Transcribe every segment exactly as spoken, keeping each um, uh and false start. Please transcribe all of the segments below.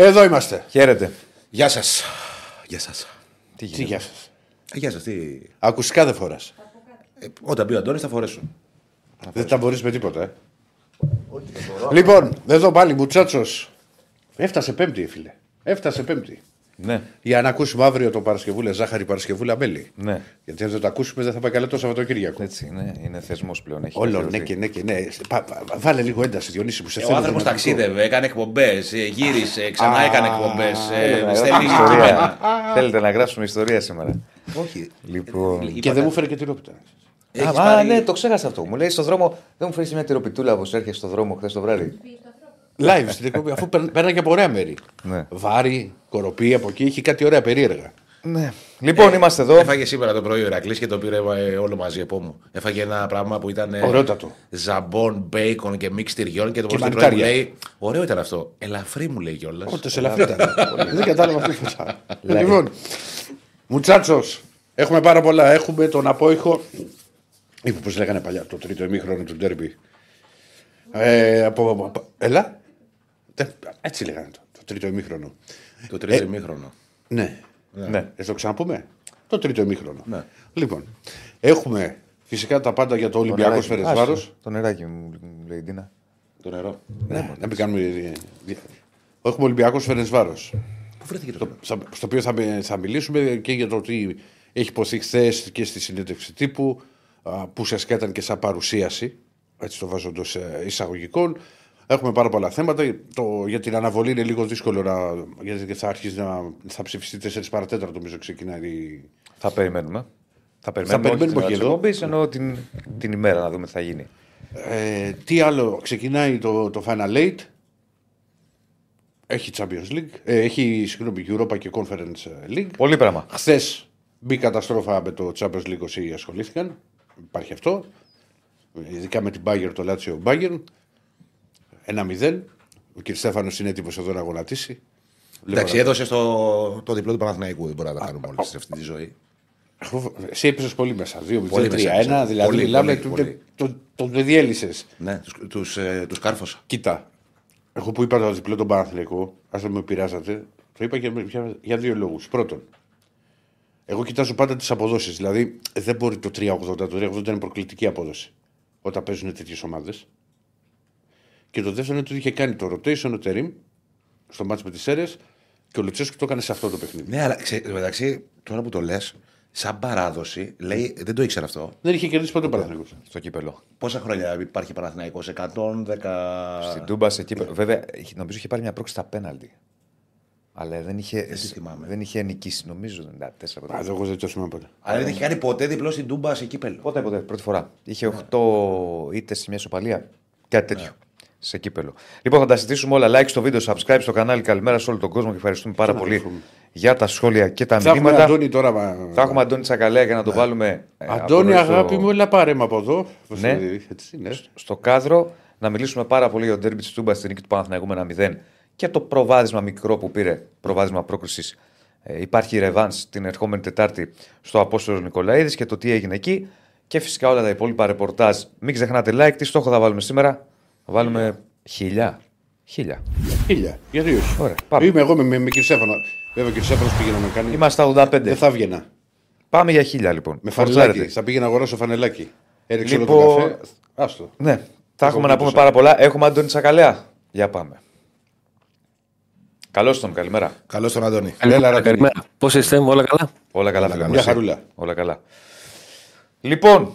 Εδώ είμαστε. Χαίρετε. Γεια σας. Γεια σας. Τι γίνεται. Τι γεια σας. Ε, γεια σας. Τι... Ακουστικά δεν φοράς. Ε, όταν πει ο Αντώνης θα φορέσω. Δεν τα μπορείς με τίποτα, ε. Όχι, μπορώ, λοιπόν, εδώ πάλι Μπουτσάτσος. Έφτασε Πέμπτη, φίλε. Έφτασε Πέμπτη. Ναι. Για να ακούσουμε αύριο το Παρασκευούλα, Ζάχαρη Παρασκευούλα, μέλι. Ναι. Γιατί αν δεν το ακούσουμε δεν θα πάει καλά το Σαββατοκύριακο. Έτσι, ναι, είναι θεσμός πλέον. Έχει όλο, ναι και ναι και ναι. Πα, πα, βάλε λίγο ένταση, Διονύση μου. Ο άνθρωπος ταξίδευε, έκανε εκπομπές, γύρισε, ξανά έκανε εκπομπές. Θέλετε να γράψουμε ιστορία σήμερα. Όχι. Και δεν μου φέρει και τυρόπιτα. Α, πάρει... ναι, το ξέχασα αυτό. Μου λέει στον δρόμο, δεν μου φέρεις μια τυροπιτούλα όπως έρχεσαι στον δρόμο χθες το βράδυ. Live στην εκπομπή, αφού παίρνανε και από ωραία μέρη. Ναι. Βάρη, Κοροπή, από εκεί, είχε κάτι ωραία περίεργα. Ναι. Λοιπόν, ε, είμαστε εδώ. Έφαγε σήμερα το πρωί ο Ηρακλής και το πήρε όλο μαζί από μου. Έφαγε ένα πράγμα που ήταν. Ωραιότατο. Ζαμπόν, μπέικον και μίξ τυριών και το πρωί μου λέει. Ωραίο ήταν αυτό. Ελαφρύ μου λέει κιόλας. Όντως ελαφρύ ήταν. Δεν κατάλαβα αυτό που λοιπόν, Μουτσάτσος, έχουμε πάρα πολλά. Έχουμε τον απόϊχο. Ή πως λέγανε παλιά, το τρίτο ημίχρονο του ντέρμπι. Ε, από, από, έλα. Έτσι λέγανε το, το τρίτο ημίχρονο. Το τρίτο ε, ημίχρονο. Ναι. Ναι. Ναι. Ε, το ξαναπούμε. Το τρίτο ημίχρονο. Ναι. Λοιπόν, έχουμε φυσικά τα πάντα για το Ολυμπιακό Φέρες Βάρος. Το νεράκι μου λέει η Ντίνα. Το νερό. Ναι, ναι, να μην κάνουμε... Έχουμε Ολυμπιακό Φέρες Βάρος. Πού βρέθηκε το νερό. Στο, στο οποίο θα, θα μιλήσουμε και για το ότι έχει υποθεί χθες και στη συνέντευξη τύπου. Που ουσιαστικά ήταν και σαν παρουσίαση, έτσι το βάζω εντός εισαγωγικών. Έχουμε πάρα πολλά θέματα. Το, για την αναβολή είναι λίγο δύσκολο να, γιατί θα αρχίσει να θα ψηφιστεί τέσσερις παρά τέταρτο, νομίζω ξεκινάει. Θα περιμένουμε. Θα περιμένουμε, θα περιμένουμε όχι, όχι εδώ. Ενώ την, την ημέρα να δούμε τι θα γίνει. Ε, τι άλλο, ξεκινάει το, το Final Eight. Έχει Champions League. Ε, έχει συγγνώμη, Europa και Conference League. Πολύ πράγμα. Χθες μπήκε καταστρόφα με το Champions League όσοι ασχολήθηκαν. Υπάρχει αυτό, ειδικά με την Μπάγκερ, το Λάτσιο Μπάγκερ, ένα μηδέν. Ο κ. Στέφανος είναι έτοιμος εδώ να γονατίσει. Εντάξει, έδωσε στο... το διπλό του Παναθηναϊκού, δεν μπορεί να τα κάνουμε όλες σε αυτή τη ζωή. Εσύ έπεσε πολύ μέσα. δύο μηδέν τρία ένα, δηλαδή μιλάμε, τον διέλυσες. Ναι, τους κάρφωσα. Κοίτα, εγώ που είπα το διπλό του Παναθηναϊκού, ας δεν με πειράζατε, το είπα για δύο λόγους. Πρώτον, εγώ κοιτάζω πάντα τις αποδόσεις. Δηλαδή δεν μπορεί το τρία ογδόντα. Το τρία ογδόντα είναι προκλητική απόδοση όταν παίζουν τέτοιες ομάδες. Και το δεύτερο είναι ότι είχε κάνει το rotation ο Τερίμ στο μάτς με τις Σέρες και ο Λουτσέσκου το έκανε σε αυτό το παιχνίδι. Ναι, αλλά μεταξύ τώρα που το λες, σαν παράδοση, λέει, δεν το ήξερα αυτό. Δεν είχε κερδίσει ποτέ ο Παναθηναϊκός στο κύπελο. Πόσα χρόνια υπάρχει Παναθηναϊκός, εκατόν δέκα. Στην Τούμπα σε κύπελο. Βέβαια, νομίζω είχε πάρει μια πρόξη στα πέναλτι. Αλλά δεν είχε, δεν είχε νικήσει, νομίζω. Α, εγώ δεν το σημαίνω ποτέ. Αλλά δεν είχε κάνει ποτέ διπλό στην Τούμπα σε κύπελο. Πότε, ποτέ, πρώτη φορά. Είχε οκτώ ήττες σε μια ισοπαλία. Κάτι τέτοιο. Σε κύπελο. Λοιπόν, θα τα συζητήσουμε όλα. Like στο βίντεο, subscribe στο κανάλι. Καλημέρα σε όλο τον κόσμο και ευχαριστούμε πάρα πολύ για τα σχόλια και τα μηνύματα. Θα έχουμε Αντώνη Τσακαλέα για να το βάλουμε. Αντώνη, αγάπη μου, έλα πάρε με από εδώ. Στο κάδρο να μιλήσουμε πάρα πολύ για το ντέρμπι της Τούμπας στη νίκη του Παναθηναϊκού ένα μηδέν. Και το προβάδισμα μικρό που πήρε, προβάδισμα πρόκρισης. Ε, υπάρχει ρεβάνς την ερχόμενη Τετάρτη στο Απόστολος Νικολαίδης και το τι έγινε εκεί. Και φυσικά όλα τα υπόλοιπα ρεπορτάζ. Μην ξεχνάτε like. Τι στόχο θα βάλουμε σήμερα? Θα βάλουμε χίλια. Χίλια. Χίλια. Γιατί όχι. Ωραία, πάμε. Είμαι εγώ με, με, με κύριο Στέφανο. Βέβαια, κύριο Στέφανος πήγαινε να κάνει. Είμαστε ογδόντα πέντε. Δεν θα βγαίνα. Πάμε για χίλια λοιπόν. Με φανελάκι. Θα πήγαινα να αγοράσω φανελάκι. Έριξε λοιπόν... όλο τον καφέ. Άστο. Ναι. Θα έχουμε να πούμε πάρα πολλά. Έχουμε Αντώνη Τσακαλέα. Για πάμε. Καλώς τον, καλημέρα. Καλώς τον, Αντώνη. Καλημέρα, καλημέρα. Πώς είστε, όλα καλά? Όλα καλά, όλα καλά. Μια χαρούλα. Όλα καλά. Λοιπόν,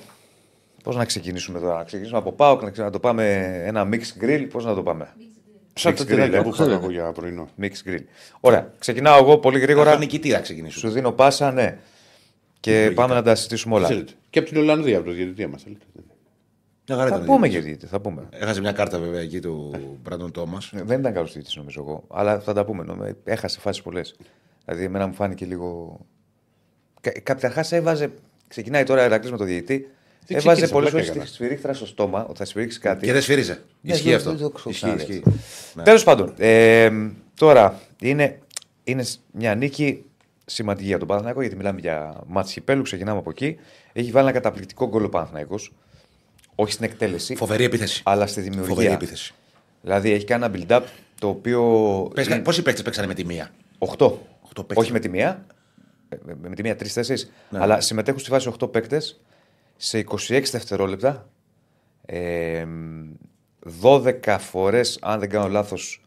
πώς να ξεκινήσουμε τώρα, να ξεκινήσουμε από ΠΑΟΚ, να το πάμε ένα mix grill, πώς να το πάμε. Σαν το τυράκι που φάγα εγώ για πρωινό. Mix grill. Ωραία, ξεκινάω εγώ πολύ γρήγορα. Από νικητή θα ξεκινήσω. Σου δίνω πάσα, ναι. Και πάμε να τα συζητήσουμε όλα. Και από την Ολλανδία, από το διαιτητή μας. Θα, θα πούμε και διαιτητή, θα πούμε. Έχασε μια κάρτα βέβαια εκεί του Μπράντον Τόμας. Δεν ήταν καλός διαιτητής νομίζω εγώ, αλλά θα τα πούμε. Νομίζω. Έχασε φάσεις πολλές. Δηλαδή, εμένα μου φάνηκε λίγο. Κα... Καταρχάς έβαζε. Ξεκινάει τώρα ο Ηρακλής με το διαιτητή. Έβαζε πολλές φορές τη σφυρίχτρα στο στόμα, ότι θα σφυρίξει κάτι. Και δεν σφύριζε. Ισχύει αυτό. Τέλος πάντων, ε, τώρα είναι, είναι μια νίκη σημαντική για τον Παναθηναϊκό, γιατί μιλάμε για μάτς κυπέλλου, ξεκινάμε από εκεί. Έχει βάλει ένα καταπληκτικό γκολ ο Παναθηναϊκός. Όχι στην εκτέλεση. Φοβερή επίθεση. Αλλά στη δημιουργία. Φοβερή επίθεση. Δηλαδή έχει κάνει ένα build-up Το οποίο... Πέσκα, πόσοι παίκτες παίξανε με τη μία? Οχτώ. Όχι με τη μία. Με τη μία τρεις θέσεις. Ναι. Αλλά συμμετέχουν στη βάση οκτώ παίκτες σε είκοσι έξι δευτερόλεπτα. Ε, δώδεκα φορές, αν δεν κάνω λάθος,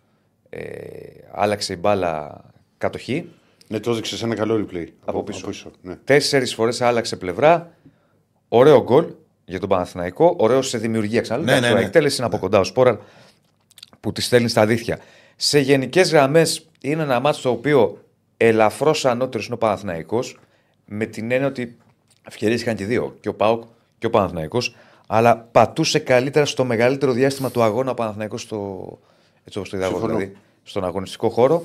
ε, άλλαξε η μπάλα κατοχή. Ναι, το έδειξε σε ένα καλό replay. Από πίσω. Από πίσω ναι. Τέσσερις φορές άλλαξε πλευρά. Ωραίο γκολ για τον Παναθηναϊκό. Ωραίο σε δημιουργία ξανά. Ναι, ναι, ναι. Εκτέλεση είναι από ναι. κοντά ο Σπόραρ που τη στέλνει στα δίχτυα. Σε γενικές γραμμές είναι ένα μάτσο το οποίο ελαφρώς ανώτερος είναι ο Παναθηναϊκός, με την έννοια ότι ευκαιρίες είχαν και δύο, και ο ΠΑΟΚ και ο Παναθηναϊκός, αλλά πατούσε καλύτερα στο μεγαλύτερο διάστημα του αγώνα ο Παναθηναϊκός στο, έτσι όπως το είδα εγώ, δηλαδή, στον αγωνιστικό χώρο.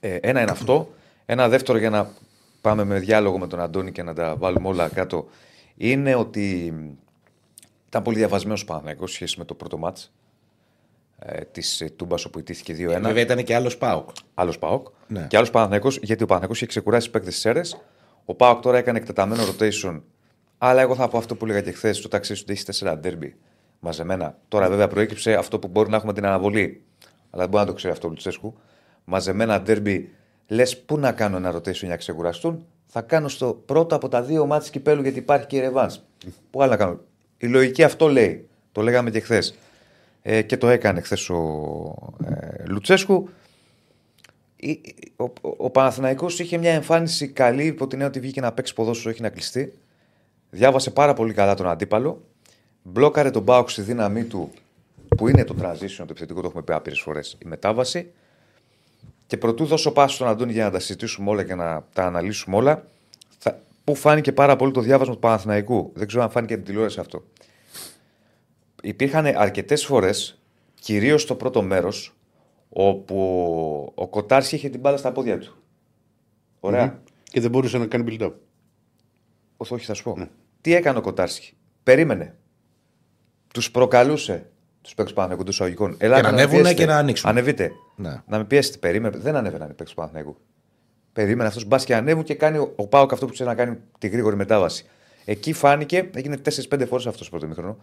Ε, ένα είναι αυτό. Ένα δεύτερο, για να πάμε με διάλογο με τον Αντώνη και να τα βάλουμε όλα κάτω, είναι ότι ήταν πολύ διαβασμένος ο Παναθηναϊκός σχέση με το πρώτο μάτς τη Τούμπα όπου ιτήθηκε δύο ένα. Βέβαια ήταν και άλλος ΠΑΟΚ. Άλλος ΠΑΟΚ. Ναι. Και άλλος Παναθηναϊκός, γιατί ο Παναθηναϊκός είχε ξεκουράσει παίκτες στις αίρες. Ο ΠΑΟΚ τώρα έκανε εκτεταμένο rotation. Αλλά εγώ θα πω αυτό που λέγα και χθες, το ταξίδι του έχει τέσσερα ντέρμπι μαζεμένα. Τώρα βέβαια προέκυψε αυτό που μπορεί να έχουμε την αναβολή. Αλλά δεν μπορεί να το ξέρει αυτό ο Λουτσέσκου. Μαζεμένα ντέρμπι, λες πού να κάνω ένα rotation για να ξεκουραστούν. Θα κάνω στο πρώτο από τα δύο μάτς κυπέλου, γιατί υπάρχει και η ρεβάνς. Πού άλλο να κάνω. Η λογική αυτό λέει. Το λέγαμε και χθες. Και το έκανε χθες ο ε, Λουτσέσκου. Ο, ο, ο Παναθηναϊκός είχε μια εμφάνιση καλή, υπό την έννοια ότι βγήκε να παίξει ποδόσφαιρο, όχι να κλειστεί. Διάβασε πάρα πολύ καλά τον αντίπαλο. Μπλόκαρε τον ΠΑΟΚ στη δύναμή του, που είναι το transition, το επιθετικό, το έχουμε πει άπειρες φορές, η μετάβαση. Και προτού δώσω πάση στον Αντώνη για να τα συζητήσουμε όλα και να τα αναλύσουμε όλα, θα, που φάνηκε πάρα πολύ το διάβασμα του Παναθηναϊκού. Δεν ξέρω αν φάνηκε από την τηλεόραση αυτό. Υπήρχαν αρκετές φορές, κυρίως στο πρώτο μέρος, όπου ο Κοτάρς είχε την μπάλα στα πόδια του. Ωραία. Mm-hmm. Και δεν μπορούσε να κάνει build-up. Όχι, θα σου πω. Ναι. Τι έκανε ο Κοτάρς? Περίμενε. Τους προκαλούσε τους παίκτες Παναθηναϊκού, τους αγωγικών. Και να ανέβουνε και να ανοίξουν. Ανεβείτε. Ναι. Να με πιέσετε. Περίμενε. Δεν ανέβαιναν οι παίκτες Παναθηναϊκού. Περίμενε αυτός μπας και ανέβουν και κάνει ο ΠΑΟΚ αυτό που ξέρει να κάνει, τη γρήγορη μετάβαση. Εκεί φάνηκε, έγινε τέσσερις πέντε φορές αυτό το πρώτο μήχρονο,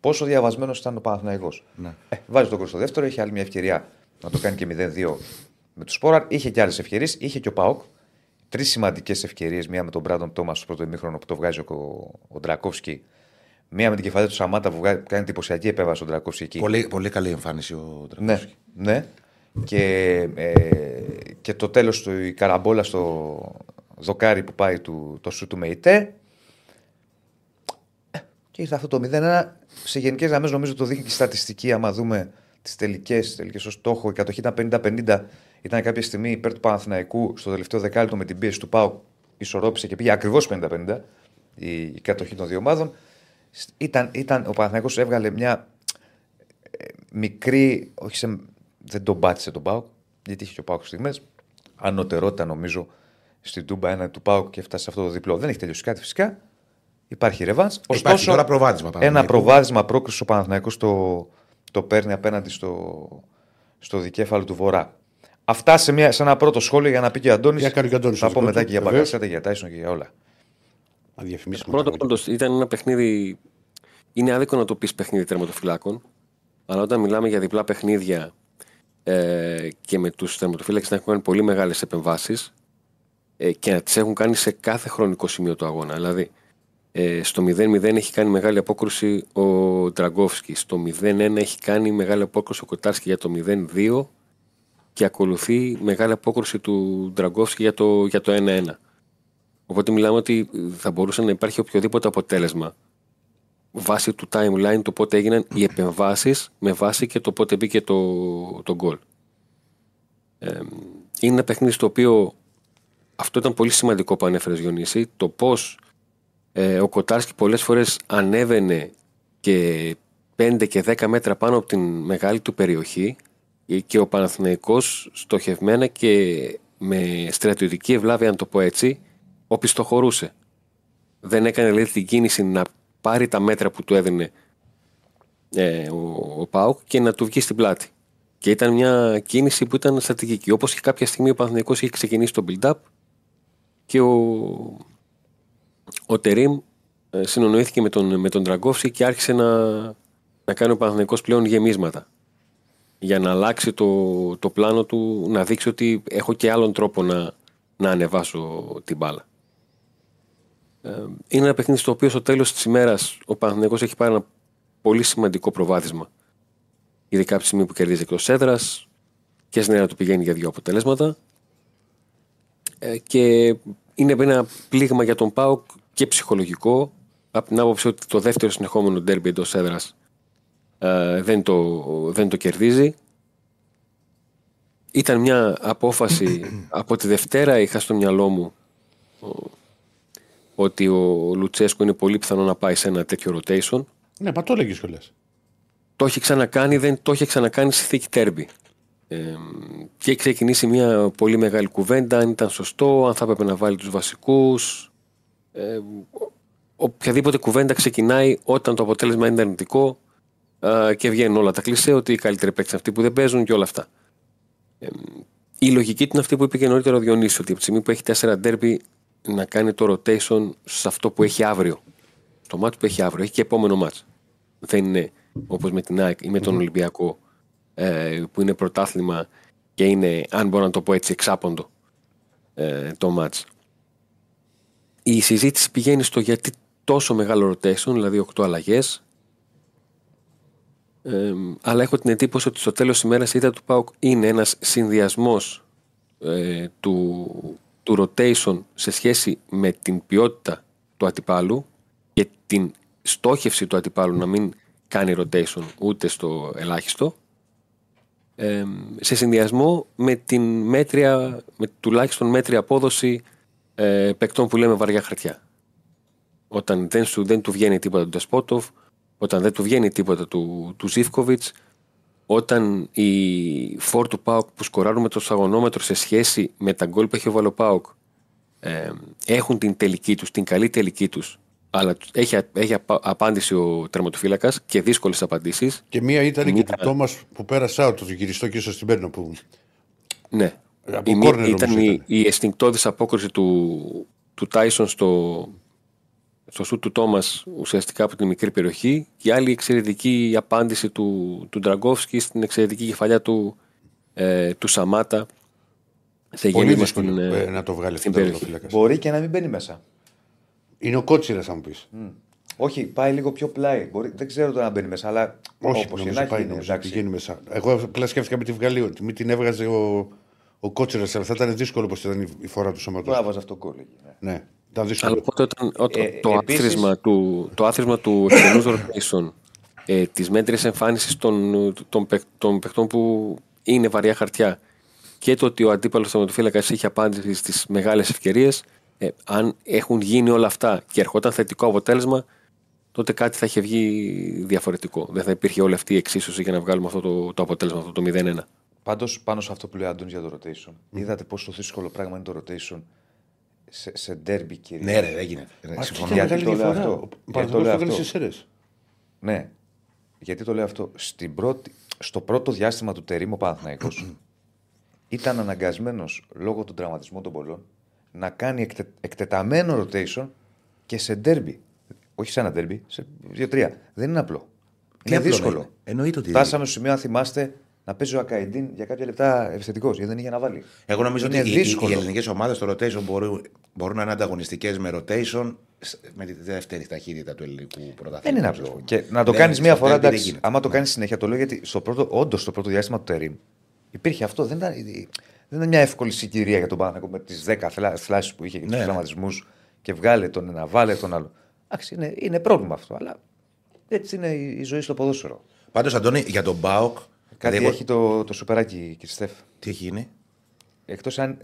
πόσο διαβασμένος ήταν ο Παναθηναϊκός. Ναι. Ε, βάζει τον γκολ στο δεύτερο, είχε άλλη μια ευκαιρία να το κάνει και μηδέν δύο με τους Σπόραρ. Είχε και άλλες ευκαιρίες, είχε και ο ΠΑΟΚ. Τρεις σημαντικές ευκαιρίες. Μία με τον Μπράντον Τόμας στο πρώτο ημίχρονο που το βγάζει ο, ο Ντρακόφσκι. Μία με την κεφαλιά του Σαμάτα που κάνει εντυπωσιακή επέμβαση στον Ντρακόφσκι εκεί. Πολύ, πολύ καλή εμφάνιση ο Ντρακόφσκι. Ναι, ναι. Και, ε, και το τέλος του, η καραμπόλα στο δοκάρι που πάει του, το σου του Μεϊτέ. Και ήρθε αυτό το μηδέν ένα. Σε γενικές γραμμές νομίζω το δείχνει και η στατιστική. Άμα δούμε τις τελικές, τελικές ως στόχο, η κατοχή ήταν πενήντα πενήντα. Ήταν κάποια στιγμή υπέρ του Παναθηναϊκού στο τελευταίο δεκάλεπτο, με την πίεση του ΠΑΟΚ ισορρόπησε και πήγε ακριβώς πενήντα πενήντα η, η κατοχή των δύο ομάδων. Ήταν, ήταν, ο Παναθηναϊκός έβγαλε μια ε, μικρή. Όχι σε, δεν τον πάτησε τον ΠΑΟΚ, γιατί είχε και ο ΠΑΟΚ στιγμές. Ανωτερότητα νομίζω στην Τούμπα ένα του ΠΑΟΚ και φτάσει σε αυτό το διπλό. Δεν έχει τελειώσει κάτι φυσικά. Υπάρχει ρεβάνς. Ωστόσο, υπάρχει τώρα προβάδισμα, ένα προβάδισμα πρόκριση ο Παναθηναϊκός το, το παίρνει απέναντι στο, στο δικέφαλο του Βορρά. Αυτά σε, μια, σε ένα πρώτο σχόλιο για να πει και ο Αντώνης. Για και Αντώνης θα πω πρώτο, μετά και για Μπαγκάσιατα, για Τάισον και για όλα. Πρώτο, όντως ήταν ένα παιχνίδι. Είναι άδικο να το πεις παιχνίδι τερματοφυλάκων. Αλλά όταν μιλάμε για διπλά παιχνίδια ε, και με τους τερματοφύλακες να έχουν κάνει πολύ μεγάλες επεμβάσεις ε, και να τις έχουν κάνει σε κάθε χρονικό σημείο του αγώνα. Δηλαδή. Ε, στο μηδέν μηδέν έχει κάνει μεγάλη απόκρουση ο Ντραγκόφσκι. Στο μηδέν ένα έχει κάνει μεγάλη απόκρουση ο Κοτάρσκι για το μηδέν δύο και ακολουθεί μεγάλη απόκρουση του Ντραγκόφσκι για το, για το ένα ένα. Οπότε μιλάμε ότι θα μπορούσε να υπάρχει οποιοδήποτε αποτέλεσμα βάσει του timeline, το πότε έγιναν οι επεμβάσεις με βάση και το πότε μπήκε το, το goal. Ε, είναι ένα παιχνίδι στο οποίο αυτό ήταν πολύ σημαντικό που ανέφερες Διονύση, το πώς ο Κοτάρσκι πολλές φορές ανέβαινε και πέντε και δέκα μέτρα πάνω από την μεγάλη του περιοχή και ο Παναθηναϊκός στοχευμένα και με στρατιωτική ευλάβεια, αν το πω έτσι, οπισθοχωρούσε. Δεν έκανε δηλαδή την κίνηση να πάρει τα μέτρα που του έδινε ε, ο, ο ΠΑΟΚ και να του βγει στην πλάτη. Και ήταν μια κίνηση που ήταν στρατηγική. Όπως και κάποια στιγμή ο Παναθηναϊκός είχε ξεκινήσει το build-up και ο... Ο Τερίμ ε, συνονοήθηκε με τον, με τον Ντραγκόφσκι και άρχισε να, να κάνει ο Παναθηναϊκός πλέον γεμίσματα. για να αλλάξει το, το πλάνο του, να δείξει ότι έχω και άλλον τρόπο να, να ανεβάσω την μπάλα. Ε, είναι ένα παιχνίδι στο οποίο στο τέλος της ημέρας ο Παναθηναϊκός έχει πάρει ένα πολύ σημαντικό προβάδισμα. Ειδικά από τη στιγμή που κερδίζει εκτός έδρας και στην έδρα του πηγαίνει για δύο αποτελέσματα. Ε, και είναι ένα πλήγμα για τον ΠΑΟΚ και ψυχολογικό, από την άποψη ότι το δεύτερο συνεχόμενο ντέρμπι εντός έδρας ε, δεν, το, δεν το κερδίζει. Ήταν μια απόφαση από τη Δευτέρα, είχα στο μυαλό μου ότι ο Λουτσέσκου είναι πολύ πιθανό να πάει σε ένα τέτοιο rotation. Ναι, μα το έλεγε κιόλα. Το είχε ξανακάνει, δεν το είχε ξανακάνει στη θήκη τέρμπι. Ε, και έχει ξεκινήσει μια πολύ μεγάλη κουβέντα αν ήταν σωστό, αν θα έπρεπε να βάλει τους βασικούς. Ε, οποιαδήποτε κουβέντα ξεκινάει όταν το αποτέλεσμα είναι αρνητικό ε, και βγαίνουν όλα τα κλισέ ότι οι καλύτεροι παίκτες αυτοί που δεν παίζουν και όλα αυτά. Ε, η λογική του είναι αυτή που είπε και νωρίτερα ο Διονύσης, ότι από τη στιγμή που έχει τέσσερα ντέρμπι να κάνει το rotation σε αυτό που έχει αύριο. Το μάτς που έχει αύριο, έχει και επόμενο μάτς. Δεν είναι όπως με την ΑΕΚ ή με τον Ολυμπιακό, ε, που είναι πρωτάθλημα και είναι, αν μπορώ να το πω έτσι, εξάποντο ε, το μάτς. Η συζήτηση πηγαίνει στο γιατί τόσο μεγάλο rotation, δηλαδή οκτώ αλλαγές, ε, αλλά έχω την εντύπωση ότι στο τέλος της ημέρας η ήττα του ΠΑΟΚ είναι ένας συνδυασμός ε, του, του rotation σε σχέση με την ποιότητα του αντιπάλου και την στόχευση του αντιπάλου να μην κάνει rotation ούτε στο ελάχιστο, ε, σε συνδυασμό με την μέτρια, με τουλάχιστον μέτρια απόδοση ε, παικτών που λέμε βαριά χαρτιά. Όταν δεν, σου, δεν του βγαίνει τίποτα του Ντεσπότοφ, όταν δεν του βγαίνει τίποτα του, του Ζίβκοβιτς, όταν οι φορ του ΠΑΟΚ που σκοράρουν με το σαγωνόμετρο σε σχέση με τα γκολ που έχει ο ΠΑΟΚ ε, έχουν την τελική τους, την καλή τελική τους, αλλά έχει, έχει απάντηση ο τερματοφύλακας και δύσκολες απαντήσεις. Και μία ήταν μία... και του Τόμας που πέρασε out, το γυριστό και ίσως την παίρνω. Που... Ναι. Από η μία, ήταν, ήταν η, η αισθηκτώδης απόκριση του, του Τάισον στο, στο σουτ του Τόμας ουσιαστικά από την μικρή περιοχή και άλλη εξαιρετική απάντηση του, του Ντραγκόφσκι στην εξαιρετική κεφαλιά του, ε, του Σαμάτα. Σε πολύ δύσκολο ε, να το βγάλει στην περιοχή. Μπορεί και να μην μπαίνει μέσα. Είναι ο Κότσιρας, αν πεις. Mm. Όχι, πάει λίγο πιο πλάι. Μπορεί, δεν ξέρω τώρα αν μπαίνει μέσα, αλλά. Όχι, όπως νομίζω πάει, νομίζω πηγαίνει μέσα. Εγώ απλά σκέφτηκα με τη βγαλή, ότι μην την έβγαζε ο, ο Κότσιρας, αλλά θα ήταν δύσκολο όπως ήταν η φορά του σώματος. Μπράβο, αυτό κόλληγε. Ναι. Ναι, ήταν δύσκολο. Αλλά οπότε όταν, όταν, ε, το, επίσης... άθροισμα του, το άθροισμα του εκτενούς ορκίσεων, ε, της μέτριας εμφάνισης των, των, παικ, των παικτών που είναι βαριά χαρτιά και το ότι ο αντίπαλος τερματοφύλακας είχε απάντηση στις μεγάλες ευκαιρίες. Ε, αν έχουν γίνει όλα αυτά και ερχόταν θετικό αποτέλεσμα, τότε κάτι θα είχε βγει διαφορετικό. Δεν θα υπήρχε όλη αυτή η εξίσωση για να βγάλουμε αυτό το, το αποτέλεσμα, αυτό το μηδέν ένα. Πάντως, πάνω σε αυτό που λέει ο Αντώνης για το rotation, mm. είδατε πόσο δύσκολο πράγμα είναι το rotation σε, σε ντέρμπι κυρίως. Ναι, ρε, δεν γίνεται. Γιατί το λέω αυτό. Ναι, γιατί το λέω αυτό. Στην πρώτη, στο πρώτο διάστημα του τερίμου, ο Παναθηναϊκός ήταν αναγκασμένος λόγω των τραυματισμών των πολλών να κάνει εκτε, εκτεταμένο rotation και σε ντέρμπι. Όχι σε ένα ντέρμπι, σε δύο-τρία. Δεν είναι απλό. Είναι απλό, δύσκολο. Εννοείται ότι. Φτάσαμε στο σημείο, αν θυμάστε, να παίζει ο Ακαϊντίν για κάποια λεπτά επιθετικός, γιατί δεν είχε να βάλει. Εγώ νομίζω είναι ότι δύσκολο. Οι, οι ελληνικές ομάδες στο rotation μπορούν, μπορούν να είναι ανταγωνιστικές με rotation με τη δεύτερη ταχύτητα του ελληνικού πρωταθλήματος. Δεν είναι απλό. Και να το κάνεις μία φορά, εντάξει. Άμα το κάνεις συνέχεια, το λέω γιατί όντως στο πρώτο διάστημα του Τερίμ υπήρχε αυτό. Δεν ήταν. Δεν είναι μια εύκολη συγκυρία για τον Παναθηναϊκό με τις δέκα φλάσεις που είχε και τους τραυματισμούς και βγάλε τον ένα, βάλε τον άλλο. Εντάξει, είναι, είναι πρόβλημα αυτό, αλλά έτσι είναι η ζωή στο ποδόσφαιρο. Πάντως, Αντώνη, για τον ΠΑΟΚ. Κάτι δηλαδή... έχει το, το σουπεράκι, κύριε Στέφ. Τι έχει γίνει? Εκτός αν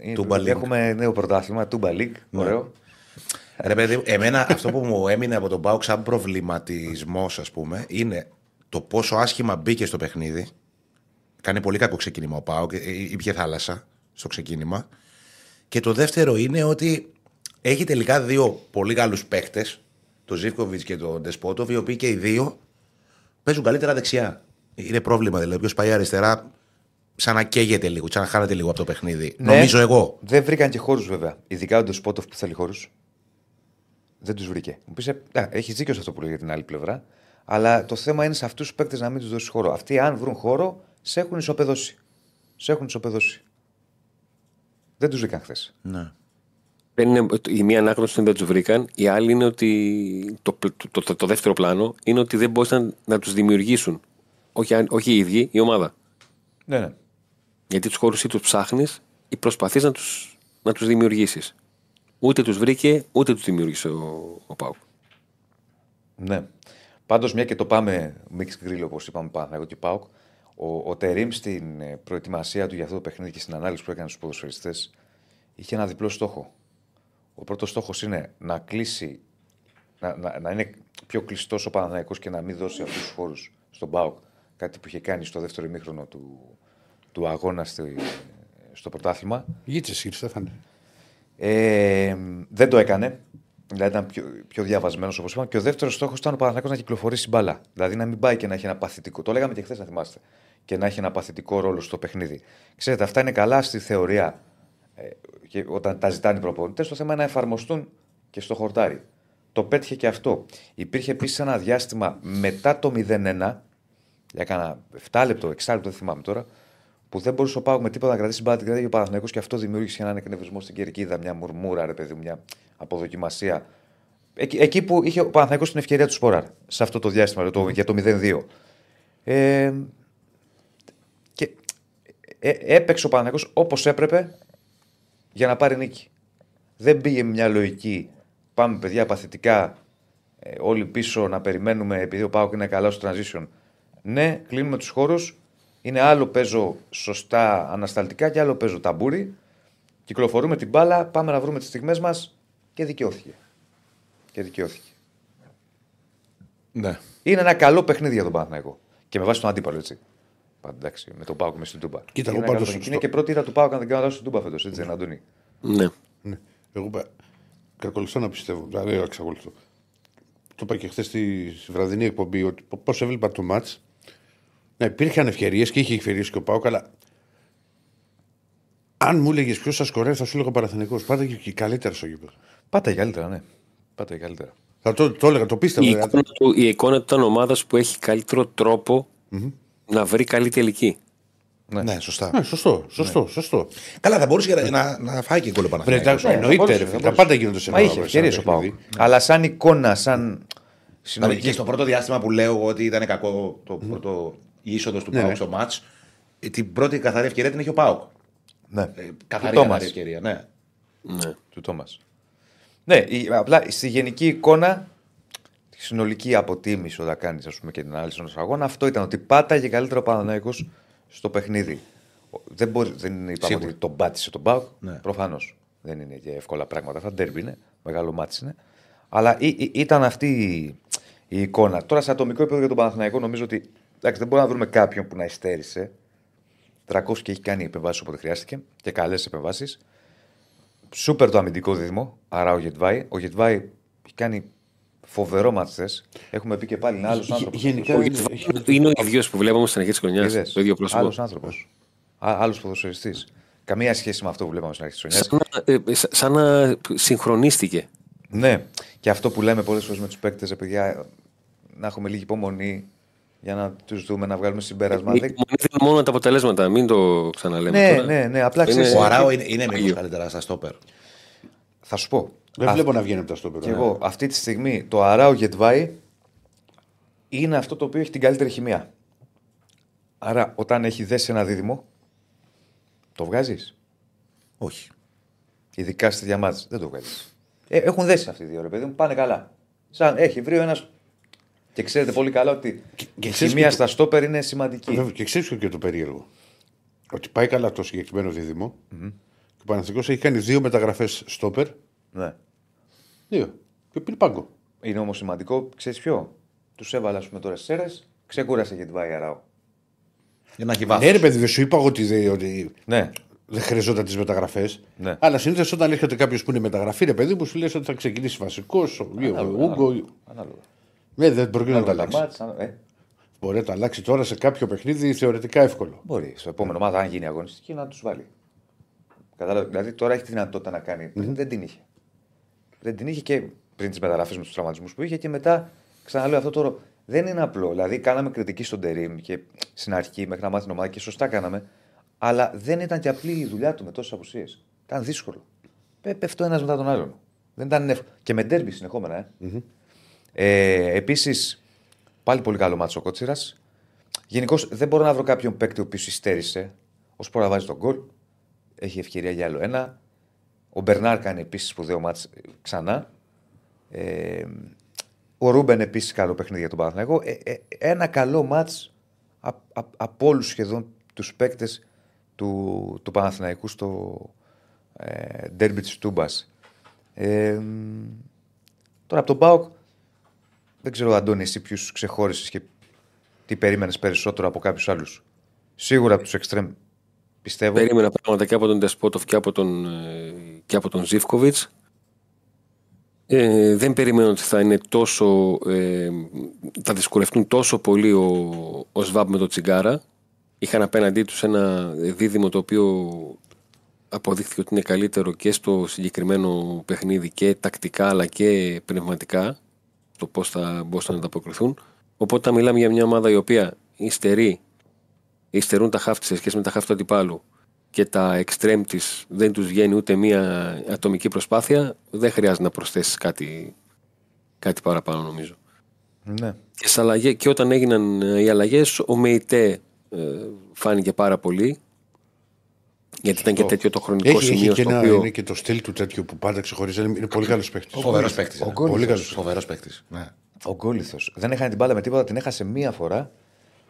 έχουμε νέο πρωτάθλημα, Τούμπα League. Ναι. Ωραίο. Ρε παιδί, εμένα αυτό που μου έμεινε από τον ΠΑΟΚ σαν προβληματισμός, ας πούμε, είναι το πόσο άσχημα μπήκε στο παιχνίδι. Κάνει πολύ κακό ξεκίνημα ο ΠΑΟΚ. Ήπιε θάλασσα στο ξεκίνημα. Και το δεύτερο είναι ότι έχει τελικά δύο πολύ καλούς παίκτες, τον Ζίβκοβιτς και τον Ντεσπότοφ, οι οποίοι και οι δύο παίζουν καλύτερα δεξιά. Είναι πρόβλημα δηλαδή. Όποιος πάει αριστερά, σαν να καίγεται λίγο, σαν να χάνεται λίγο από το παιχνίδι. Ναι, νομίζω εγώ. Δεν βρήκαν και χώρους βέβαια. Ειδικά ο Ντεσπότοφ που θέλει χώρους. Δεν τους βρήκε. Μου πεις, έχει δίκιο σε αυτό που λέει για την άλλη πλευρά. Αλλά το θέμα είναι σε αυτούς τους παίκτες να μην τους δώσει χώρο. Αυτοί, αν βρουν χώρο, σε έχουν ισοπεδώσει. Σε έχουν ισοπεδώσει. Δεν τους βρήκαν χθες. Ναι. Η μία ανάγνωση δεν τους βρήκαν, η άλλη είναι ότι το, το, το, το δεύτερο πλάνο είναι ότι δεν μπορούσαν να τους δημιουργήσουν. Όχι, όχι οι ίδιοι, η ομάδα. Ναι, ναι. Γιατί τους χώρους ή τους ψάχνεις ή προσπαθείς να τους, να τους δημιουργήσεις. Ούτε τους βρήκε, ούτε τους δημιούργησε ο, ο ΠΑΟΚ. Ναι. Πάντως, μια και το πάμε μίξ γκρίλ, όπως είπαμε πάνω, εγώ και ΠΑΟΚ, ο, ο Τερίμ στην προετοιμασία του για αυτό το παιχνίδι και στην ανάλυση που έκανε στους ποδοσφαιριστές, είχε ένα διπλό στόχο. Ο πρώτος στόχος είναι να κλείσει, να, να, να είναι πιο κλειστός ο Παναθηναϊκός και να μην δώσει αυτούς τους χώρους στον ΠΑΟΚ. Κάτι που είχε κάνει στο δεύτερο ημίχρονο του, του αγώνα στη, στο πρωτάθλημα. Γίτσες, κύριε Στέφανε. Ε, δεν το έκανε. Δηλαδή ήταν πιο, πιο διαβασμένος, όπως είπαμε. Και ο δεύτερος στόχος ήταν ο Παναθηναϊκός να κυκλοφορήσει μπάλα. Δηλαδή να μην πάει και να έχει ένα παθητικό. Το λέγαμε και χθες, να θυμάστε. Και να έχει ένα παθητικό ρόλο στο παιχνίδι. Ξέρετε, αυτά είναι καλά στη θεωρία. Και όταν τα ζητάνε οι προπονητές, το θέμα είναι να εφαρμοστούν και στο χορτάρι. Το πέτυχε και αυτό. Υπήρχε επίσης ένα διάστημα μετά το μηδέν ένα, έκανα επτά λεπτό, έξι λεπτό, δεν θυμάμαι τώρα, που δεν μπορούσε ο ΠΑΟΚ με τίποτα να κρατήσει μπάλα, την κρατάει ο Παναθηναϊκός και αυτό δημιούργησε έναν εκνευρισμό στην κερκίδα, μια μουρμούρα, ρε παιδί, μια αποδοκιμασία. Εκεί, εκεί που είχε ο Παναθηναϊκός την ευκαιρία του σπόραρ, σε αυτό το διάστημα το, για το μηδέν δύο. Ε, και ε, έπαιξε ο Παναθηναϊκός όπως έπρεπε. Για να πάρει νίκη. Δεν πήγε μια λογική. Πάμε, παιδιά, παθητικά ε, όλοι πίσω να περιμένουμε επειδή ο ΠΑΟΚ είναι καλά στο transition. Ναι, κλείνουμε τους χώρους. Είναι άλλο παίζω σωστά ανασταλτικά και άλλο παίζω ταμπούρι. Κυκλοφορούμε την μπάλα, πάμε να βρούμε τις στιγμές μας και δικαιώθηκε. Και δικαιώθηκε. Ναι. Είναι ένα καλό παιχνίδι για τον Παναθηναϊκό. Και με βάση τον αντίπαλο, έτσι. Εντάξει, με τον ΠΑΟΚ με στην Τούμπα. Κοίτα, είναι, εγώ στο... είναι και πρώτη ήρα του ΠΑΟΚ αν δεν κάνω λάθος στην Τούμπα φέτος, έτσι, Αντώνη. Ναι. ναι. Εγώ κακολουθώ να πιστεύω. Δηλαδή, εξακολουθώ. Το είπα και χθες στη βραδινή εκπομπή ότι πώς έβλεπα το μάτς. Να υπήρχαν ευκαιρίες και είχε ευκαιρίες και ο ΠΑΟΚ, αλλά αν μου έλεγες ποιος θα σκορεύει, θα σου έλεγα Παναθηναϊκός. Πάτα και καλύτερα στο γήπεδο. Πάτα καλύτερα, ναι. Πάτα καλύτερα. Θα το, το έλεγα, το πίστευα. Η, δηλαδή. εικόνα, του, η εικόνα του ήταν ομάδα που έχει καλύτερο τρόπο. Mm-hmm. Να βρει καλή τελική. Ναι, ναι σωστά. Ναι, σωστό, σωστό, ναι. σωστό. Καλά, θα μπορούσε ναι. να, να φάει και κόλλο Παναθηναϊκός. Ναι, εννοείται. Τα πάντα γίνονται σε μάχη. Είχε ευκαιρίες ο ΠΑΟΚ. Ναι. Αλλά σαν εικόνα, σαν. Συνολική... Και στο πρώτο διάστημα που λέω ότι ήταν κακό το πρώτο mm. είσοδος του ναι. ΠΑΟΚ στο μάτς, την πρώτη καθαρή ευκαιρία την είχε ο ΠΑΟΚ. Ναι. Ε, καθαρή ευκαιρία, ναι. ναι. Του Τόμας. Ναι, απλά στη γενική εικόνα. Συνολική αποτίμηση όταν κάνει και την ανάλυση ενός αγώνα, αυτό ήταν ότι πάταγε καλύτερα ο Παναθηναϊκός στο παιχνίδι. Δεν, μπορεί, δεν είναι είπαμε ότι τον πάτησε τον ΠΑΟΚ. Ναι. Προφανώς δεν είναι και εύκολα πράγματα. Αυτά ντέρμπι είναι, μεγάλο μάτι είναι. Αλλά ή, ή, ήταν αυτή η εικόνα. Τώρα, σε ατομικό επίπεδο για τον Παναθηναϊκό, νομίζω ότι εντάξει, δεν μπορούμε να βρούμε κάποιον που να υστέρησε. Τρακόφσκι και έχει κάνει επεμβάσεις όποτε χρειάστηκε και καλές επεμβάσεις. Σούπερ το αμυντικό δίδυμο, άρα ο Γετβάη. Ο Γετβάη έχει κάνει. Φοβερό μάτς θες. Έχουμε πει και πάλι ένα άλλο άνθρωπο. Είναι ο ίδιος που βλέπαμε στην αρχή της χρονιάς. Το ίδιο πρόσωπο. Άλλος άνθρωπος. Άλλος ποδοσφαιριστής. Καμία σχέση με αυτό που βλέπαμε στην αρχή της χρονιάς. Σαν να συγχρονίστηκε. Ναι. Και αυτό που λέμε πολλές φορές με τους παίκτες, παιδιά, να έχουμε λίγη υπομονή για να τους δούμε, να βγάλουμε συμπέρασμα. Δεν είναι μόνο τα αποτελέσματα, μην το ξαναλέμε. Ναι, ναι. Απλά ξέρεις. Ο Αράο είναι μήπως καλύτερα στα στόπερ. Θα σου πω. Δεν βλέπω να βγαίνει από τα στόπερ. Και εγώ, αυτή τη στιγμή το Αράο Γετβάη είναι αυτό το οποίο έχει την καλύτερη χημεία. Άρα, όταν έχει δέσει ένα δίδυμο, το βγάζεις. Όχι. Ειδικά στη διαμάτζη, δεν το βγάζεις. Ε, έχουν δέσει αυτοί οι δύο, ρε παιδί μου, πάνε καλά. Σαν έχει βρει ο ένας. Και ξέρετε πολύ καλά ότι η χημεία στα στόπερ είναι σημαντική. Και ξέρεις και το περίεργο. Ότι πάει καλά το συγκεκριμένο δίδυμο. Mm-hmm. Και ο Παναθηναϊκός έχει κάνει δύο μεταγραφές στόπερ. Ναι. Δύο. Και πήρε πάγκο. Είναι όμως σημαντικό, ξέρεις ποιο. Τους έβαλα ας πούμε τώρα στις αίρες, ξεκούρασε και την πάει Αράο. Για να έχει βάθος. Ναι, ρε παιδί, δεν σου είπα ότι δεν ότι... ναι. δε χρειαζόταν τις μεταγραφές. Ναι. Αλλά συνήθως όταν έρχεται κάποιος που είναι μεταγραφή, ρε παιδί, που σου λέει ότι θα ξεκινήσει βασικός, ο Ούγκο. Ανάλογα. Ναι, δεν μπορεί να τα αλλάξει. Ε. Μπορεί να τα αλλάξει τώρα σε κάποιο παιχνίδι θεωρητικά εύκολο. Μπορεί. Στο επόμενο μάθημα, αν γίνει αγωνιστική, να του βάλει. Καταλάβει. Δηλαδή τώρα έχει τη δυνατότητα να κάνει. Mm. Δεν την είχε. Δεν την είχε και πριν τις μεταγραφές με τους τραυματισμούς που είχε και μετά ξαναλέω αυτό τώρα. δεν είναι απλό. Δηλαδή, κάναμε κριτική στον Τερίμ και στην αρχή μέχρι να μάθει την ομάδα και σωστά κάναμε. Αλλά δεν ήταν και απλή η δουλειά του με τόσες απουσίες. Ήταν δύσκολο. Πέφτω ένας μετά τον άλλον. Δεν ήταν εύκολο. Και με ντέρμπι συνεχόμενα. Ε. Mm-hmm. Ε, επίσης, πάλι πολύ καλό μάτσο ο Κότσιρας. Γενικώς δεν μπορώ να βρω κάποιον παίκτη ο οποίος υστέρησε. Ο Σπόρα βάζει τον γκολ. Έχει ευκαιρία για άλλο ένα. Ο Μπερνάρ κάνει επίσης σπουδαίο μάτς ξανά. Ε, ο Ρούμπεν επίσης καλό παιχνίδι για τον Παναθηναϊκό. Ε, ε, ένα καλό μάτς από όλους σχεδόν τους παίκτες του, του Παναθηναϊκού στο ε, ντέρμπι της Τούμπας. Ε, τώρα από τον ΠΑΟΚ δεν ξέρω, Αντώνη, εσύ ποιους ξεχώρισες και τι περίμενες περισσότερο από κάποιους άλλους. Σίγουρα από τους εξτρέμ πιστεύω. Περίμενα πράγματα και από τον Ντεσπότοφ και από τον, και από τον Ζίβκοβιτς. Ε, δεν περιμένω ότι θα είναι τόσο, ε, θα δυσκολευτούν τόσο πολύ ο, ο Σβάμπ με το Τσιγκάρα. Είχαν απέναντί τους ένα δίδυμο το οποίο αποδείχθηκε ότι είναι καλύτερο και στο συγκεκριμένο παιχνίδι και τακτικά αλλά και πνευματικά, το πώς θα μπορούσαν να ανταποκριθούν. Οπότε μιλάμε για μια ομάδα η οποία υστερεί, υστερούν τα χάφτης σε σχέση με τα χάφτης του αντιπάλου και τα εξτρέμ της δεν τους βγαίνει ούτε μια ατομική προσπάθεια, δεν χρειάζεται να προσθέσεις κάτι, κάτι παραπάνω νομίζω. Ναι. Και, αλλαγές, και όταν έγιναν οι αλλαγές, ο ΜΕΙΤΕ ε, φάνηκε πάρα πολύ. Γιατί ήταν και τέτοιο το χρονικό έχει, σημείο. Έχει και στο ένα, οποίο... Είναι και το στυλ του τέτοιου που πάντα ξεχωρίζει. Είναι πολύ καλός παίκτης. Φοβερός παίκτης. Φοβερός παίκτης. Ο Γκόλιθος. Δεν έχανε την μπάλα με τίποτα, την έχασε μία φορά.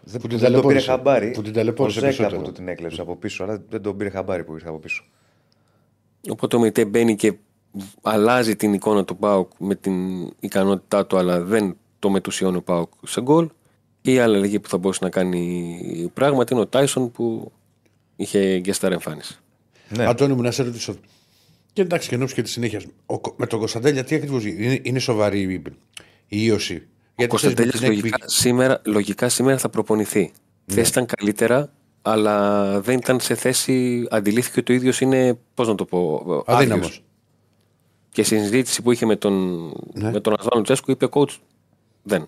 Δεν, που την δεν το πήρε χαμπάρι. Που την ταλαιπώρησε περισσότερο. Που το την έκλεψε από πίσω, αλλά δεν τον πήρε χαμπάρι που ήρθε από πίσω. Οπότε ο Μητέ μπαίνει και αλλάζει την εικόνα του ΠΑΟΚ με την ικανότητά του, αλλά δεν το μετουσιώνει ο ΠΑΟΚ σε γκολ. Και η άλλη αλλαγή που θα μπορούσε να κάνει πράγματι είναι ο Τάισον που. Είχε γκέσταρ εμφάνιση. Ναι. Αντώνη μου, να σε ρωτήσω. Και εντάξει, και ενώπιση και τη συνέχεια. Ο, με τον Κωνσταντέλια, τι ακριβώς είναι, είναι σοβαρή η, η ίωση. Ο Κωνσταντέλιας λογικά, σήμερα, λογικά σήμερα θα προπονηθεί. Ναι. Θέση ήταν καλύτερα, αλλά δεν ήταν σε θέση. Αντιλήθηκε ότι ο ίδιος είναι. Πώς να το πω. Αδύναμος. Και στη συζήτηση που είχε με τον, ναι. με τον Ασβάνο Τσέσκου, είπε: Coach, δεν.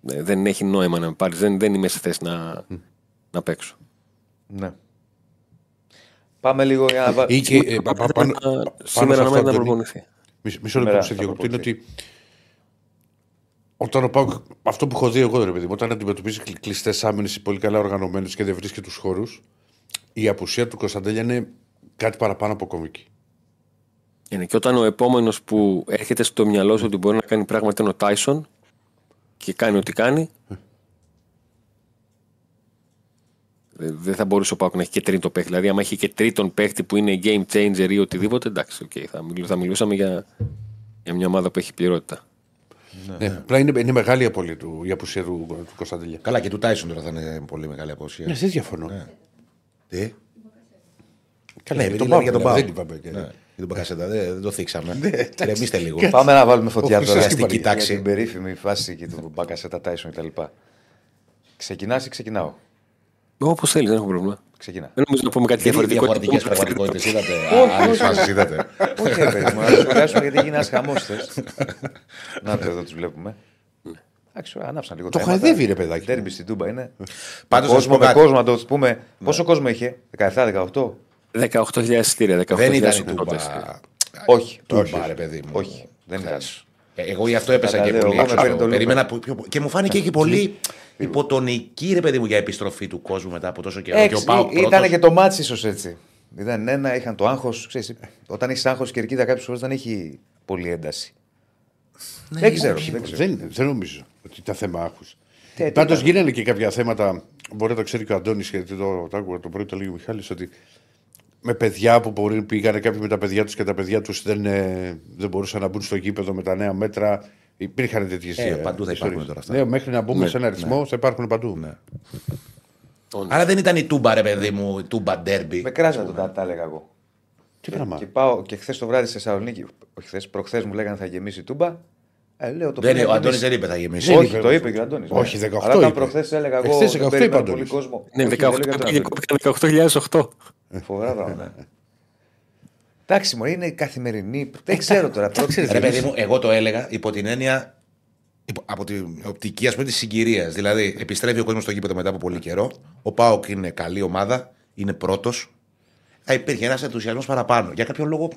Δεν έχει νόημα να με πάρει. Δεν, δεν είμαι σε θέση να, mm. να παίξω. Ναι. Πάμε λίγο για να βάλουμε. Σήμερα να μην τα προπονηθεί. Μισό λεπτό σε διακοπτή. Είναι ότι όταν ο Πάουκ, αυτό που έχω δει εγώ, ρε παιδί μου, όταν αντιμετωπίζει κλειστές άμυνες πολύ καλά οργανωμένες και δεν βρίσκει τους χώρους, η απουσία του Κωνσταντέλια είναι κάτι παραπάνω από κομική. Είναι και όταν ο επόμενος που έρχεται στο μυαλό σου ότι μπορεί να κάνει πράγματα είναι ο Τάισον και κάνει ό,τι κάνει. Δεν θα μπορούσε ο Πάουκ να έχει και τρίτο παίχτη. Δηλαδή, άμα έχει και τρίτον παίχτη που είναι game changer ή οτιδήποτε, εντάξει, okay, θα, μιλού, θα μιλούσαμε για, για μια ομάδα που έχει πληρότητα. Ναι, απλά είναι, είναι μεγάλη απώλεια του, η απουσία του, του Κωνσταντέλια. Καλά, και του Τάισον τώρα θα είναι πολύ μεγάλη απουσία. Ναι, δεν διαφωνώ. Ναι. Τι. Καλά, ναι, τον Πάουκ για τον Πάουκ. Για τον Μπακασέτα, δεν το θίξαμε. Εμείστε λίγο. Πάμε να βάλουμε φωτιά τώρα στην περίφημη φάση του Μπακασέτα Τάισον κτλ. Ξεκινά ή ξεκινάω. Όπως θέλει, δεν έχω πρόβλημα. Ξεκινά. Δεν νομίζω να πούμε κάτι διαφορετικό. Διαφορετικές πραγματικότητες είδατε. Άλλες φάσεις είδατε. Όχι, έπαιρνε. Να τους βγάζουμε γιατί γίνει ένας χαμός θες. Να το εδώ τους βλέπουμε. Εντάξει, ανάψαν λίγο τα αίματα. Το χαδεύει ρε παιδάκι. Τέρμπι στην Τούμπα είναι. Πάντως με κόσμο, το πούμε. Πόσο κόσμο είχε, δεκαεπτά δεκαοκτώ. δεκαοκτώ χιλιάδες εισιτήρια. Δεν ήταν η Τούμπα. Όχι. Τούμπα ρε παιδί μου. Όχι. Δεν ήταν. Εγώ γι' αυτό έπεσα και πολύ. Περίμενα και μου φάνηκε και πολύ. Υποτονική ρε παιδί μου για επιστροφή του κόσμου μετά από τόσο καιρό. Ήταν και το μάτς ίσως έτσι. Ήταν ένα, είχαν το άγχος. Όταν έχεις άγχος και ερκίδα κάποιες φορές δεν έχει πολλή ένταση. Ναι, δεν, ξέρω, όχι, δεν ξέρω. Δεν, δεν νομίζω ότι ήταν θέμα άγχους. Πάντως γίνανε και κάποια θέματα. Μπορεί να το ξέρει και ο Αντώνης γιατί το, το άκουγα το πρωί, το λέει ο Μιχάλης. Ότι με παιδιά που μπορεί, πήγανε κάποιοι με τα παιδιά τους και τα παιδιά τους δεν, δεν μπορούσαν να μπουν στο γήπεδο με τα νέα μέτρα. Υπήρχαν τέτοιες. Ε, παντού θα υπάρχουν τώρα αυτά. Ναι, μέχρι να μπούμε ναι, σε ένα αριθμό ναι. θα υπάρχουν παντού. Ναι. Άρα δεν ήταν η Τούμπα, ρε παιδί μου, η Τούμπα ντέρμπι. Με κράζα το τα, τα έλεγα εγώ. Τι πράγμα. Και, και πάω και χθες το βράδυ στη Θεσσαλονίκη. Όχι, χθες, προχθές μου λέγανε θα γεμίσει η Τούμπα. Ε, λέω, το δεν, ο Αντώνης δεν είπε θα γεμίσει. Όχι, όχι το είπε και ο Αντώνης. Όχι, δεκαοκτώ. Αλλά όταν προχθές έλεγα εγώ. Χθες δεκαοκτώ είπαν πολύ κόσμο. Ναι, δεκαοκτώ χιλιάδες οκτώ. Φοβερά πράγματα. Εντάξει, μωρή είναι η καθημερινή. Δεν ξέρω τώρα. Ρε παιδί μου, εγώ το έλεγα υπό την έννοια από την οπτική, ας πούμε, της συγκυρίας. Δηλαδή, επιστρέφει ο κόσμος στο γήπεδο μετά από πολύ καιρό. Ο ΠΑΟΚ είναι καλή ομάδα, είναι πρώτος. Θα υπήρχε ένας ενθουσιασμός παραπάνω. Για κάποιο λόγο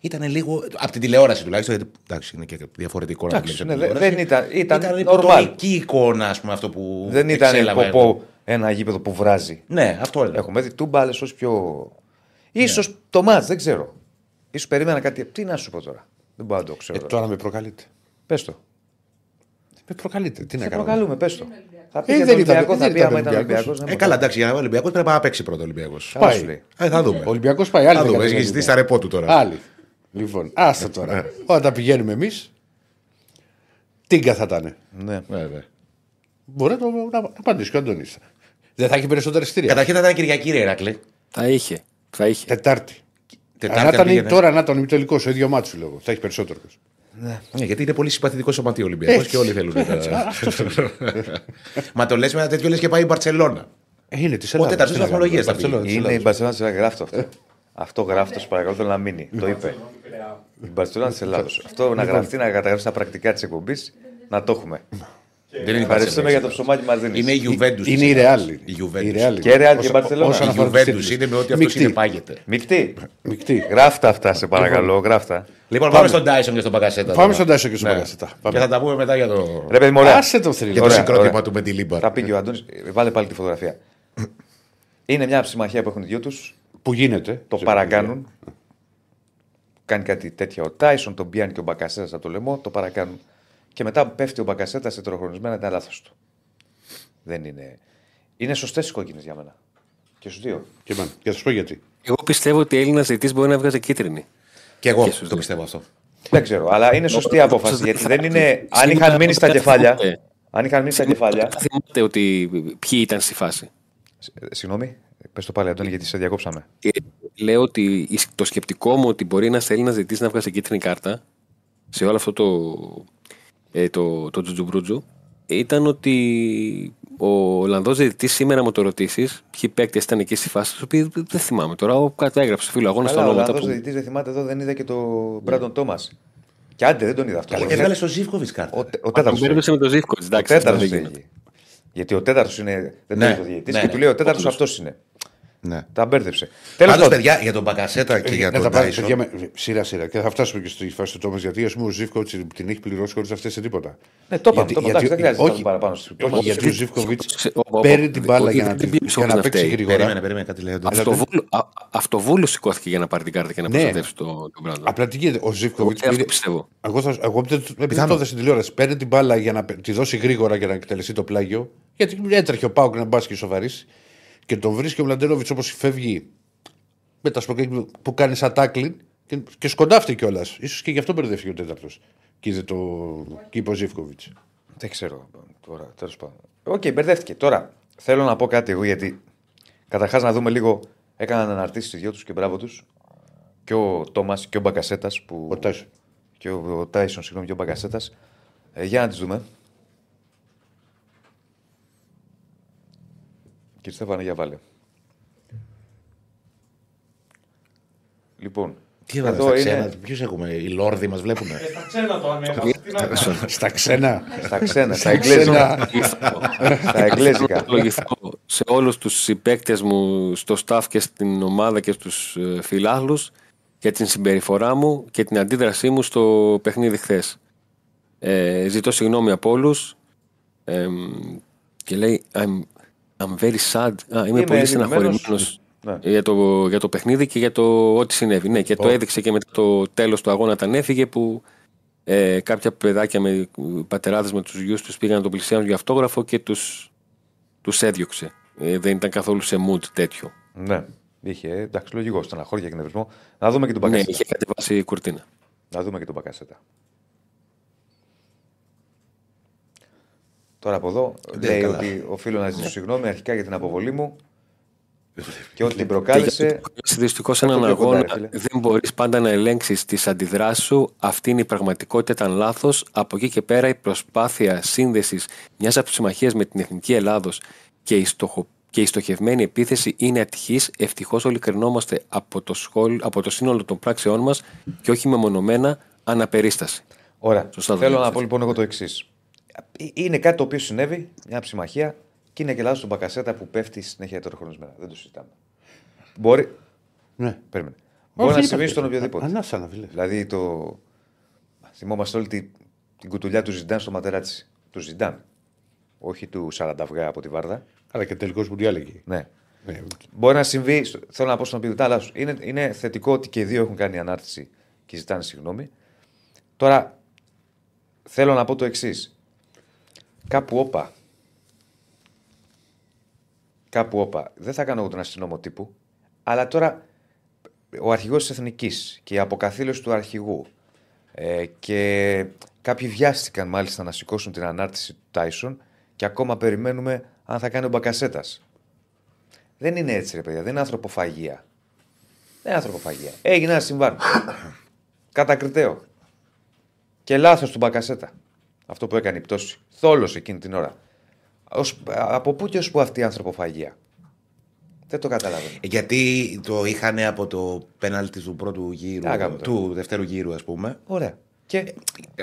ήταν λίγο. Από την τηλεόραση τουλάχιστον. Γιατί εντάξει, είναι και διαφορετικό να μιλήσει. Ναι, δεν ήταν. Ήταν, ήταν υποτολική εικόνα, ας πούμε, αυτό που. Δεν ήταν υποπό ένα γήπεδο που βράζει. Ναι, αυτό έλεγα. Έχουμε δει τούμπαλε ω πιο. Ίσως ναι. Το μάτς, δεν ξέρω. Ίσως περίμενα κάτι. Τι να σου πω τώρα. Δεν μπορώ να το ξέρω. Ε, τώρα με προκαλείτε. Πες το. Με προκαλείτε. Τι να κάνω. Προκαλούμε, πες το. Θα πει για Ολυμπιακό, θα πει άμα ήταν Ολυμπιακό. Ε, καλά, εντάξει, για να είναι Ολυμπιακό πρέπει να παίξει πρώτα Ολυμπιακό. Πάει. Θα δούμε. Ολυμπιακό πάει. Θα δούμε. Έχει ζητήσει τα ρεπό του τώρα. Άλλη. Λοιπόν, άστα τώρα. Όταν πηγαίνουμε εμεί, τίγκα θα ήταν. Ναι, βέβαια. Μπορεί να απαντήσει και ο Αντώνη. Δεν θα έχει περισσότερα εισιτήρια. Καταρχήν θα ήταν Κυριακή, Ηρακλή. Θα είχε. Θα είχε. Τετάρτη. Τετάρτη. Τώρα να τον τελικό ο ίδιο μάτσο λόγο. Θα έχει περισσότερο. Ναι. Ναι, γιατί είναι πολύ συμπαθητικό σωματείο Ολυμπιακός και όλοι θέλουν. Τα... Μα το λες με ένα τέτοιο, λες και πάει η Μπαρτσελώνα. Είναι τη Ελλάδα. Τέταρτης βαθμολογίας. Είναι η Μπαρτσελώνα της Ελλάδος. Γράφτο αυτό. Αυτό γράφτο, παρακαλώ, θέλω να μείνει. Το είπε. Η Μπαρτσελώνα της Ελλάδος. Αυτό να γραφτεί, να καταγράψει τα πρακτικά της εκπομπής, να το έχουμε. Ευχαριστούμε για το ψωμάκι μας. Είναι η Juventus. Είναι η Real. Η Juventus. Και Real και Μπαρτσελώνα. Η Juventus είναι με ό,τι αυτό συνεπάγεται. Μικτή. Γράφτα αυτά, σε παρακαλώ. Γράφτα. Λοιπόν, πάμε στον Τάισον και στον Παγκασέτα. Πάμε στον Τάισον και στον Παγκασέτα. Και θα τα πούμε μετά για το. Ρε παιδί μου, ωραία. Άσε το θρύλο. Για το συγκρότημα του με τη Λίμπα. Θα πει και ο Αντώνης, βάλε πάλι τη φωτογραφία. Είναι μια συμμαχία που έχουν οι δυο του. Που γίνεται. Το παρακάνουν. Κάνει κάτι τέτοια ο Τάισον, τον πιάνει και ο Μπαγκασέτα από το λαιμό, το παρακάνουν. Και μετά πέφτει ο Μπαγκασέτα σε τροχρονισμένα, ήταν λάθος του. Δεν είναι. Είναι σωστές οι κόκκινες για μένα. Και στους δύο. Και εμένα. Και θα σου πω γιατί. Εγώ πιστεύω ότι ο Έλληνας διαιτητής μπορεί να βγάζει κίτρινη. Και εγώ και το πιστεύω αυτό. Δεν ξέρω, αλλά είναι σωστή απόφαση. Γιατί δεν είναι. Αν είχαν μείνει στα κεφάλια. Αν είχαν μείνει στα κεφάλια. Δεν θυμάται ότι ποιοι ήταν στη φάση. Συγγνώμη, πες το πάλι, Αντώνη, γιατί σε διακόψαμε. Λέω ότι το σκεπτικό μου ότι μπορεί ένας Έλληνας διαιτητής να βγάζει κίτρινη κάρτα σε όλο αυτό το. Ε, το, το τζουτζουμπρούτζου ήταν ότι ο Ολλανδός διαιτητής σήμερα μου το ρωτήσεις ποιοι παίκτες ήταν εκεί στη φάση του, οποίοι δεν θυμάμαι τώρα. Ο κατέγραψε φίλο αγώνα στα ονόματα. Ο Ολλανδός διαιτητής δεν θυμάται εδώ, δεν είδα και τον Μπράντον Τόμας. Και άντε, δεν τον είδα αυτό. Και έβγαλε στο Ζίβκοβιτς κάρτα. Ο, ο τέταρτος. Μπέρδεψε με τον Ζίβκοβιτς. Ο τέταρτος. Γιατί ο τέταρτος είναι. Δεν ναι, το διαιτητής ναι, και του λέει ο τέταρτος αυτός είναι. Ναι. Τα μπέρδεψε. Τέλος παιδιά, για τον Μπαγκασέτα και για τον Τάισον. Σειρά-σειρά. Και θα φτάσουμε και στη φάση του Τόμας. Γιατί ας πούμε, ο Ζίβκοβιτς την έχει πληρώσει χωρίς αυτές σε τίποτα. Ναι, το είπαμε. Δεν χρειάζεται παραπάνω. Γιατί ο Ζίβκοβιτς παίρνει την μπάλα για να παίξει γρήγορα. Αυτοβούλο σηκώθηκε για να πάρει την κάρτα και να προστατεύσει τον Μπράντον. Απλά τι γίνεται. Ο Ζίβκοβιτς. Εγώ δεν το είδα στην τηλεόραση. Παίρνει την μπάλα για να τη δώσει γρήγορα για να εκτελεστεί το πλάγιο. Γιατί έτρεχε ο Πάοκ να μπει και σοβαρήσει. Και τον βρίσκει ο Μλαντένοβιτς όπως φεύγει με τα σποκέκια που κάνει σαν τάκλιν και, και σκοντάφτει κιόλας. Ίσως και γι' αυτό μπερδεύτηκε ο τέταρτος. Και είδε το κήπο Ζίβκοβιτς. Δεν ξέρω τώρα, τέλος πάντων. Οκ, okay, μπερδεύτηκε. Τώρα θέλω να πω κάτι εγώ γιατί καταρχάς να δούμε λίγο. Έκαναν αναρτήσεις οι δυο τους και μπράβο τους. Και ο Τόμας και ο Μπαγκασέτας. Που... Ο Τάισον. Και ο, ο Τάισον, συγγνώμη, και ο Μπαγκασέτας. Ε, για να τις δούμε. Κύριε Στέφανα, για βάλε. Λοιπόν, τι εδώ στα ξένα, είναι... ποιους έχουμε, οι λόρδοι μας βλέπουν. Στα ξένα το ανέβασε. Στα ξένα. Στα ξένα, στα εγγλέζικα. Στα εγγλέζικα. Σε όλους τους συμπαίκτες μου, στο staff και στην ομάδα και στους φιλάθλους για την συμπεριφορά μου και την αντίδρασή μου στο παιχνίδι χθες. Ε, ζητώ συγγνώμη από όλους ε, και λέει... I'm I'm very sad. Α, είμαι πολύ στεναχωρημένος ναι. για, το, για το παιχνίδι και για το ό,τι συνέβη. Ναι, και oh. το έδειξε και μετά το τέλος του αγώνα όταν έφυγε που ε, κάποια παιδάκια με πατεράδες με τους γιους τους πήγαν να τον πλησιάζουν για αυτόγραφο και τους, τους έδιωξε. Ε, δεν ήταν καθόλου σε mood τέτοιο. Ναι, είχε εντάξει λογικό στεναχώρια και νευρισμό. Να δούμε και τον Μπαγκασέτα. Ναι, είχε κατεβάσει η κουρτίνα. Να δούμε και τον Μπαγκασέτα. Τώρα από εδώ λέει καλά. Ότι οφείλω να ζητήσω συγγνώμη αρχικά για την αποβολή μου και ό,τι την προκάλεσε. Δυστυχώς σε έναν αγώνα δεν μπορείς πάντα να ελέγξεις τις αντιδράσεις σου. Αυτή είναι η πραγματικότητα, ήταν λάθος. Από εκεί και πέρα η προσπάθεια σύνδεσης μιας από τις συμμαχίες με την Εθνική Ελλάδος και η, στοχο... και η στοχευμένη επίθεση είναι ατυχής. Ευτυχώς όλοι κρινόμαστε από το, σχόλ... από το σύνολο των πράξεών μας και όχι μεμονωμένα αναπερίσταση. Ωραία. Σωστά, θέλω να πω λοιπόν εγώ το εξής. είναι κάτι το οποίο συνέβη, μια ψημαχία, και είναι και λάθος στον Μπακασέτα που πέφτει συνέχεια τετραχρονισμένα. Δεν το συζητάμε. Μπορεί. Ναι. Περίμενε. Μπορεί να συμβεί στον οποιοδήποτε. Ανάσα να βλέπει. Δηλαδή το. Θυμόμαστε όλη την, την κουτουλιά του Ζιντάν στο Ματεράτσι. Του Ζιντάν. Όχι του Σαρανταυγά από τη Βάρδα. Αλλά και τελικώς Μουντιάλ εκεί. Ναι. Ναι. Μπορεί να συμβεί. Θέλω να πω στον ποιητά, αλλά είναι, είναι θετικό ότι και οι δύο έχουν κάνει ανάρτηση και ζητάνε συγγνώμη. Τώρα θέλω να πω το εξής. Κάπου όπα. Κάπου όπα. Δεν θα κάνω εγώ τον αστυνόμο τύπου, αλλά τώρα ο αρχηγός της Εθνικής και η αποκαθήλωση του αρχηγού ε, και κάποιοι βιάστηκαν μάλιστα να σηκώσουν την ανάρτηση του Τάισον και ακόμα περιμένουμε αν θα κάνει ο Μπακασέτας. Δεν είναι έτσι ρε παιδιά, δεν είναι ανθρωποφαγία. Δεν είναι ανθρωποφαγία. Έγινε ένα συμβάν. Κατακριτέο. Και λάθος του Μπακασέτα. Αυτό που έκανε η πτώση. Θόλος εκείνη την ώρα. Ως, από πού και ως πού αυτή η ανθρωποφαγία. Δεν το καταλαβαίνω. Γιατί το είχαν από το πέναλτι του πρώτου γύρου, Ά, του δεύτερου γύρου, ας πούμε. Ωραία. Και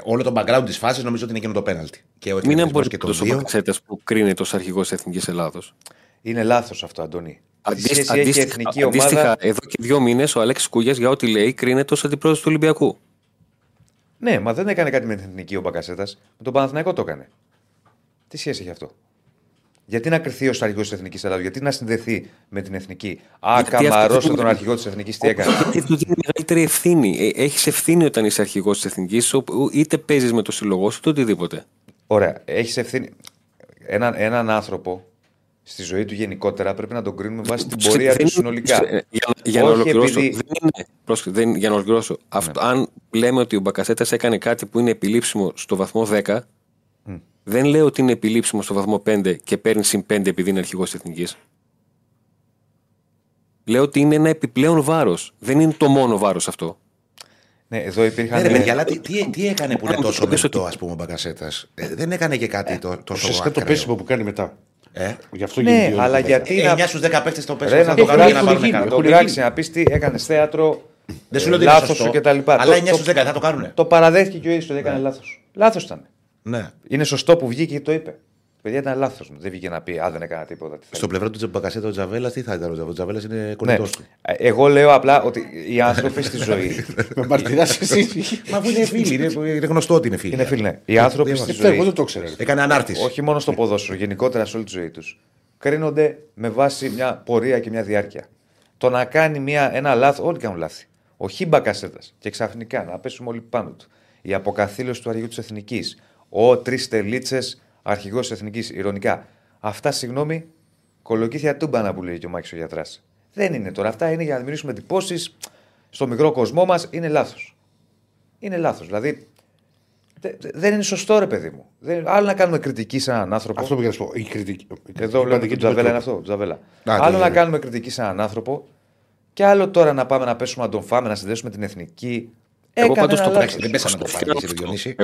όλο το background της φάσης νομίζω ότι είναι εκείνο το πέναλτι. Μην εμπορικός ο Μπακασέτας που κρίνεται ως αρχηγός Εθνικής Ελλάδος. Είναι λάθος αυτό, Αντώνη. Αντίστοιχα, αντίστοιχα, ομάδα... εδώ και δύο μήνες ο Αλέξης Κούγιας για ό,τι λέει κρίνεται ως αντιπρόεδρος του Ολυμπιακού. Ναι, μα δεν έκανε κάτι με την Εθνική ο Μπακασέτας. Με τον Παναθηναϊκό το έκανε. Τι σχέση έχει αυτό. Γιατί να κρυθεί ως αρχηγός της Εθνικής Ελλάδος, γιατί να συνδεθεί με την Εθνική. Α, καμαρώστε τον αρχηγό της Εθνικής, τι έκανε. Γιατί του δίνει μεγαλύτερη ευθύνη. Έχεις ευθύνη όταν είσαι αρχηγός της Εθνικής, είτε παίζεις με το σύλλογό σου, είτε οτιδήποτε. Ωραία, έχεις ευθύνη. Ένα, έναν άνθρωπο. Στη ζωή του γενικότερα πρέπει να τον κρίνουμε βάσει την πορεία του συνολικά. Για να ολοκληρώσω, αν λέμε ότι ο Μπακασέτας έκανε κάτι που είναι επιλήψιμο στο βαθμό δέκα, mm. δεν λέω ότι είναι επιλήψιμο στο βαθμό πέντε και παίρνει συν πέντε επειδή είναι αρχηγός της Εθνικής. Λέω ότι είναι ένα επιπλέον βάρος. Δεν είναι το μόνο βάρος αυτό. Ναι, εδώ υπήρχαν. Ναι, ρε, παιδιά, αλλά τι, τι, τι έκανε που είναι τόσο μεστό, ας πούμε, ο Μπακασέτας. Δεν έκανε και κάτι τόσο ακραίο. Φυσικά το πέσιμο που κάνει μετά. Ε? Γι' αυτό ναι, αλλά γιατί. εννιά στους δέκα παίχτες το πέσιμο. Να το κάνει να πάρουν κάτι. Να το κράξει, να πει τι έκανε θέατρο. Δεν σου λέω ότι είναι λάθος σου κτλ. Αλλά εννιά στους δέκα θα το κάνουν. Το παραδέχτηκε και ο ίδιος ότι έκανε λάθος. Λάθος ήταν. Είναι σωστό που βγήκε και το είπε. Παιδιά ήταν λάθος μου. Δεν βγήκε να πει, α, δεν έκανα τίποτα. Στο πλευρό του Μπακασέτα ο Τζαβέλας τι θα ήταν ο Τζαβέλας. Ο Τζαβέλας είναι κολλητός του. Εγώ λέω απλά ότι οι άνθρωποι στη ζωή. Με μαρτυράς εσύ. Μα που είναι φίλοι, είναι γνωστό ότι είναι φίλοι. Είναι φίλοι, ναι. Οι άνθρωποι στη ζωή. Εγώ δεν το ξέρω. Έκανε ανάρτηση. Όχι μόνο στο ποδόσφαιρο, γενικότερα σε όλη τη ζωή του. Κρίνονται με βάση μια πορεία και μια διάρκεια. Το να κάνει ένα λάθος, όλοι κάνουν λάθη. Ο Χ Μπακασέτας και ξαφνικά να πέσουμε όλοι πάνω του. Η αποκαθήλωση του αργίου τη Εθνική. Ο τρει τελίτσε. Αρχηγός της Εθνικής, ηρωνικά. Αυτά, συγγνώμη, κολοκύθια τούμπανα που λέει και ο Μάκης ο γιατράς. Δεν είναι τώρα. Αυτά είναι για να δημιουργήσουμε εντυπώσεις στο μικρό κοσμό μας. Είναι λάθος. Είναι λάθος. Δηλαδή, δε, δε, δεν είναι σωστό, ρε παιδί μου. Δεν, άλλο να κάνουμε κριτική σε έναν άνθρωπο. Αυτό που είχα να σου πω. Η κριτική. Εδώ βλέπω τον Τζαβέλα, είναι αυτό. Το Τζαβέλα. Να, άλλο δηλαδή. Να κάνουμε κριτική σε έναν άνθρωπο και άλλο τώρα να πάμε να πέσουμε να τον φάμε, να συνδέσουμε την Εθνική. Εγώ πάντως το πράξα. Δεν πέσα να το φάει, κύριε Διονύση.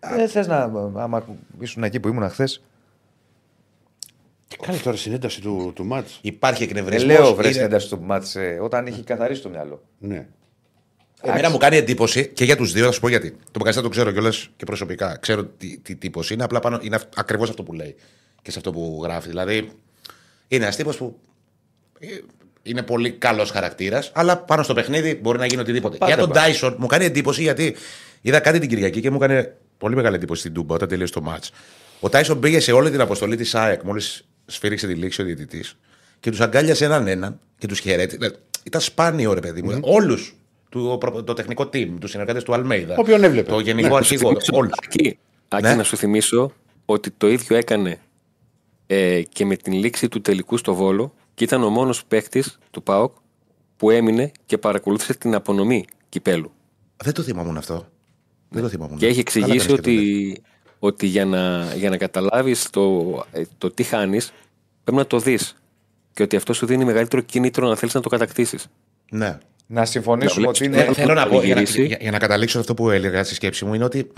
Δεν θες να. Άμα ήσουν εκεί που ήμουν χθες. Τι κάνει τώρα συνένταση του, του μάτς. Υπάρχει εκνευρισμός. Δεν λέω βρε είναι... συνένταση του μάτς ε, όταν έχει καθαρίσει το μυαλό. Ναι. Εμένα μου κάνει εντύπωση και για τους δύο, θα σου πω γιατί. Το Μπακασέτα το ξέρω κιόλας και προσωπικά. Ξέρω τι, τι τύπος είναι. Απλά πάνω, είναι ακριβώς αυτό που λέει και σε αυτό που γράφει. Δηλαδή είναι ένας τύπος που. Είναι πολύ καλός χαρακτήρας, αλλά πάνω στο παιχνίδι μπορεί να γίνει οτιδήποτε. Πάτε για τον Τάισον μου κάνει εντύπωση, γιατί είδα κάτι την Κυριακή και μου έκανε πολύ μεγάλη εντύπωση στην Τούμπα όταν τελείωσε το μάτς. Ο Τάισον πήγε σε όλη την αποστολή της ΑΕΚ, μόλις σφύριξε τη λήξη ο διαιτητής, και τους αγκάλιασε έναν έναν και τους χαιρέτησε. Δηλαδή, ήταν σπάνιο, ρε παιδί μου. Mm-hmm. Όλους. Το, το τεχνικό team, τους συνεργάτες του Αλμέιδα. Όποιον έβλεπε. Το γενικό ναι, αρχηγό. Αρκεί ναι. να σου θυμίσω ότι το ίδιο έκανε ε, και με την λήξη του τελικού στο Βόλο. Και ήταν ο μόνος παίκτης του ΠΑΟΚ που έμεινε και παρακολούθησε την απονομή κυπέλου. Δεν το θυμάμαι αυτό. Δεν το θυμάμαι. Και έχει εξηγήσει ότι, ότι για να, για να καταλάβεις το, το τι χάνεις, πρέπει να το δεις. Και ότι αυτό σου δίνει μεγαλύτερο κίνητρο να θέλεις να το κατακτήσεις. Ναι. Να συμφωνήσουμε ότι είναι. Θέλω να πω, για να, για, για να καταλήξω αυτό που έλεγα στη σκέψη μου, είναι ότι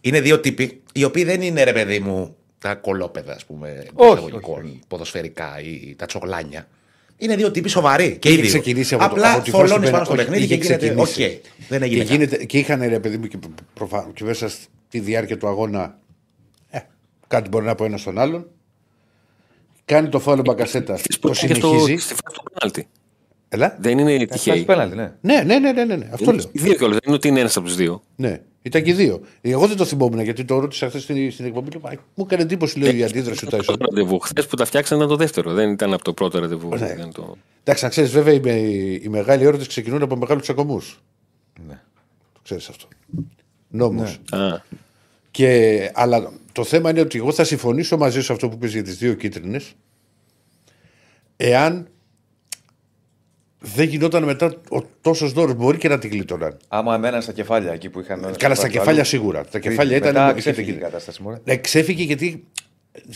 είναι δύο τύποι, οι οποίοι δεν είναι ρε παιδί μου. Τα κολόπεδα, ας πούμε, όχι, όχι. ποδοσφαιρικά ή τα τσογλάνια. Είναι δύο τύποι σοβαροί. Και ήδη ξεκινήσει από απλά το απλά θολώνεις πάνω στο παιχνίδι και γίνεται. Okay. Δεν έγινε. Και, και είχαν, ρε παιδί μου, και, προφανώς, και μέσα στη διάρκεια του αγώνα. Ε, Κάτι μπορεί να πω ένα στον άλλον. Κάνει το φάουλ Μπακασέτα. Το συνεχίζει. Στη φάση του πέναλτι. Ελά. Δεν είναι τυχαίο. Ναι, ναι, ναι, ναι, ναι, ναι. Αυτό είναι, λέω. Οι δύο κιόλας. Δεν είναι ότι είναι ένας από τους δύο. Ναι, ήταν και οι δύο. Εγώ δεν το θυμόμουν γιατί το ρώτησα χθες στην, στην εκπομπή. Μου έκανε εντύπωση, λέει, η αντίδραση του Τάισον. Χθες που τα φτιάξανε ήταν το δεύτερο. Δεν ήταν από το πρώτο ραντεβού. Ναι. Το... Εντάξει, να ξέρεις, βέβαια οι, οι μεγάλοι έρωτες ξεκινούν από μεγάλους τσακωμούς. Ναι. Το ξέρεις αυτό. Νόμος. Ναι. Και, αλλά το θέμα είναι ότι εγώ θα συμφωνήσω μαζί σου αυτό που πες για τις δύο κίτρινες. Εάν δεν γινόταν μετά ο τόσος δώρος, μπορεί και να την γλίτωναν. Άμα εμένα στα κεφάλια εκεί που είχαν. Καλά, στα κεφάλια σίγουρα. Τα κεφάλια ήταν. Μετά ξέφυγε η κατάσταση. Εξέφυγε γιατί.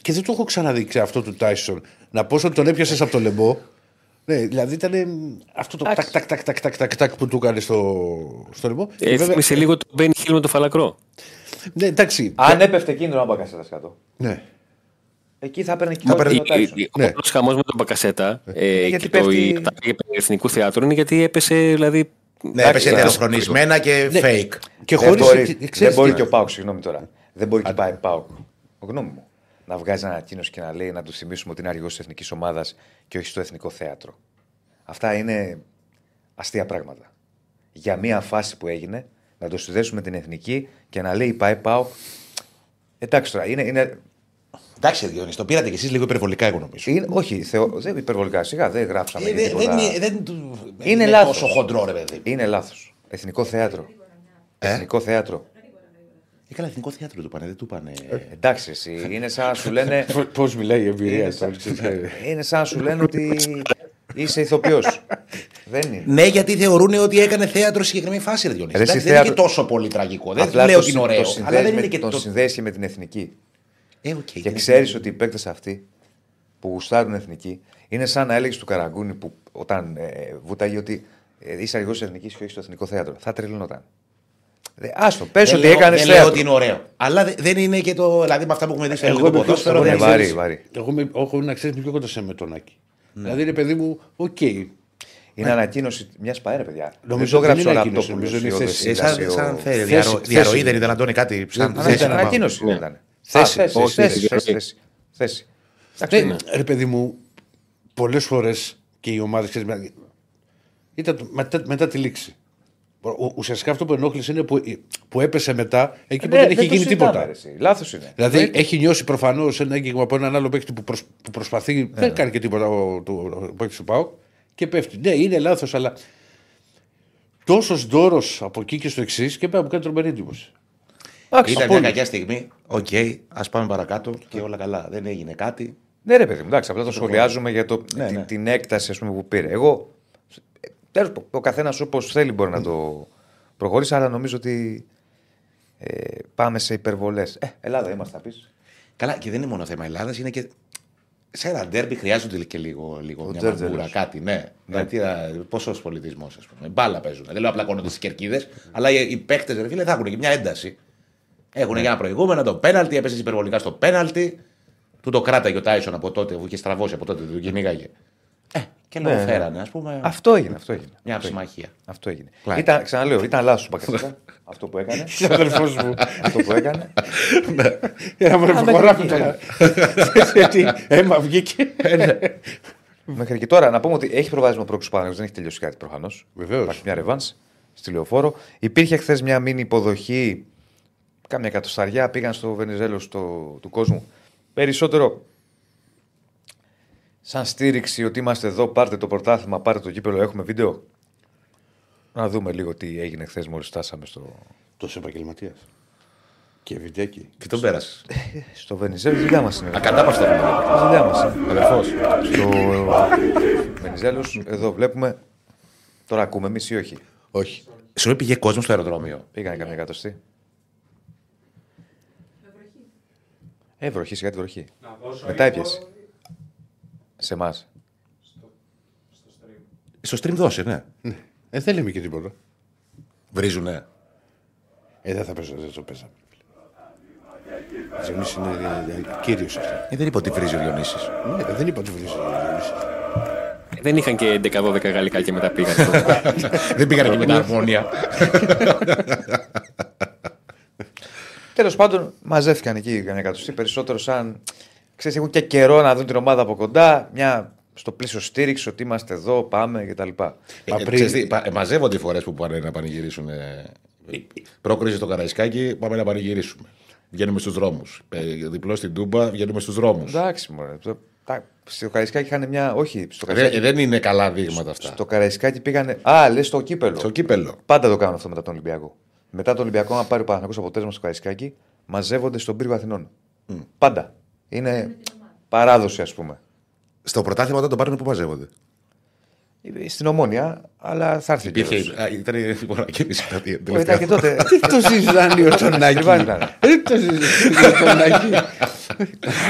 Και δεν το έχω ξαναδεί αυτό του Τάισον. Να πω ότι τον έπιασε από το λαιμό. Ναι, δηλαδή ήταν αυτό το τάκ, τάκ, τάκ, τάκ, τάκ, τάκ που του έκανε στο λαιμό. Έφυγε λίγο το Μπεν Χιλ με το φαλακρό. Ναι, εντάξει. Αν έπεφτε κίνδυνο να μπακασέτα κάτω. Ναι. Εκεί θα έπαιρνε και πάλι. Ο πρώτο χαμό με τον Μπακασέτα ε, και πέφτει... το κατάφυγε του Εθνικού Θεάτρου είναι γιατί έπεσε. Δηλαδή, ναι, έπεσε ενδοχρονισμένα και ναι, fake. Και δεν, χωρίς, μπορεί, ξέρεις, δεν μπορεί ναι. και ο Πάουκ, συγγνώμη τώρα. Δεν μπορεί Α, και πάει Πάουκ. Γνώμη μου. Να βγάζει ανακοίνωση και να λέει να του θυμίσουμε ότι είναι αργό τη εθνική ομάδα και όχι στο Εθνικό Θέατρο. Αυτά είναι αστεία πράγματα. Για μία φάση που έγινε να το συνδέσουμε την εθνική και να λέει πάει Πάουκ. Εντάξει τώρα είναι. Εντάξει, Διονύση, το πήρατε κι εσείς λίγο υπερβολικά, εγώ νομίζω. Είναι, όχι, θεω, δεν υπερβολικά, σιγά, δεν γράψαμε. Ε, δε, δεν, είναι, δεν είναι, είναι λάθος. Τόσο χοντρό, ρε παιδί. Είναι λάθος. Εθνικό θέατρο. Ε? Εθνικό θέατρο. Ε, καλά, εθνικό θέατρο του πάνε, δεν του πάνε. Ε, εντάξει, εσύ, είναι σαν να σου λένε. Πώς μιλάει η εμπειρία, είναι σαν να σου λένε ότι είσαι ηθοποιός. Δεν είναι. Ναι, γιατί θεωρούν ότι έκανε θέατρο συγκεκριμένη φάση, ρε Διονύση. Δεν είναι και τόσο πολύ τραγικό. Δεν λέω ότι είναι ωραίο. Αλλά δεν είναι και το συνδέσει με την εθνική. Ε, okay, και ξέρεις είναι... ότι οι παίκτες αυτοί που γουστάρουν εθνική είναι σαν να έλεγες του Καραγκούνη που όταν ε, βούταγε ότι ε, είσαι αργός εθνικής και όχι στο Εθνικό Θέατρο. Θα τρελνόταν. Άστο, πες ότι έκανες θέατρο. Δεν λέω ότι είναι ωραίο. Αλλά δε, δεν είναι και το. Δηλαδή με αυτά που έχουμε δει στο Εθνικό Ποδόσφαιρο. Ναι, βαρύ, βαρύ. Εγώ να ξέρεις πιο κοντά σε με τον Άκη. Δηλαδή είναι παιδί μου, οκ. Είναι ανακοίνωση μια παρέα, παιδιά. Νομίζω ότι γράψε όλα αυτό που διαρροή δεν ήταν, Αντώνη, κάτι. Ανακοίνωση ήταν. Θέση. Α, θέση, όχι, θέση, θέση, θέση, θέση. θέση. Ναι, ρε παιδί μου, πολλές φορές και οι ομάδες ήταν μετά, μετά τη λήξη. Ο, ουσιαστικά αυτό που ενόχλησε είναι που, που έπεσε μετά εκεί που ε, δεν έχει γίνει τίποτα. Λάθος είναι. Δηλαδή ε, έχει νιώσει προφανώς ένα έγκλημα από έναν άλλο παίκτη που, προσ, που προσπαθεί, ε, δεν κάνει και τίποτα ο, ο παίκτης του ΠΑΟΚ και πέφτει. Ναι, είναι λάθος, αλλά τόσος δώρος από εκεί και στο εξής και πέρα μου κάνει τρομερή εντύπωση. Ήταν μια κακιά στιγμή. Οκ, okay, ας πάμε παρακάτω και όλα καλά. Δεν έγινε κάτι. Ναι, ρε παιδί μου, εντάξει, απλά το σχολιάζουμε για το, ναι, την, ναι. την έκταση ας πούμε, που πήρε. Εγώ. Τέλος, ο καθένας όπως θέλει μπορεί να το προχωρήσει, αλλά νομίζω ότι ε, πάμε σε υπερβολές. Ε, Ελλάδα είμαστε, θα πεις. Καλά, και δεν είναι μόνο θέμα Ελλάδας, είναι και. Σε ένα ντέρμπι χρειάζονται και λίγο, λίγο μια μαγκούρα, κάτι, ναι. Γιατί πόσο πολιτισμό, α πούμε. Μπάλα παίζουν. Δεν λέω απλά κόνονται στις κερκίδες, αλλά οι παίκτες, ρε φίλε, θα έχουν και μια ένταση. Έχουν για ένα προηγούμενο το πέναλτι, έπεσε υπερβολικά στο πέναλτι. Του το κράταγε ο Τάισον από τότε, που είχε στραβώσει από τότε, του κυνήγαγε. Ε, και ναι, φέρανε, ας πούμε. Αυτό έγινε. Αυτό έγινε. Μια συμμαχία. Αυτό έγινε. Ήταν, ξαναλέω, ήταν λάθος του Μπακασέτα. Αυτό που έκανε. Ο αδελφός μου. Αυτό που έκανε. Ένα μορφογράφη τώρα. Γιατί αίμα βγήκε. Μέχρι και τώρα να πούμε ότι έχει προβάδισμα πρόξου Παναγιώτη, δεν έχει τελειώσει κάτι προφανώς. Βεβαίως. Υπάρχει μια ρεβάνς στη Λεωφόρο. Υπήρχε χθες μια μήνυ υποδοχή. Κάμια εκατοσταριά πήγαν στο Βενιζέλος το, του κόσμου. Περισσότερο σαν στήριξη ότι είμαστε εδώ, πάρτε το πρωτάθλημα, πάρτε το κύπελο, έχουμε βίντεο. Να δούμε λίγο τι έγινε χθες μόλις φτάσαμε στο... Τόσο επαγγελματίας. Και βιντεάκι. Και τον πέρασε. Στο Βενιζέλος δουλειά μας είναι. Ακατάπαυστα δουλειά μας είναι. Αδερφός. Στο Βενιζέλος εδώ βλέπουμε. Τώρα ακούμε εμείς ή όχι. Όχι. Συγγνώμη, πήγε κόσμο στο αεροδρόμιο. Πήγανε κάμια εκατοστή. Ε, βροχή, σιγά τη βροχή. Μετά έπιασε. Υπό... Σε εμάς. Στο... στο stream. Στο stream δώσε, ναι. ναι. Ε, δεν λέμε και τίποτα. Βρίζουνε. Ε, δεν θα πέσω, δεν το πέσαμε. Διονύσης είναι κύριος αυτό. Ε, δεν είπα ότι βρίζει ο Διονύσης. Ναι, δεν είπα ότι βρίζει ο Διονύσης. Δεν είχαν και έντεκα δώδεκα γαλλικά και μετά πήγαν. Δεν πήγαν και μετά αρμόνια. Τέλος πάντων, μαζεύτηκαν εκεί καμιά εκατοστή, περισσότερο σαν. Ξέρεις, έχουν και καιρό να δουν την ομάδα από κοντά, μια στο πλήσιο στήριξη ότι είμαστε εδώ, πάμε κτλ. Ε, πριν... Μαζεύονται οι φορές που πάνε να πανηγυρίσουν. Ε... Πρόκριση στο Καραϊσκάκι, πάμε να πανηγυρίσουμε. Βγαίνουμε στους δρόμους. Ε, διπλό στην Τούμπα, βγαίνουμε στους δρόμους. Εντάξει, μωρέ. Στο Καραϊσκάκι είχαν μια. Όχι, στο Καραϊσκάκι... δεν, δεν είναι καλά δείγματα αυτά. Στο Καραϊσκάκι πήγανε. Α, λες στο κύπελο. Στο κύπελο. Πάντα το κάνουν αυτό μετά τον Ολυμπιακό. Μετά τον Ολυμπιακό, να πάρει ο Παναθηναϊκός αποτέλεσμα στο Καραϊσκάκι, μαζεύονται στον πύργο Αθηνών. Mm. Πάντα. Είναι παράδοση, ας πούμε. Στο πρωτάθλημα όταν το πάρουν, πού μαζεύονται? Στην Ομόνια, αλλά θα έρθει. Υπήρχε. Ήταν η υπονακίνηση. Ήταν και τότε. Τι το συζητάνε ο Τσονάκη. Τι το συζητάνε ο Τσονάκη.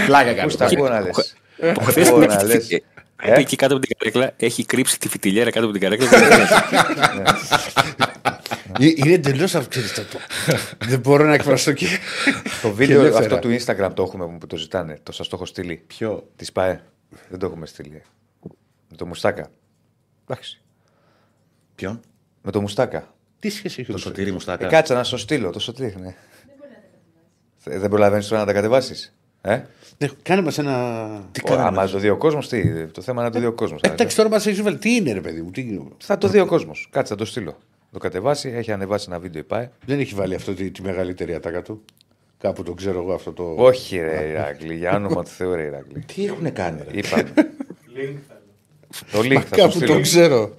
Πλάκα κάνω. Εκεί κάτω από την καρέκλα έχει κρύψει τη φιτιλιέρα κάτω από την καρέκλα. Είναι εντελώς αυξηριστικό. Δεν μπορώ να εκφραστώ και. Το βίντεο αυτό του Instagram το έχουμε που το ζητάνε. Το σας το έχω στείλει. Ποιο? Τη ΠΑΕ. Δεν το έχουμε στείλει. Με το Μουστάκα. Εντάξει. Ποιον? Με το Μουστάκα. Τι σχέση έχει το Σωτήρι Μουστάκα? Ε, κάτσα να σου στείλω. Το Σωτήρι, ναι. Δεν, δεν προλαβαίνεις τώρα να τα κατεβάσεις. Ε? Ναι, κάνε μας ένα. Τι oh, κάνουμε. Άμα το δει ο κόσμος, τι. Το θέμα είναι να το δει ο κόσμος. Εντάξει, τώρα μας έχει βάλει. Τι είναι, ρε παιδί μου. Τι... Θα το δει ο κόσμος. Κάτσε να το στείλω. Το κατεβάσει, έχει ανεβάσει ένα βίντεο η ΠΑΕ. Δεν έχει βάλει αυτό τη, τη μεγαλύτερη ατάκα του. Κάπου το ξέρω εγώ αυτό το. Όχι, ρε Ηράκλη. Για όνομα του Θεού, ρε Ηράκλη. Τι έχουν κάνει, ρε. Είπαμε. Το link θα κάπου το, το ξέρω.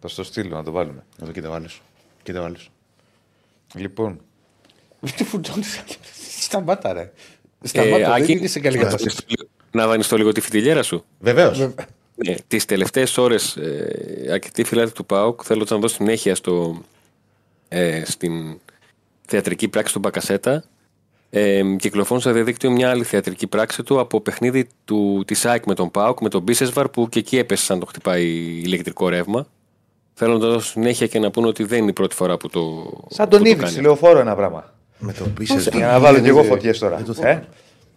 Θα στο στείλω να το βάλουμε. Να το κοίτα βάλεις. Κοίτα βάλεις. Λοιπόν. Τι φουντώνει. Σταμάτα, ρε. Σταμάτα, δεν είναι σε καλή κατάσταση. Να δανειστώ λίγο τη φιτιλιέρα σου. Βεβαίως. Τις τελευταίες ώρες αρκετοί φιλάδοι του ΠΑΟΚ θέλω να δώσω συνέχεια στην θεατρική πράξη του Μπακασέτα. Ε, κυκλοφόρησε στο διαδίκτυο μια άλλη θεατρική πράξη του από παιχνίδι τη ΑΕΚ με τον ΠΑΟΚ, με τον Μπίσεσβαρ, που και εκεί έπεσε σαν το χτυπάει ηλεκτρικό ρεύμα. Θέλω να το δώσω συνέχεια και να πούνε ότι δεν είναι η πρώτη φορά που το. Σαν τον Ήβιτς, λεωφόρο ένα πράγμα. Με τον Μπίσεσβαρ. Για να βάλω κι εγώ φωτιές τώρα. Ε?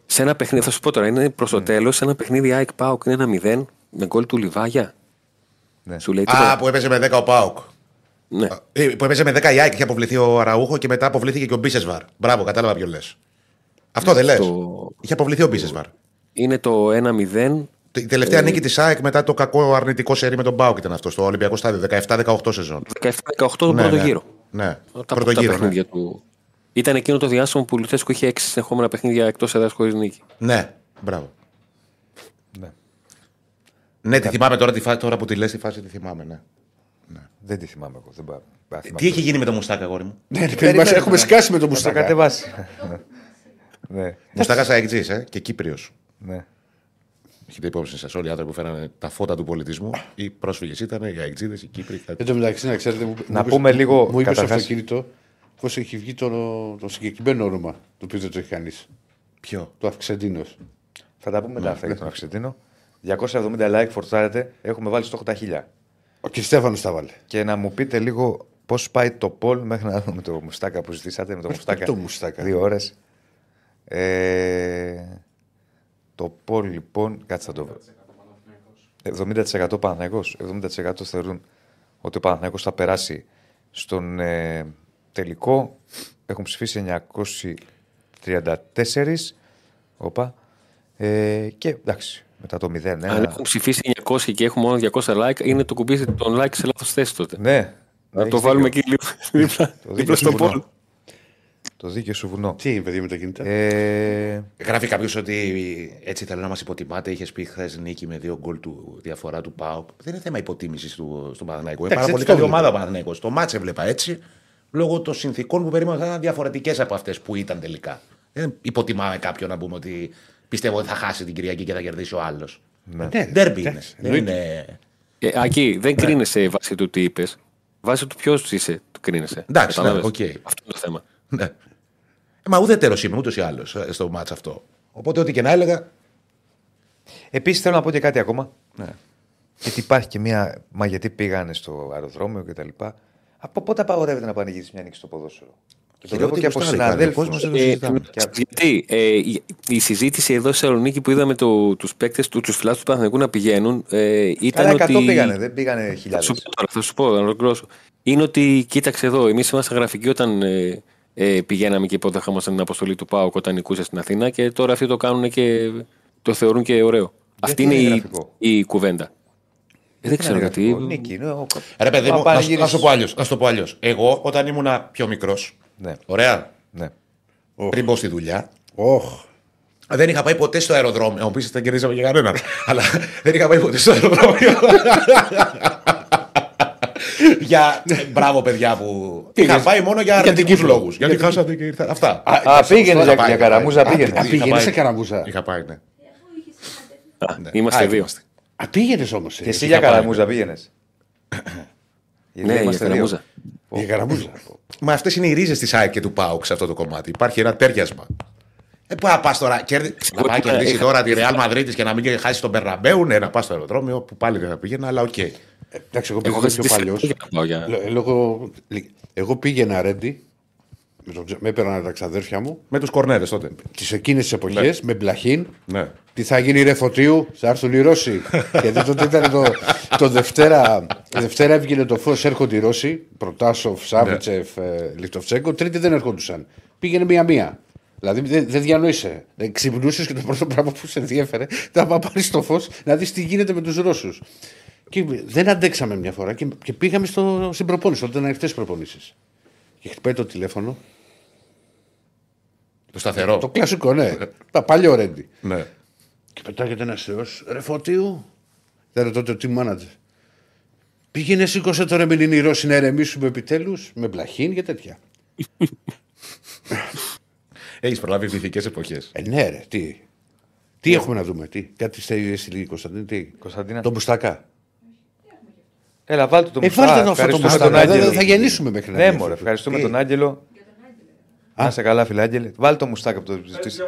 Σε ένα παιχνίδι, θα σου πω τώρα, είναι προς το τέλος, σε ένα παιχνίδι ΑΕΚ ΠΑΟΚ είναι ένα μηδέν με γκολ του Λιβάγια. Ναι. Σου λέει, α, που έπεσε με δέκα ο ΠΑΟΚ. Ναι. Που έπεσε με δέκα η ΑΕΚ, είχε αποβληθεί ο Αραούχο και μετά αποβλήθηκε και ο Μπίσεσβαρ. Μπράβο, κατάλαβα ποιο λες. Αυτό δεν λες. Το... Είχε αποβληθεί ο Μπίσεσβαρ. Είναι το ένα μηδέν. Η τελευταία ε... νίκη της ΑΕΚ μετά το κακό αρνητικό σερί με τον ΠΑΟΚ ήταν αυτό στο Ολυμπιακό Στάδιο. δεκαεπτά δεκαοκτώ σεζόν. δεκαεπτά δεκαοκτώ το ναι, πρώτο ναι. γύρο. Ναι, τα πρώτο γύρο. Ναι. Του... Ήταν εκείνο το διάστημα που ο Λουτσέσκου είχε έξι συνεχόμενα παιχνίδια εκτός έδρας χωρίς νίκη. Ναι, μπράβο. Ναι, ναι, τη θυμάμαι τώρα, τη φάση, τώρα που τη λες τη φάση τη θυμάμαι, ναι. Ναι. Δεν τη θυμάμαι εγώ. Δεν πά... ε, τι θυμάμαι. Έχει γίνει με το Μουστάκα, αγόρι μου. Έχουμε σκάσει με το Μουστάκα. Κατεβάσει. Ναι. Μουστάκα Σαϊκτζής, ε, και Κύπριος. Ναι. Έχετε υπόψη σας όλοι οι άνθρωποι που φέρανε τα φώτα του πολιτισμού, οι πρόσφυγες ήταν, οι Αϊκτζίδες, οι Κύπροι. Εν τω μεταξύ, να ξέρετε, μου, να μου πούμε λίγο. Μου είπε στο αυτοκίνητο πώς έχει βγει το, το συγκεκριμένο όνομα, το οποίο δεν το έχει κανείς. Ποιο? Το Αυξεντίνος. Θα τα πούμε μετά αυτά για τον Αυξεντίνο. διακόσια εβδομήντα like φορτσάρετε, έχουμε βάλει στόχο τα χίλια. Ο κ. Στέφανος τα βάλε. Και να μου πείτε λίγο πώς πάει το Πολ μέχρι να δούμε το Μουστάκα που ζητήσατε, με το Μουστάκα δύο ώρες. Ε, το πόλ λοιπόν, κάτσε να το βρω. εβδομήντα τοις εκατό Παναθηναϊκός. εβδομήντα τοις εκατό θεωρούν ότι ο Παναθηναϊκός θα περάσει στον ε, τελικό. Έχουν ψηφίσει εννιακόσιοι τριάντα τέσσερις. Οπα. Ε, και εντάξει, μετά το μηδέν. Αν ένα... έχουν ψηφίσει εννιακόσιοι και έχουν μόνο διακόσια like, είναι το κουμπί των like σε λάθος θέση τότε. Ναι. Να το βάλουμε εκεί δίπλα στο πόλ. Το δίκαιο σου βουνό. Τι είναι, παιδί, με τα κινητά. Ε... Γράφει κάποιος ότι έτσι θέλω να μας υποτιμάτε. Είχες πει χθες νίκη με δύο γκολ του διαφορά του ΠΑΟΚ. Δεν είναι θέμα υποτίμησης του, στον Παναθηναϊκό. Είναι πάρα πολύ καλή ομάδα ο Παναθηναϊκός. Το μάτσε έβλεπα έτσι. Λόγω των συνθήκων που περίμενα θα ήταν διαφορετικές από αυτές που ήταν τελικά. Δεν υποτιμάμε κάποιον να πούμε ότι πιστεύω ότι θα χάσει την Κυριακή και θα κερδίσει ο άλλος. Ντέρμπι είναι. Δεν είναι. Ακή, δεν κρίνεσαι βάσει του τι είπες. Βάσει του ποιο είσαι, του κρίνεσαι. Εντάξει, αυτό είναι το θέμα. Ναι. Μα ουδέτερος είμαι ούτως ή άλλως στο μάτς αυτό. Οπότε ό,τι και να έλεγα. Επίσης θέλω να πω και κάτι ακόμα. Ναι. Γιατί υπάρχει και μία. Μα γιατί πήγανε στο αεροδρόμιο κτλ. Από πότε απαγορεύεται να πανηγυρίσει μια νίκη στο ποδόσφαιρο? Και το βλέπω και από συναδέλφους. Ε, γιατί ε, η συζήτηση εδώ στη Θεσσαλονίκη που είδαμε το, τους παίκτες, τους φιλάθλους του Παναθηναϊκού να πηγαίνουν. Ε, ήταν ότι... εκατό πήγανε, δεν πήγανε χιλιάδες. Θα σου πω, θα σου πω, να ολοκληρώσω. Είναι ότι κοίταξε εδώ, εμείς είμαστε γραφικοί όταν. Ε, Ε, πηγαίναμε και υποδέχαμε την αποστολή του ΠΑΟΚ όταν νικούσε στην Αθήνα και τώρα αυτοί το κάνουν και το θεωρούν και ωραίο. Για αυτή είναι, είναι η, η κουβέντα. Ε, δεν ξέρω γιατί. Ρε παιδί μου, να σου το πω αλλιώς. Εγώ όταν ήμουν πιο μικρός, ναι. Ωραία, ναι. Oh. Πριν μπω στη δουλειά, oh. δεν είχα πάει ποτέ στο αεροδρόμιο. Μου πεις, δεν κερδίσαμε για κανέναν. Αλλά δεν είχα πάει ποτέ στο αεροδρόμιο. Για... Μπράβο, παιδιά που. Είχα πάει μόνο για αρνητικούς λόγους. Γιατί χάσατε και ήρθατε. Αυτά. Α, πήγαινε για καραμπούζα, πήγαινε. Πήγαινε σε καραμπούζα. Είχα πάει, ναι. Είμαστε δύο. Α, πήγαινε όμως. Και εσύ για καραμπούζα πήγαινε. Ναι, είμαστε καραμπούζα. Για καραμπούζα. Μα αυτές είναι οι ρίζες της ΑΕΚ και του ΠΑΟΚ σε αυτό το κομμάτι. Υπάρχει ένα τέριασμα. Ε, πά, πας τώρα, κέρδι... να πάει να κερδίσει τώρα τη Ρεάλ Μαδρίτης και να μην χάσει τον Μπερναμπέου, ναι, να πας στο αεροδρόμιο που πάλι δεν θα πήγαινα, αλλά οκ. Okay. Ε, εντάξει, εγώ πήγα πιο παλιός. Εγώ, εγώ πήγαινα ρέντι, με έπαιρναν τα ξαδέρφια μου. Με τους Κορνέρες τότε. Τις εκείνες τις εποχές, ναι. Με Μπλαχίν. Ναι. Τι θα γίνει ρε Φωτίου, θα έρθουν οι Ρώσοι. Γιατί τότε ήταν το, το Δευτέρα, Δευτέρα έβγαινε το φως, έρχονται οι Ρώσοι. Προτάσοφ, Σάβιτσεφ, ναι. Λιχτοφτσέγκο. Τρίτη δεν ερχόντουσαν. Πήγαινε μία-μία. Δηλαδή δεν δε διανοείσαι. Ξυπνούσε και το πρώτο πράγμα που σε ενδιέφερε ήταν να πάρει το φως να δει τι γίνεται με τους Ρώσους. Και δεν αντέξαμε μια φορά και, και πήγαμε στο, στην προπόνηση, όταν ήταν ανοιχτές προπονήσεις. Και χτυπάει το τηλέφωνο. Το σταθερό. Το κλασικό, ναι. Παλιό ρέντι. Ναι. Και πετάγεται ένας θεός. Ρε Φωτίου. Ήταν τότε ο team manager. Πήγαινε, σήκωσε τώρα με οι Ρώσοι να ερεμήσουμε επιτέλους με Μπλαχίν και τέτοια. Έχεις προλάβει μυθικές εποχές. Ε, ναι, ρε, τι. Τι yeah. έχουμε να δούμε, τι. Κάτι στη Κωνσταντίνα. Τον Μπουστάκα. Έλα, βάλτε τον Μπουστάκα. Ε, βάλτε τον Μπουστάκα. Δεν θα γεννήσουμε μέχρι να γεννήσουμε. Ναι, μωρέ, ευχαριστούμε τον Άγγελο. Να σε καλά, φίλε Άγγελε. Βάλτε τον Μπουστάκα από το ζητήσει.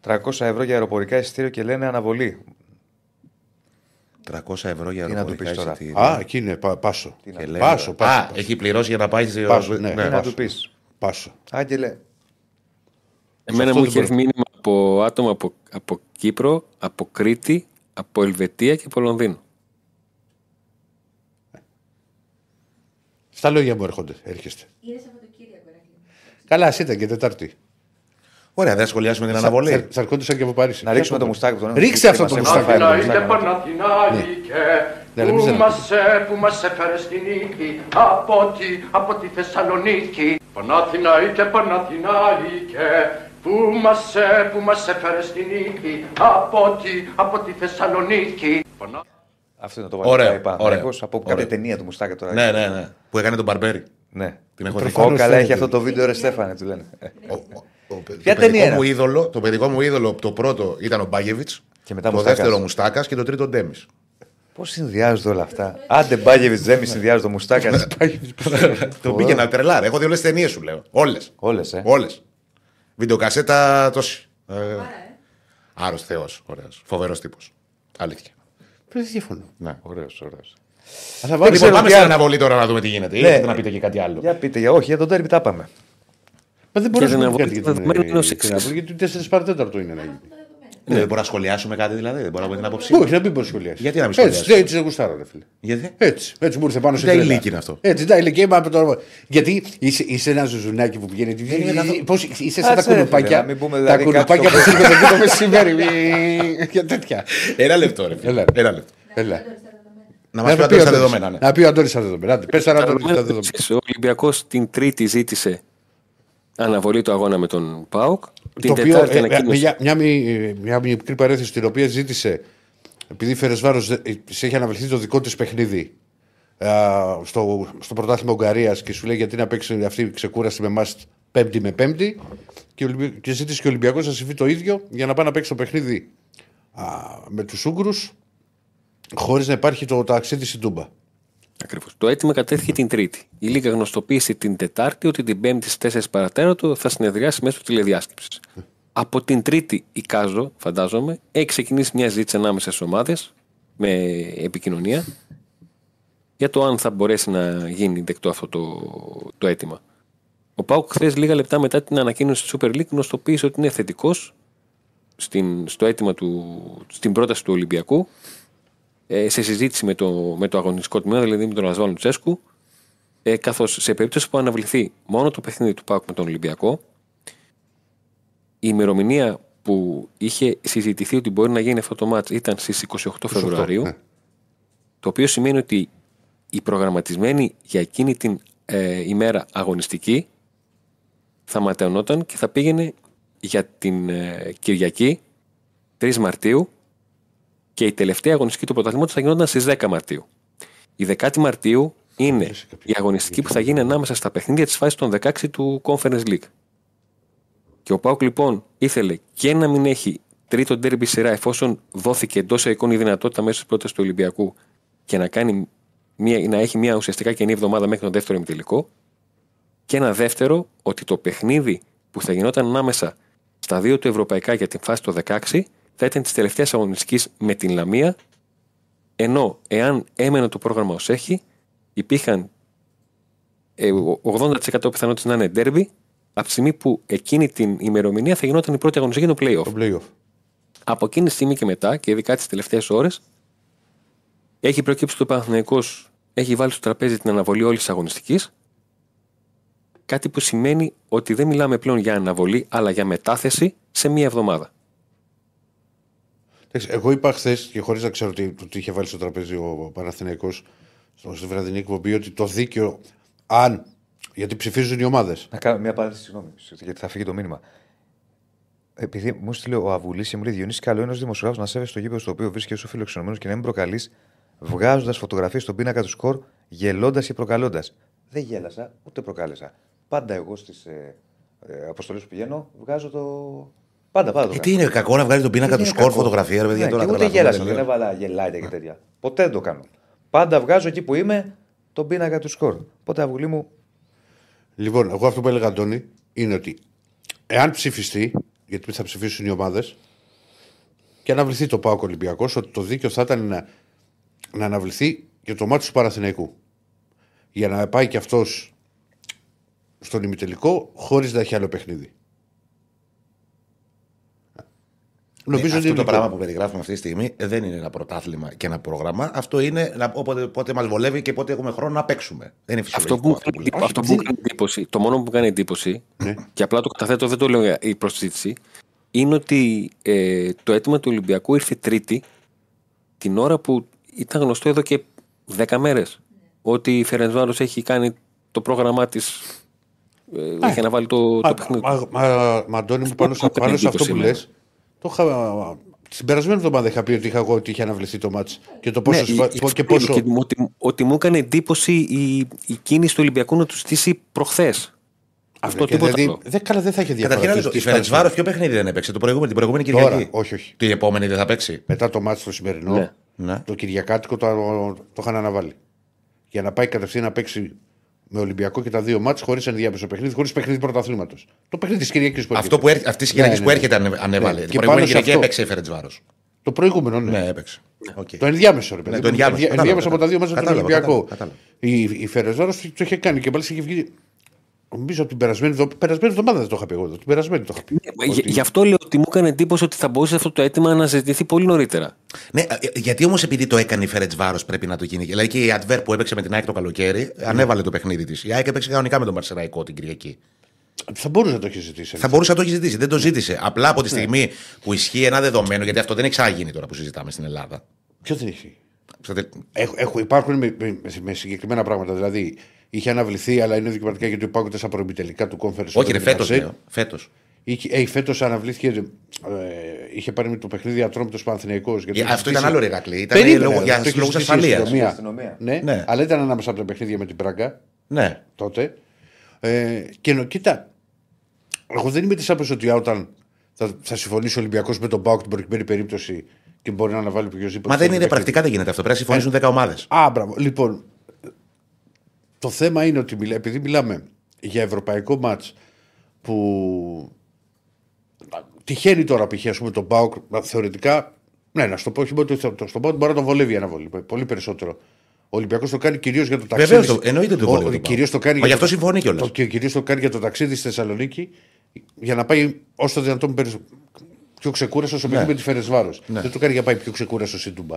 τριακόσια ευρώ για αεροπορικά εισιτήριο και λένε αναβολή. τριακόσια ευρώ για αεροπορικά εισιτήριο. Α, εκεί είναι, πάσο. Πάσο, πάσο. Έχει πληρώσει για να πάει στη να του πει. Πάσο. Άγγελε. Εμένα μου είχε έρθει μήνυμα από άτομα από, από Κύπρο, από Κρήτη, από Ελβετία και από Λονδίνο. Στα λόγια μου έρχονται, έρχεστε. Είναι Σαββατοκύριακο. Καλά, ας ήταν και Τετάρτη. Ωραία, δεν σχολιάσουμε την αναβολή. Θα έρχονταν και από Παρίσι. Να ρίξουμε το μουστάκι του. Ρίξε αυτό το μουστάκι. Που μας έφερε στην νίκη από τη Θεσσαλονίκη. Παναθηναϊκέ, Παναθηναϊκέ, που μας που μας έφερε στην νίκη από τη, από τη Θεσσαλονίκη. Αυτό είναι το παλιό Παναθηναϊκός από κάποια ταινία του Μουστάκα τώρα. Ναι, ναι, ναι. Που έκανε τον Μπαρμπέρι. Ναι. Την έχω δει. Καλά, έχει αυτό το βίντεο, ρε Στέφανε, του λένε. Ποια ταινία είναι? Το παιδικό μου είδωλο, το πρώτο ήταν ο Μπάγεβιτς, το δεύτερο ο Μουστάκας και το τρίτο ο Ντέμις. Πώς συνδυάζονται όλα αυτά. Άντε, Μπάγεβιτς, δεν μη συνδυάζονται, Μουστάκα. Το πήγε να τρελάρε. Έχω δει όλες τις ταινίες σου, λέω. Όλες. Όλες, ε. Όλες. Βιντεοκασέτα τόση. Άρρωστος θεός. Ωραίος. Φοβερός τύπος. Αλήθεια. Δεν διαφωνώ. Ναι, ωραίος, ωραίος. Πάμε στην αναβολή τώρα να δούμε τι γίνεται. Ήρθατε να πείτε και κάτι άλλο. Για πείτε, όχι, για τον τέρμι τα πάμε. Μα δεν μπορούμε να πούμε κάτι. Γιατί τέσσερα παρά τέταρτο είναι να γίνει. Ναι, δεν μπορούμε να σχολιάσουμε κάτι δηλαδή. Δεν μπορούμε να πούμε την άποψή μας. Όχι, δεν μπορούμε να σχολιάσουμε. Γιατί να μην σχολιάσουμε. Έτσι, έτσι δεν γουστάρω, ρε φίλε. Γιατί? Έτσι, έτσι μου ήρθε πάνω σε τρέλα. Ηλίκη είναι αυτό. Έτσι, τα ηλικία είμαι από το. Γιατί είσαι, είσαι ένα ζουζουνάκι που πηγαίνει. Πώς είσαι σαν τα κουνουπάκια. Τα κουνουπάκια που σήκονται και το μεσημέρι. Και τέτοια. Ένα λεπτό, ρε φίλε. Ένα λεπτό. Να μας πει ο Αντώνης τα δεδομένα. Να πει ο Αντώνης τα δεδομένα. Πες τα δεδομένα. Ο Ολυμπιακός την Τρίτη ζήτησε αναβολή του αγώνα με τον ΠΑΟΚ. Την το οποίο, ε, ε, μια, μια, μια μικρή παρέθεση την οποία ζήτησε, επειδή η Φερεσβάρος έχει αναβληθεί το δικό της παιχνίδι ε, στο, στο πρωτάθλημα Ουγγαρίας και σου λέει γιατί να παίξει αυτή ξεκούραση με εμάς πέμπτη με πέμπτη και, και ζήτησε και ο Ολυμπιακός να συμβεί το ίδιο για να πάει να παίξει το παιχνίδι α, με τους Ούγγρους χωρίς να υπάρχει το ταξίδι το στην Τούμπα. Ακριβώς. Το αίτημα κατέφυγε την Τρίτη. Η Λίγκα γνωστοποίησε την Τετάρτη ότι την Πέμπτη στις τέσσερις παρά τέταρτο θα συνεδριάσει μέσω τηλεδιάσκεψης. Από την Τρίτη, εικάζω, φαντάζομαι, έχει ξεκινήσει μια συζήτηση ανάμεσα στις ομάδες με επικοινωνία για το αν θα μπορέσει να γίνει δεκτό αυτό το, το αίτημα. Ο ΠΑΟΚ χθες, λίγα λεπτά μετά την ανακοίνωση της Super League, γνωστοποίησε ότι είναι θετικός στην, στο αίτημα του, στην πρόταση του Ολυμπιακού. Σε συζήτηση με το, με το αγωνιστικό τμήμα, δηλαδή με τον Ασβάλλον Τσέσκου, ε, καθώς σε περίπτωση που αναβληθεί μόνο το παιχνίδι του ΠΑΟΚ με τον Ολυμπιακό, η ημερομηνία που είχε συζητηθεί ότι μπορεί να γίνει αυτό το μάτς ήταν στις εικοστή όγδοη Φεβρουαρίου, ναι. Το οποίο σημαίνει ότι η προγραμματισμένη για εκείνη την ε, ημέρα αγωνιστική θα ματαιωνόταν και θα πήγαινε για την ε, Κυριακή τρεις Μαρτίου και η τελευταία αγωνιστική του πρωταθλήματος θα γινόταν στις δέκα Μαρτίου. Η δέκατη Μαρτίου είναι η αγωνιστική που θα γίνει ανάμεσα στα παιχνίδια της φάσης των δεκαέξι του Conference League. Και ο ΠΑΟΚ λοιπόν ήθελε και να μην έχει τρίτο ντέρμπι σειρά εφόσον δόθηκε εντός εικόνη η δυνατότητα μέσω της πρότασης του Ολυμπιακού και να, κάνει μια, να έχει μια ουσιαστικά καινή εβδομάδα μέχρι τον δεύτερο ημιτελικό. Και ένα δεύτερο, ότι το παιχνίδι που θα γινόταν ανάμεσα στα δύο του ευρωπαϊκά για την φάση των δεκαέξι θα ήταν της τελευταίας αγωνιστικής με την Λαμία, ενώ εάν έμενε το πρόγραμμα ως έχει, υπήρχαν ογδόντα τοις εκατό πιθανότητες να είναι ντέρμπι, από τη στιγμή που εκείνη την ημερομηνία θα γινόταν η πρώτη αγωνιστική για το play-off. Το play-off. Από εκείνη τη στιγμή και μετά, και ειδικά τις τελευταίες ώρες, έχει προκύψει το Παναθηναϊκός, έχει βάλει στο τραπέζι την αναβολή όλης της αγωνιστικής. Κάτι που σημαίνει ότι δεν μιλάμε πλέον για αναβολή, αλλά για μετάθεση σε μία εβδομάδα. Εγώ είπα χθες, και χωρίς να ξέρω τι, τι είχε βάλει στο τραπέζι ο Παναθηναϊκός στη βραδινή εκπομπή, ότι το δίκαιο, αν. Γιατί ψηφίζουν οι ομάδες. Να κάνω μια παρένθεση, συγγνώμη, γιατί θα φύγει το μήνυμα. Επειδή μου στείλε ο Αβουλής Εμρή Διονύση, καλό είναι ως δημοσιογράφος να σέβεσαι το γήπεδο στο οποίο βρίσκεσαι ως φιλοξενούμενος και να μην προκαλείς βγάζοντας φωτογραφίες στον πίνακα του σκορ, γελώντας ή προκαλώντας. Δεν γέλασα, ούτε προκάλεσα. Πάντα εγώ στις ε, ε, αποστολές που πηγαίνω βγάζω το. Πάντα, πάντα. Γιατί είναι κακό να βγάζει τον πίνακα του σκορ, φωτογραφία, ρε παιδιά. Ναι, τώρα και ούτε γέλασα, δεν έβαλα γελάκια και τέτοια. Ποτέ δεν το κάνω. Πάντα βγάζω εκεί που είμαι τον πίνακα του σκορ. Οπότε Αβουλή μου. Λοιπόν, εγώ αυτό που έλεγα, Αντώνη, είναι ότι εάν ψηφιστεί, γιατί θα ψηφίσουν οι ομάδες, και αναβληθεί το ΠΑΟΚ Ολυμπιακός, ότι το δίκαιο θα ήταν να, να αναβληθεί και το μάτι του Παναθηναϊκού. Για να πάει και αυτός στον ημιτελικό, χωρίς να έχει άλλο παιχνίδι. Ναι, νομίζω αυτό είναι το πράγμα που περιγράφουμε αυτή τη στιγμή δεν είναι ένα πρωτάθλημα και ένα πρόγραμμα. Αυτό είναι να, όποτε, πότε μας βολεύει και πότε έχουμε χρόνο να παίξουμε. Δεν είναι αυτό που, αυτό, που, αυτό, αυτό που κάνει εντύπωση, το μόνο που μου κάνει εντύπωση, ναι. Και απλά το καταθέτω, δεν το λέω για η προσθήτηση, είναι ότι ε, το αίτημα του Ολυμπιακού ήρθε Τρίτη, την ώρα που ήταν γνωστό εδώ και δέκα μέρες ότι η Φερεντσβάρος έχει κάνει το πρόγραμμά της. Ε, έχει αναβάλει το, το παιχνίδι. Μα, μα, μα Αντώνη μου, πάνω σε αυτό που λες. Στην περασμένη εβδομάδα είχα πει ότι, είχα, ότι είχε αναβληθεί το μάτς και το πόσο. Ναι, σφα... η... και πόσο... Και, ότι, ότι μου έκανε εντύπωση η, η κίνηση του Ολυμπιακού να του στήσει προχθές. Αυτό το δηλαδή, δεν, καλά, δεν θα είχε διαφορά. Καταρχήν, η Φερεντσβάρος ποιο παιχνίδι δεν έπαιξε το προηγούμενη, την προηγούμενη Κυριακή. Τώρα, όχι, όχι. Την επόμενη δεν θα παίξει. Μετά το μάτς το σημερινό, ναι. Το Κυριακάτικο το, το είχαν αναβάλει. Για να πάει κατευθείαν να παίξει με Ολυμπιακό και τα δύο μάτς χωρίς ενδιάμεσο παιχνίδι, χωρίς παιχνίδι πρωταθλήματος. Το παιχνίδι της Κυριακής που έρχεται. Έρχε, αυτή τη Κυριακή ναι, που έρχεται ναι. Ανέβαλε. Ναι. Την προηγούμενη Κυριακή έπαιξε η Φερεντσβάρος. Το προηγούμενο, ναι. Ναι, έπαιξε. Okay. Το ενδιάμεσο, ρε παιδί. Ναι, το ενδιάμεσο, ενδιάμεσο κατάλαβα, από τα δύο μάτς του Ολυμπιακού. Η, η Φερεντσβάρος το είχε κάνει και πάλι είχε βγει. Νομίζω από την περασμένη εβδομάδα δεν το είχα πει εγώ. Την περασμένη το είχα πει. Ναι, ότι... Γι' αυτό λέω ότι μου έκανε εντύπωση ότι θα μπορούσε αυτό το αίτημα να ζητηθεί πολύ νωρίτερα. Ναι, γιατί όμως επειδή το έκανε η Φερεντσβάρος πρέπει να το γίνει. Δηλαδή και η Αντβέρ που έπαιξε με την ΑΕΚ το καλοκαίρι, ναι. Ανέβαλε το παιχνίδι της. Η ΑΕΚ έπαιξε κανονικά με τον Παρσεραϊκό την Κυριακή. Θα μπορούσε να το έχει ζητήσει. Θα μπορούσε να το έχει ζητήσει. Δεν το ζήτησε. Απλά από τη στιγμή ναι. Που ισχύει ένα δεδομένο, γιατί αυτό δεν έχει ξαναγίνει τώρα που συζητάμε στην Ελλάδα. Ποιο δεν έχει. Υπάρχουν με, με, με συγκεκριμένα πράγματα. Δηλαδή. Είχε αναβληθεί, αλλά είναι δικαιωματικά γιατί υπάρχουν τέσσερα προημιτελικά του Conference. Όχι, είναι φέτος. Ναι, φέτος. Ε, φέτος αναβλήθηκε. Ε, είχε πάρει με το παιχνίδι Ατρόμητος Παναθηναϊκός. Αυτό στήσε... ήταν άλλο ρεγακλή. Ήταν περίπου, για λόγους ασφαλείας. Ναι, ναι, αλλά ήταν ανάμεσα από τα παιχνίδια με την Πράγκα. Ναι. Τότε. Ε, και νο, κοίτα, εγώ δεν είμαι της άποψης ότι όταν θα, θα συμφωνήσει ο Ολυμπιακός με τον ΠΑΟΚ την προκειμένη περίπτωση και μπορεί να αναβάλει οποιοδήποτε. Μα δεν είναι πρακτικά, δεν γίνεται αυτό. Πρέπει να συμφωνήσουν δέκα ομάδες. Α, μπράβο. Λοιπόν. Το θέμα είναι ότι μιλά, επειδή μιλάμε για ευρωπαϊκό μάτς που τυχαίνει τώρα π.χ. ας πούμε τον ΠΑΟΚ θεωρητικά, ναι, να στο πω, όχι μόνο στον ΠΑΟΚ μπορεί να τον βολεύει η αναβολή, πολύ περισσότερο. Ο Ολυμπιακός το κάνει κυρίως για το ταξίδι. Βεβαίως, εννοείται το βολεύει. Κυρίως το κάνει για το, το κάνει για το ταξίδι στη Θεσσαλονίκη για να πάει όσο το δυνατόν πιο ξεκούραστο όσο ναι. Με τη Φερεντσβάρος. Ναι. Δεν το κάνει για πάει πιο ξεκούραστο στην Τούμπα.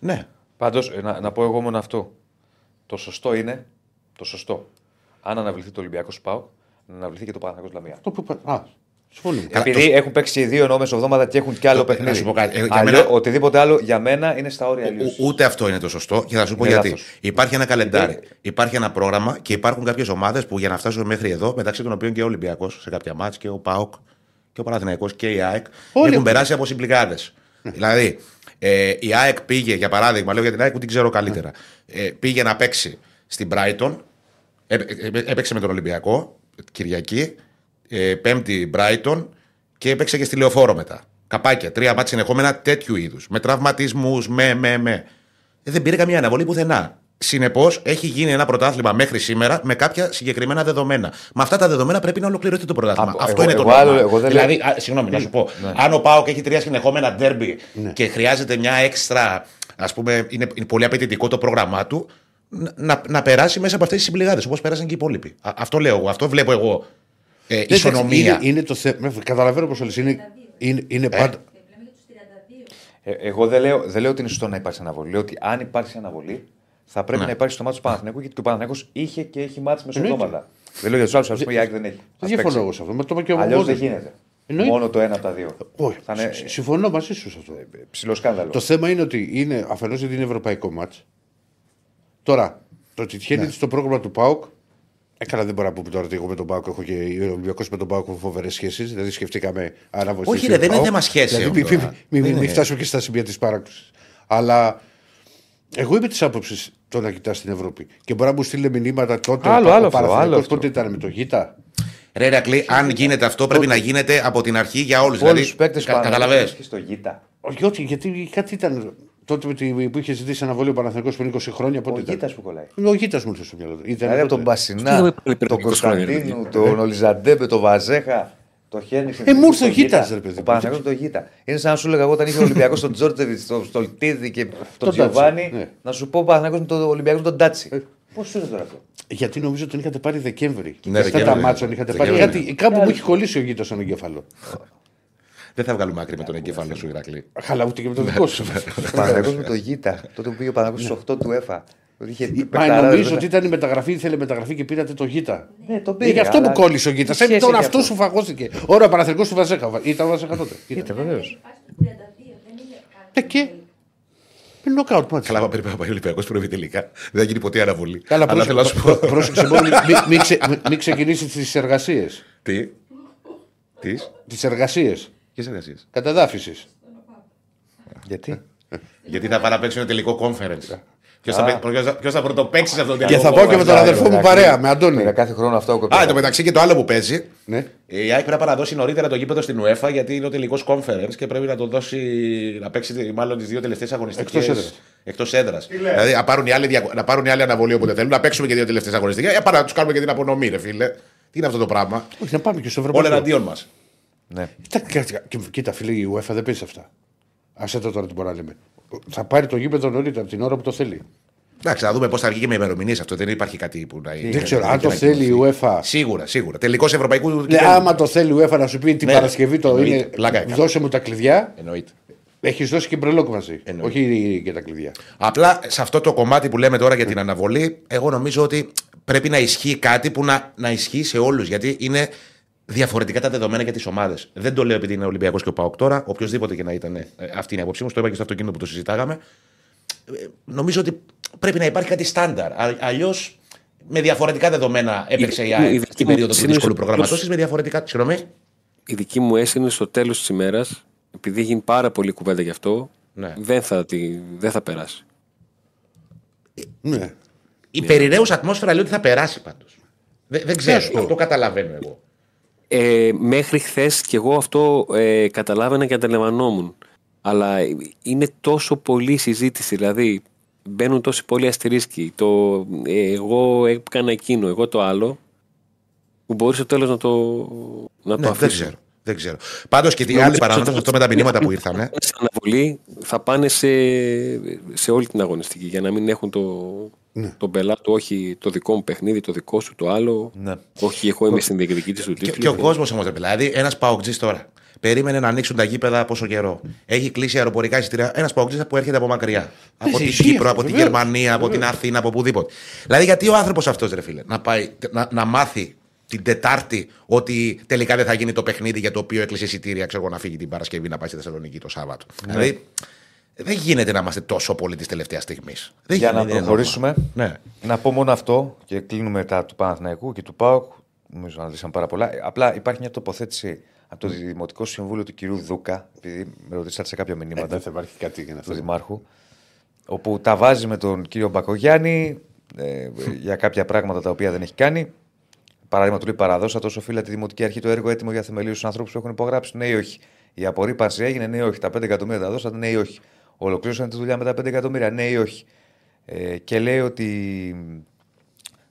Ναι. Πάντως, να, να πω εγώ μόνο αυτό. Το σωστό είναι. το σωστό. Αν αναβληθεί το Ολυμπιακός ΠΑΟΚ, να αναβληθεί και το Παναθηναϊκός Λαμία. Αυτό που είπα. Επειδή το... έχουν παίξει δύο ενόμες εβδομάδα και έχουν κι άλλο το... παιχνίδι. Ε, μένα... Οτιδήποτε άλλο για μένα είναι στα όρια αλλιώς. Ούτε αυτό είναι το σωστό και θα σου πω είναι γιατί. Λάθος. Υπάρχει ένα καλεντάρι, είναι... υπάρχει ένα πρόγραμμα και υπάρχουν κάποιες ομάδες που για να φτάσουν μέχρι εδώ, μεταξύ των οποίων και ο Ολυμπιακός σε κάποια μάτς και ο ΠΑΟΚ και ο Παναθηναϊκός και η ΑΕΚ, όλοι έχουν περάσει από συμπληκάδες. Δηλαδή, ε, η ΑΕΚ πήγε, για παράδειγμα, λέω για την ΑΕΚ που την ξέρω καλύτερα, ε, πήγε να παίξει στην Brighton, έπαιξε με τον Ολυμπιακό Κυριακή. Πέμπτη Brighton και έπαιξε και στη Λεωφόρο μετά. Καπάκια, τρία μάτς συνεχόμενα τέτοιου είδους. Με τραυματισμούς, με, με, με. Δεν πήρε καμία αναβολή πουθενά. Συνεπώς έχει γίνει ένα πρωτάθλημα μέχρι σήμερα με κάποια συγκεκριμένα δεδομένα. Με αυτά τα δεδομένα πρέπει να ολοκληρωθεί το πρωτάθλημα. Α, Αυτό εγώ, είναι το νόημα. Δηλαδή, α, συγγνώμη, ναι, να σου πω, ναι. Αν ο ΠΑΟΚ έχει τρία συνεχόμενα ντέρμπι ναι. και χρειάζεται μια έξτρα, ας πούμε, είναι πολύ απαιτητικό το πρόγραμμά του, να, να περάσει μέσα από αυτές τις συμπληγάδες όπως πέρασαν και οι υπόλοιποι. Α, αυτό λέω εγώ, αυτό βλέπω εγώ. Ε, ισονομία. Είναι, είναι το θέμα. Καταλαβαίνω πως όλες είναι. είναι, είναι ε. πάντα... ε, εγώ δεν λέω, δεν λέω ότι είναι σωστό να υπάρξει αναβολή. Λέω ότι αν υπάρξει αναβολή, θα πρέπει ναι. να υπάρξει το μάτι του Παναθηναϊκού γιατί ο Παναθηναϊκός είχε και έχει μάτι μεσοβδόματα. Δεν λέω για τους άλλους, α πούμε, η ΑΕΚ δεν έχει. Δεν διαφωνώ εγώ σε αυτό. Με το και αλλιώς δεν γίνεται. Εννοείται. Μόνο το ένα από τα δύο. Όχι. Είναι... Συμφωνώ μαζί σου σε αυτό. Ψηλό σκάνδαλο. Το θέμα είναι ότι είναι αφενός ότι είναι ευρωπαϊκό μάτς. Τώρα, το ότι τυχαίνει στο πρόγραμμα του ΠΑΟΚ. Έκανα δεν μπορώ να πω τώρα ότι εγώ με τον Πάοκ έχω και ο Ολυμπιακός με τον Πάοκ έχω φοβερές σχέσεις. Δηλαδή σκεφτήκαμε αναβολή. Όχι, ρε, δεν είναι θέμα σχέση. Δηλαδή, μην μη, μη, μη φτάσουμε και στα σημεία της παράκουσης. Αλλά εγώ είμαι της άποψης το να κοιτάς την Ευρώπη. Και μπορεί να μου στείλει μηνύματα τότε. Άλλο, άλλο, άλλο. Πότε ήταν με το Γίτα. Ρε, Ρακλή, αν γίνεται αυτό πρέπει να γίνεται από την αρχή για όλους. Δηλαδή, τους παίκτες καταλαβαίνεις. Όχι, όχι, γιατί κάτι ήταν. Τότε που είχε ζητήσει αναβολή ο Παναθηναϊκός πριν είκοσι χρόνια. Ο Γίτας που κολλάει. Ο Γίτας μου ήρθε στο μυαλό του. Δηλαδή από τον Μπασινά, τον Κωνσταντίνου, τον Ολιζαντέπε, τον Βαζέχα, τον Χένιξεν. Ε, μου ήρθε ο Γίτας. Ο Παναθηναϊκός τον Γίτα. Είναι σαν να σου λέγα εγώ όταν είχε ο Ολυμπιακός τον Τζόρτεβιτς, τον Στολτίδη και τον Τζιοβάνι, να σου πω ο Παναθηναϊκός τον Ολυμπιακό τον Τάτσι. Πώ σου τώρα αυτό. Γιατί νομίζω ότι τον είχατε πάρει Δεκέμβρη. Αυτά τα μάτσα είχατε πάρει. Κάπου μου είχε κολλήσει ο Γίτας στον εγκεφαλό. Δεν θα βγάλουμε άκρη με τον εγκέφαλο σου, Ηρακλή. Χαλά, ούτε και με τον δικό σου. Παναθηναϊκός με τον Γίτα, τότε που πήγε ο Παναθηναϊκός στις οκτώ του ΕΦΑ. Μα νομίζω ότι ήταν η μεταγραφή, ήθελε μεταγραφή και πήρατε τον Γίτα. Ναι, τον πήρε. Γι' αυτό που κόλλησε ο Γίτα. Τώρα αυτό σου φαγώθηκε. Ωραία, ο Παναθηναϊκός του Βαζέχα. Ήταν ο Βαζέχα τότε. Ήταν βεβαίω. Και. Πριν νοκάουτ, μάτσε. Καλά, περίμενα πάει ο Ολυμπιακός που τελικά. Δεν γίνει ποτέ αναβολή. Καλά, πρόσεξε μόνο. Μην ξεκινήσει τι εργασίε. Τι. Τι εργασίε. Ποιες εργασίες? Καταδάφισης. Γιατί? Γιατί θα πάνε να παίξουν τελικό conference. Ποιος θα, ποιος θα πρωτοπαίξει σε αυτό το τελικό? Και θα πάω και με τον αδερφό μου παρέα, με Αντώνη. Για κάθε χρόνο αυτό. Α, το μεταξύ και το άλλο που παίζει. Ναι. Η ΑΕΚ πρέπει να παραδώσει νωρίτερα το γήπεδο στην UEFA γιατί είναι ο τελικός conference και πρέπει να το δώσει να παίξει μάλλον τις δύο τελευταίες αγωνιστικές εκτός έδρας. Δηλαδή να πάρουν οι άλλοι, να πάρουν οι άλλοι αναβολή όποτε θέλουν, να παίξουμε και δύο τελευταίες αγωνιστικές. Για να τους κάνουμε και την απονομή, ρε φίλε. Τι είναι αυτό το πράγμα. Όχι, να πάμε και στο Ευρωπαϊκό. Όλα εναντίον μας. Ναι. Κοίτα, φίλοι, η UEFA δεν παίζει αυτά. Άσε το τώρα την μπορεί να λέμε. Θα πάρει το γήπεδο νωρίτερα την ώρα που το θέλει. Εντάξει, θα δούμε πώς θα βγει και με ημερομηνίες αυτό. Δεν υπάρχει κάτι που να είναι. Δεν ξέρω, αν το θέλει η UEFA. Σίγουρα, σίγουρα. Τελικός Ευρωπαϊκού. Ναι, άμα το θέλει η UEFA να σου πει την Παρασκευή το είναι. Δώσε μου τα κλειδιά. Εννοείται. Έχει δώσει και μπρελόκ μαζί. Όχι και τα κλειδιά. Απλά σε αυτό το κομμάτι που λέμε τώρα για την αναβολή, εγώ νομίζω ότι πρέπει να ισχύει κάτι που να ισχύει σε όλους. Γιατί είναι. Διαφορετικά τα δεδομένα για τις ομάδες. Δεν το λέω επειδή είναι Ολυμπιακός και ο ΠΑΟΚ τώρα, οποιοδήποτε και να ήταν. Ε, αυτή είναι η άποψή μου, το είπα και στο αυτοκίνητο που το συζητάγαμε. Ε, νομίζω ότι πρέπει να υπάρχει κάτι στάνταρ. Αλλιώς με διαφορετικά δεδομένα έπαιξε η ΑΕΚ στην περίοδο του δύσκολου προγραμματώσεις. Με διαφορετικά. Συγγνώμη. Η δική μου αίσθηση είναι στο τέλος της ημέρας, επειδή έχει γίνει πάρα πολύ κουβέντα γι' αυτό, ναι. δεν, θα, δεν θα περάσει. Ναι. Η ναι. περιραίους ατμόσφαιρα λέει ότι θα περάσει πάντως. Δεν, δεν ξέρω. Ναι. Αυτό καταλαβαίνω εγώ. Ε, μέχρι χθες και εγώ αυτό ε, καταλάβαινα και ανταλαμβανόμουν. Αλλά είναι τόσο πολλή συζήτηση, δηλαδή μπαίνουν τόσοι πολλοί αστερίσκοι. Το ε, εγώ έκανα εκείνο, εγώ το άλλο, που μπορεί στο τέλος να το, να ναι, το αφήσει. Δεν ξέρω. Δεν ξέρω. Πάντως και οι άλλοι παράγοντες, αυτό με τα μηνύματα που ήρθαν. Ε. Σε αναβολή θα πάνε σε, σε όλη την αγωνιστική για να μην έχουν το. Ναι. Τον πελάτη, όχι το δικό μου παιχνίδι, το δικό σου, το άλλο. Ναι. Όχι, εγώ είμαι στην διεκδική του τίτλου. Και ο κόσμος όμως, δηλαδή, ένας παοκτζής τώρα περίμενε να ανοίξουν τα γήπεδα πόσο καιρό. Έχει κλείσει αεροπορικά εισιτήρια. Ένα παγκόσμιο που έρχεται από μακριά. Από την Κύπρο, από την Γερμανία, από την Αθήνα, από οπουδήποτε. Δηλαδή, γιατί ο άνθρωπο αυτό, ρε φίλε, να πάει να μάθει την Τετάρτη ότι τελικά δεν θα γίνει το παιχνίδι για το οποίο έκλεισε εισιτήρια, ξέρω να φύγει την Παρασκευή να πάει στη Θεσσαλονίκη το Σάββατο. Ναι. Δηλαδή, δεν γίνεται να είμαστε τόσο πολύ τη τελευταία στιγμή. Για να προχωρήσουμε, ναι. να πω μόνο αυτό και κλείνουμε τα του Παναθηναϊκού και του ΠΑΟΚ. Νομίζω να λύσαμε πάρα πολλά. Απλά υπάρχει μια τοποθέτηση από το Δημοτικό Συμβούλιο του κυρίου Δούκα, επειδή με ρωτήσατε σε κάποια μηνύματα. Ε, δεν θα υπάρχει κάτι για αυτό. Του Δημάρχου, όπου τα βάζει με τον κύριο Μπακογιάννη ε, για κάποια πράγματα τα οποία δεν έχει κάνει. Παράδειγμα του λέει: παραδώσατε όσο οφείλατε τη Δημοτική Αρχή το έργο έτοιμο για θεμελίους στους ανθρώπους που έχουν υπογράψει. Ναι ή όχι. Η απορρίπανση έγινε, ναι ή όχι. Τα πέντε εκατομμύρια τα δώσατε, ναι ή όχι. Ολοκλήρωσαν τη δουλειά με τα πέντε εκατομμύρια, ναι ή όχι. Ε, και λέει ότι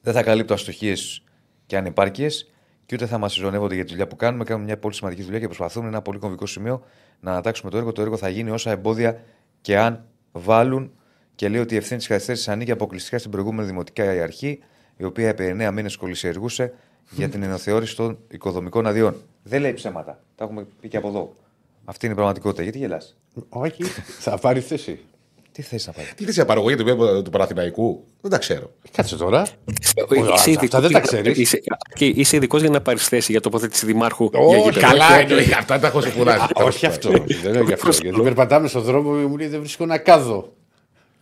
δεν θα καλύπτω αστοχίες και ανεπάρκειες και ούτε θα μας συζωνεύονται για τη δουλειά που κάνουμε. Κάνουμε μια πολύ σημαντική δουλειά και προσπαθούμε ένα πολύ κομβικό σημείο να ανατάξουμε το έργο. Το έργο θα γίνει όσα εμπόδια και αν βάλουν. Και λέει ότι η ευθύνη της καθυστέρησης ανήκει αποκλειστικά στην προηγούμενη Δημοτική Αρχή, η οποία επί εννέα μήνες κολυσιεργούσε για την αναθεώρηση των οικοδομικών αδειών. Δεν λέει ψέματα. Τα έχουμε πει και από εδώ. Αυτή είναι η πραγματικότητα. Γιατί γελάς? Όχι. Θα πάρει θέση. Τι θέση να πάρει? Τι θέση να πάρω εγώ για την πορεία του Παναθηναϊκού? Δεν τα ξέρω. Κάτσε τώρα. Αυτά δεν τα ξέρει. Είσαι ειδικό για να πάρει θέση για τοποθέτηση δημάρχου. Όχι, καλά εννοεί. Αυτά τα έχω σπουδάσει. Όχι αυτό. Γιατί περπατάμε στον δρόμο και μου λέει δεν βρίσκω να κάδω.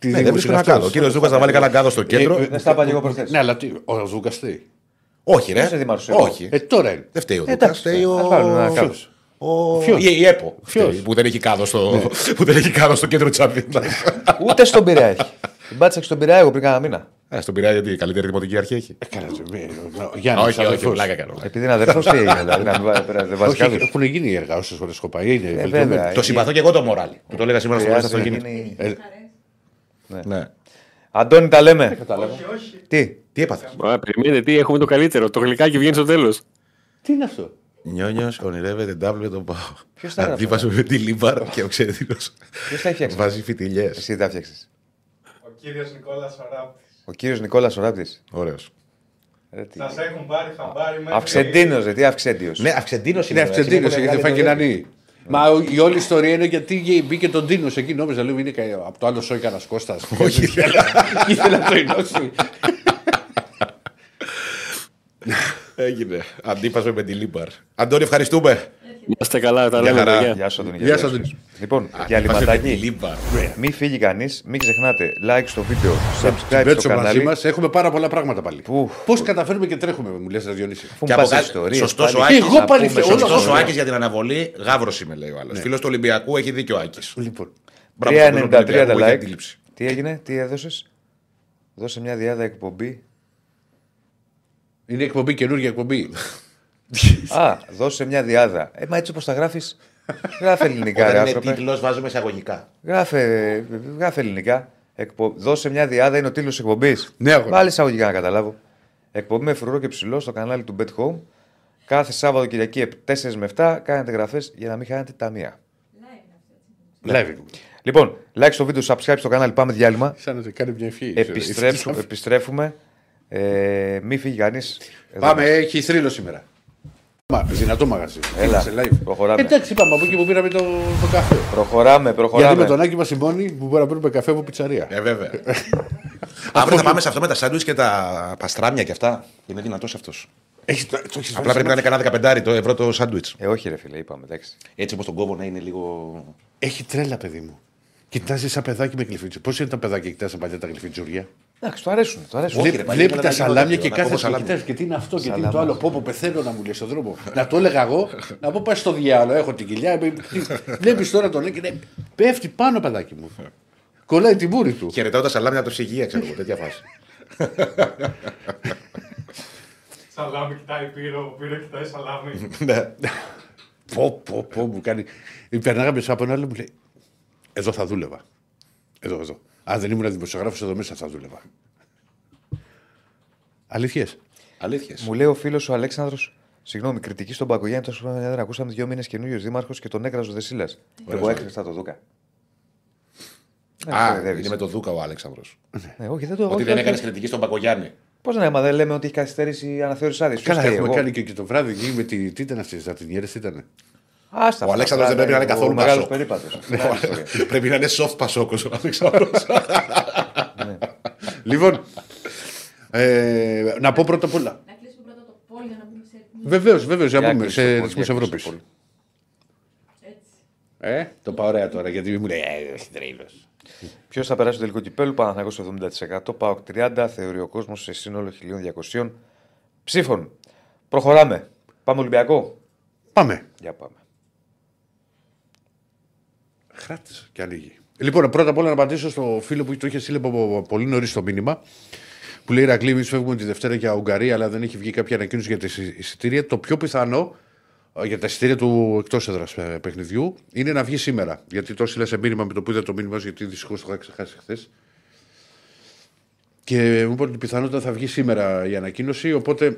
Ναι, δεν βρίσκω να κάδω. Ο κύριος Δούκας θα βάλει καλά κάδο στο κέντρο. Δεν στα είπα λίγο προθέσει. Ναι, αλλά ο Δούκας τι? Όχι, ρε. Όχι. Τώρα δεν φταίει ο Δούκας. Ο... Η ΕΠΟ. Που δεν έχει κάδο στο, ναι. στο κέντρο τη Αθήνα. Ούτε στον Πειραιά έχει. Την πάτησα στον Πειραιά εγώ πριν κάνα μήνα. Ε, στον Πειραιά γιατί η καλύτερη δημοτική αρχή έχει. Γιάννη, όχι, όχι, πλάκα κάνω. Επειδή είναι αδερφό, τι έγινε. Έχουν γίνει οι εργασίε φορέ έχω πάει. Το συμπαθώ και εγώ το μοράλι. Του το έλεγα σήμερα στο Μωράλι. Ναι. Αντώνη, τα λέμε. Τι έπαθε? Περιμένετε, τι έχουμε το καλύτερο. Το γλυκάκι βγαίνει στο τέλο. Τι είναι αυτό? Νιόνιος ονειρεύεται W τον πάω. Ποιος θα γράψει? Αντίπασο με τη Λίμπαρο και ο Ξέδινος. Ποιος θα φτιάξει? Βάζει φιτιλιές. Εσύ τα φτιάξεις. Ο κύριος Νικόλας Οράπτης. Ο κύριος Νικόλας Οράπτης. Ωραίος. Σας έχουν πάρει χαμπάρι μέσα. Αυξεντίνος, δηλαδή αυξέντιος. Ναι, αυξεντίνος είναι. Αυξεντίνος, γιατί φάει και έναν ή. Μα η όλη ιστορία είναι γιατί μπήκε τον Ντίνος εκεί. Νόμιζα λίγο είναι από το άλλο σόι κανένα Κώστα. Όχι, ήθελα να το ενώσει. Έγινε. Αντίπασο με τη Λίμπαρ. Αντώνη, ευχαριστούμε. Είμαστε καλά, τα λέμε. Γεια σας, Αντώνη. Γεια σας. Λοιπόν, για λιματάκι. Μην φύγει κανείς, μην ξεχνάτε. Like στο βίντεο, subscribe στο κανάλι μας. Έχουμε πάρα πολλά πράγματα πάλι. Πώς καταφέρουμε και τρέχουμε, μου λες, Διονύση. Και από ιστορίες. Σωστός ο Άκης για την αναβολή. Γαύρος είμαι, λέει ο άλλος. Φίλος του Ολυμπιακού, έχει δίκιο ο Άκης. Λοιπόν. τριακόσια ενενήντα τρία τα like. Τι έγινε, τι έδωσες? Δώσε μια διάδα εκπομπή. Είναι εκπομπή, καινούργια εκπομπή. Α, δώσε μια διάδα. Ε, μα έτσι όπως τα γράφεις, γράφε ελληνικά. Όταν είναι τίτλος, βάζουμε εισαγωγικά. Γράφε, γράφε ελληνικά. Εκπο... Δώσε μια διάδα είναι ο τίτλος εκπομπής. Ναι, αγωνία. Πάλι εισαγωγικά να καταλάβω. Εκπομπή με φρουρό και ψηλό στο κανάλι του Bet Home. Κάθε Σάββατο Κυριακή τέσσερα με επτά κάνετε γραφές για να μην χάνετε τα μία. Live. Λοιπόν, like στο βίντεο, subscribe στο κανάλι. Πάμε διάλειμμα. Σαν να κάνει μια ευχή. Επιστρέφουμε. Ε, μη φύγει κανείς. Πάμε, μας. Έχει θρύλο σήμερα. Μα, δυνατό μαγαζί. Έλα, προχωράμε. Εντάξει, είπαμε από εκεί που πήραμε το, το καφέ. Προχωράμε, προχωράμε. Γιατί με τον Άκη μας συμπώνει που μπορεί να παίρνουμε καφέ από πιτσαρία. Ε, βέβαια. Αύριο θα πάμε σε αυτό με τα σάντουιτς και τα παστράμια και αυτά. Είναι δυνατός αυτός. Έχεις, το, το έχεις. Απλά πρέπει να είναι κανένα δεκαπεντάρι το ευρώ το σάντουιτς. Ε, όχι, ρε φίλε, είπαμε. Εντάξει. Έτσι όπως τον κόβω να είναι λίγο. Έχει τρέλα, παιδί μου. Κοιτάζει σαν παιδάκι με γλυφίτσου. Πώς είναι τα παιδάκια, κοιτάζουν παλιά τα γλυφιτζούρια. Εντάξει, το αρέσουν. Το αρέσουν. Βλέπει, Βλέπει τα, τα σαλάμια και κάθε σαλάμια. Κοιτάζει και τι είναι αυτό και τι είναι το άλλο. Πόπο πεθαίνω να μου λέει στον δρόμο. Να το έλεγα εγώ, να πω πα στο διάλογο. Έχω την κοιλιά. Βλέπει τώρα το λέει και λέει, πέφτει πάνω παιδάκι μου. Κολλάει την μπούρη του. Χαιρετάω τα σαλάμια από το ψυγεία, ξέρω εγώ. Τέτοια φάση. Σαλάμι κοιτάει πύρο, πύρο κοιτάει σαλάμι. Πω, πω, πω μου κάνει. Περνάγαμε από ένα άλλο μου λέει. Εδώ θα δούλευα. Εδώ, εδώ. Αν δεν ήμουν δημοσιογράφος, εδώ μέσα θα δούλευα. Αλήθειες. Αλήθειες. Μου λέει ο φίλος ο Αλέξανδρος, συγγνώμη, κριτική στον Μπακογιάννη. Τόσο πράγμα δεν ακούσαμε δύο μήνες καινούριο δήμαρχο και τον έκραζε ο Δεσίλας. Εγώ έκραξα το Δούκα. Α, είναι με το Δούκα ο Αλέξανδρος. Ότι δεν έκανε κριτική στον Μπακογιάννη. Πώ να λέμε, δεν λέμε ότι έχει καθυστέρηση αναθεώρηση άδεια. Καλά, έχουμε κάνει και το βράδυ με την. Τι ήταν αυτή, Ζαρτινιέρες, ήταν. Άστα, ο Αλέξανδρος δεν πρέπει να είναι καθόλου Πασόκ. Πρέπει να είναι soft Πασόκ ο Αλέξανδρος. Λοιπόν, να πω πρώτα απ' όλα. Να κλείσουμε πρώτα το πόλι για να πούμε σε εθνικούς. Βεβαίως, βεβαίως, για να πούμε σε εθνικούς Ευρώπης. Το πάω ωραία τώρα γιατί μου λέει έχει τρέλος. Ποιος θα περάσει το τελικό κυπέλλου? Παναθηναϊκός εβδομήντα τοις εκατό, ΠΑΟΚ τριάντα τοις εκατό, θεωρεί ο κόσμος σε σύνολο χίλια διακόσια ψήφων. Προχωράμε. Πάμε Ολυμπιακό. Πάμε. Για πάμε. Κράτησε και ανοίγει. Λοιπόν, πρώτα απ' όλα να απαντήσω στο φίλο που το είχε στείλει πολύ νωρίς το μήνυμα. Που λέει: Ηρακλή, εμείς φεύγουμε τη Δευτέρα για Ουγγαρία, αλλά δεν έχει βγει κάποια ανακοίνωση για τα εισιτήρια. Το πιο πιθανό για τα εισιτήρια του εκτός έδρας παιχνιδιού είναι να βγει σήμερα. Γιατί το έστειλα σε μήνυμα με το που είδα το μήνυμα, γιατί δυστυχώς το είχα ξεχάσει χθες. Και μου είπε ότι πιθανότατα θα βγει σήμερα η ανακοίνωση. Οπότε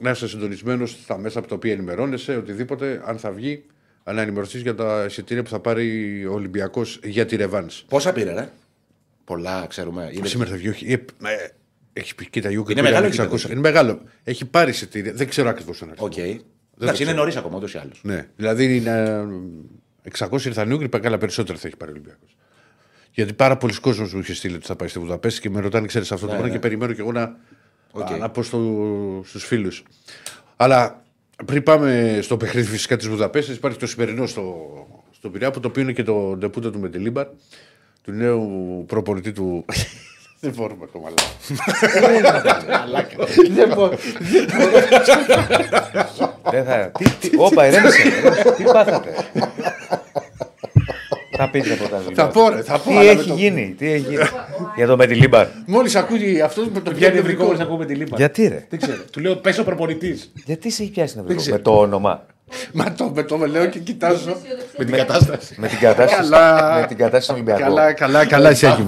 να είστε συντονισμένος στα μέσα από τα οποία ενημερώνεσαι, οτιδήποτε, αν θα βγει. Αλλά ενημερωθείς για τα εισιτήρια που θα πάρει ο Ολυμπιακός για τη ρεβάνς. Πόσα πήρε, ρε? Πολλά, ξέρουμε. Είναι... Σήμερα θα βγει. Όχι. Ε, ε, έχει πει, κοίτα, Ιούκα. Είναι, είναι μεγάλο. Έχει πάρει εισιτήρια. Δεν ξέρω ακριβώς τον αριθμό. Okay. Εντάξει, είναι νωρίς ακόμα, ούτως ή άλλως. Ναι. Δηλαδή είναι εξακόσια ήρθαν Ιούκα, καλά περισσότερα θα έχει πάρει ο Ολυμπιακός. Γιατί πάρα πολλοί κόσμοι μου είχε στείλει ότι θα πάει στη Βουδαπέστη και με ρωτάνε, ξέρεις αυτό, ναι, το πράγμα, ναι, και περιμένω κι εγώ να, okay, να πω στο, στους φίλους. Αλλά. Πριν πάμε στο παιχνίδι φυσικά της Βουδαπέστης, υπάρχει το σημερινό στο, στο Πειραιά, το οποίο είναι και το ντεπούτο του Μεντιλίμπαρ, του νέου προπονητή του. Δεν μπορούμε ακόμα. Δεν μπορούμε. Δεν θα. Όπα, ηρέμησε. Τι πάθατε. Θα πείτε ποτέ. Θα πω, θα πω. Τι έχει γίνει για το Μεντιλίμπαρ. Μόλις ακούει αυτό που το πιάνει ευρικό, μόλις ακούει Μεντιλίμπαρ. Γιατί ρε. Δεν ξέρω. Του λέω πες ο προπονητής. Γιατί σε έχει πιάσει να βρει με το όνομα. Μα το με το λέω και κοιτάζω. Με την κατάσταση. Με την κατάσταση. Με την κατάσταση στον Ολυμπιακό. Καλά, καλά, καλά εσύ έχει.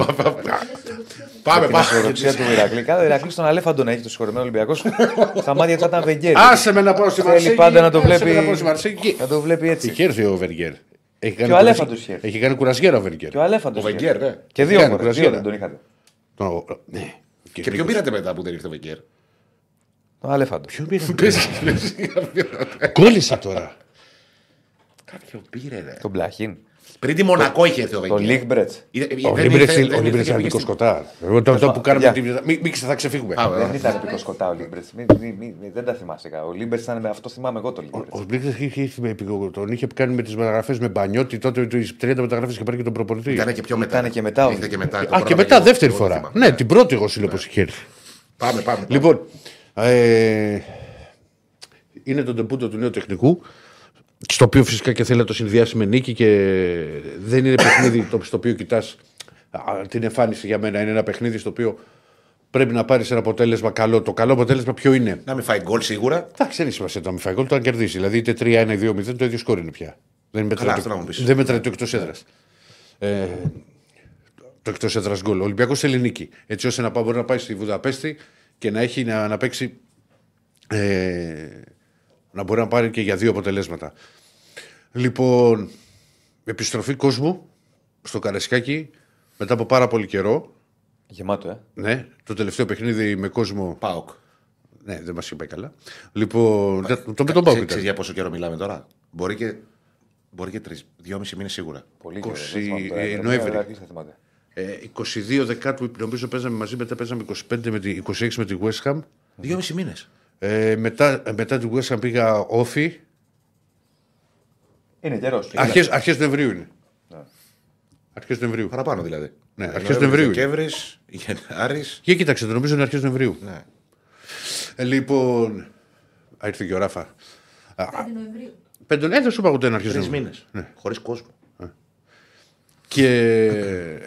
Πάμε, πάμε. Στην ορευσία του Ηρακλή. Κάθε Ηρακλή στον Αλέφαντο να έχει το συγχωρημένο Ολυμπιακό. Στα μάτια του ήταν Βεγγέρ. Άσε με να πάω στη Μαρσέγγι. Θέλει πάντα να το βλέπει έτσι. Είχε έρθει ο Βεγγέρ. Έχει κάνει, κουρασ... έχει κάνει κουρασιέρα ο Βενγκέρ. Και ο Αλέφαντο. Ο Βενγκέρ, ναι. Και δύο κουρασιέρα. Δεν τον είχατε. Το... Ναι. Και, και ποιον πήρατε μετά που δεν ήρθε ο Βενγκέρ? Το Αλέφαντο. Ποιον πήρατε? Κόλλησα τώρα. Κάποιον πήρε, ρε. Τον Πλαχίν. Πριν τη Μονακό είχε έρθει ο Βενγκέρ. Το Λίγκμπρετ. Ο Λίγκμπρετ ήταν δικό σκοτά. Τότε που κάναμε. Μην θα ξεφύγουμε. Δεν ήταν δικό σκοτά ο Λίγκμπρετ. Δεν τα θυμάσαι. Ο Λίγκμπρετ ήταν με αυτό, θυμάμαι εγώ το Λίγκμπρετ. Ο Λίγκμπρετ τον είχε κάνει με τι μεταγραφέ με Μπανιώτη, τότε τι τριάντα μεταγραφέ και πέρα και τον προπονητή. Ήταν και πιο μετά. Α, και μετά δεύτερη φορά. Ναι, την πρώτη εγώ σύλλογο είχε έρθει. Πάμε, πάμε. Λοιπόν. Είναι το ντεπούτο του νέου τεχνικού. Στο οποίο φυσικά και θέλει να το συνδυάσει με νίκη και δεν είναι παιχνίδι στο οποίο κοιτάς την εμφάνιση για μένα. Είναι ένα παιχνίδι στο οποίο πρέπει να πάρεις ένα αποτέλεσμα καλό. Το καλό αποτέλεσμα ποιο είναι? Να μην φάει γκολ σίγουρα. Εντάξει, δεν έχει σημασία να μην φάει γκολ, το αν κερδίσει. Δηλαδή είτε τρία ένα δύο μηδέν το ίδιο σκόρ είναι πια. Δεν μετράει το εκτός έδρας. Ε, το εκτός έδρας γκολ. Ο Ολυμπιακός θέλει νίκη. Έτσι ώστε να πάει, μπορεί να πάει στη Βουδαπέστη και να, έχει, να, να παίξει. Ε, Να μπορεί να πάρει και για δύο αποτελέσματα. Λοιπόν, επιστροφή κόσμου στο Καραϊσκάκι μετά από πάρα πολύ καιρό. Γεμάτο, ε. Ναι, το τελευταίο παιχνίδι με κόσμο. Πάοκ. Ναι, δεν μας είπε καλά. Λοιπόν, Πα... το με τον Πάοκ. Ξέρεις για πόσο καιρό μιλάμε τώρα? Μπορεί και, μπορεί και τρεις, δυόμισι μήνες σίγουρα. Πολύ καιρό. είκοσι Νοέμβρη. είκοσι δύο Δεκάτου νομίζω παίζαμε μαζί, μετά παίζαμε είκοσι πέντε με τη, είκοσι έξι με τη West Ham. Δυόμισι μήνες. Ε, μετά, μετά την West Ham πήγα όφι. Είναι καιρός. Αρχές, αρχές Νοεμβρίου είναι. Ναι. Αρχές Νοεμβρίου. Παραπάνω δηλαδή. Ναι, αρχές Νοεμβρίου. Δεκέμβρης, Γενάρης. Και κοίταξε, το νομίζω είναι αρχές Νοεμβρίου. Ναι. Ε, λοιπόν. Α, ήρθε και ο Ράφα. πέντε Νοεμβρίου. πέντε, ναι, δεν σου είπα ούτε ένα αρχές Νοεμβρίου. Τρεις μήνες. Ναι. Χωρίς κόσμο. Ε. Και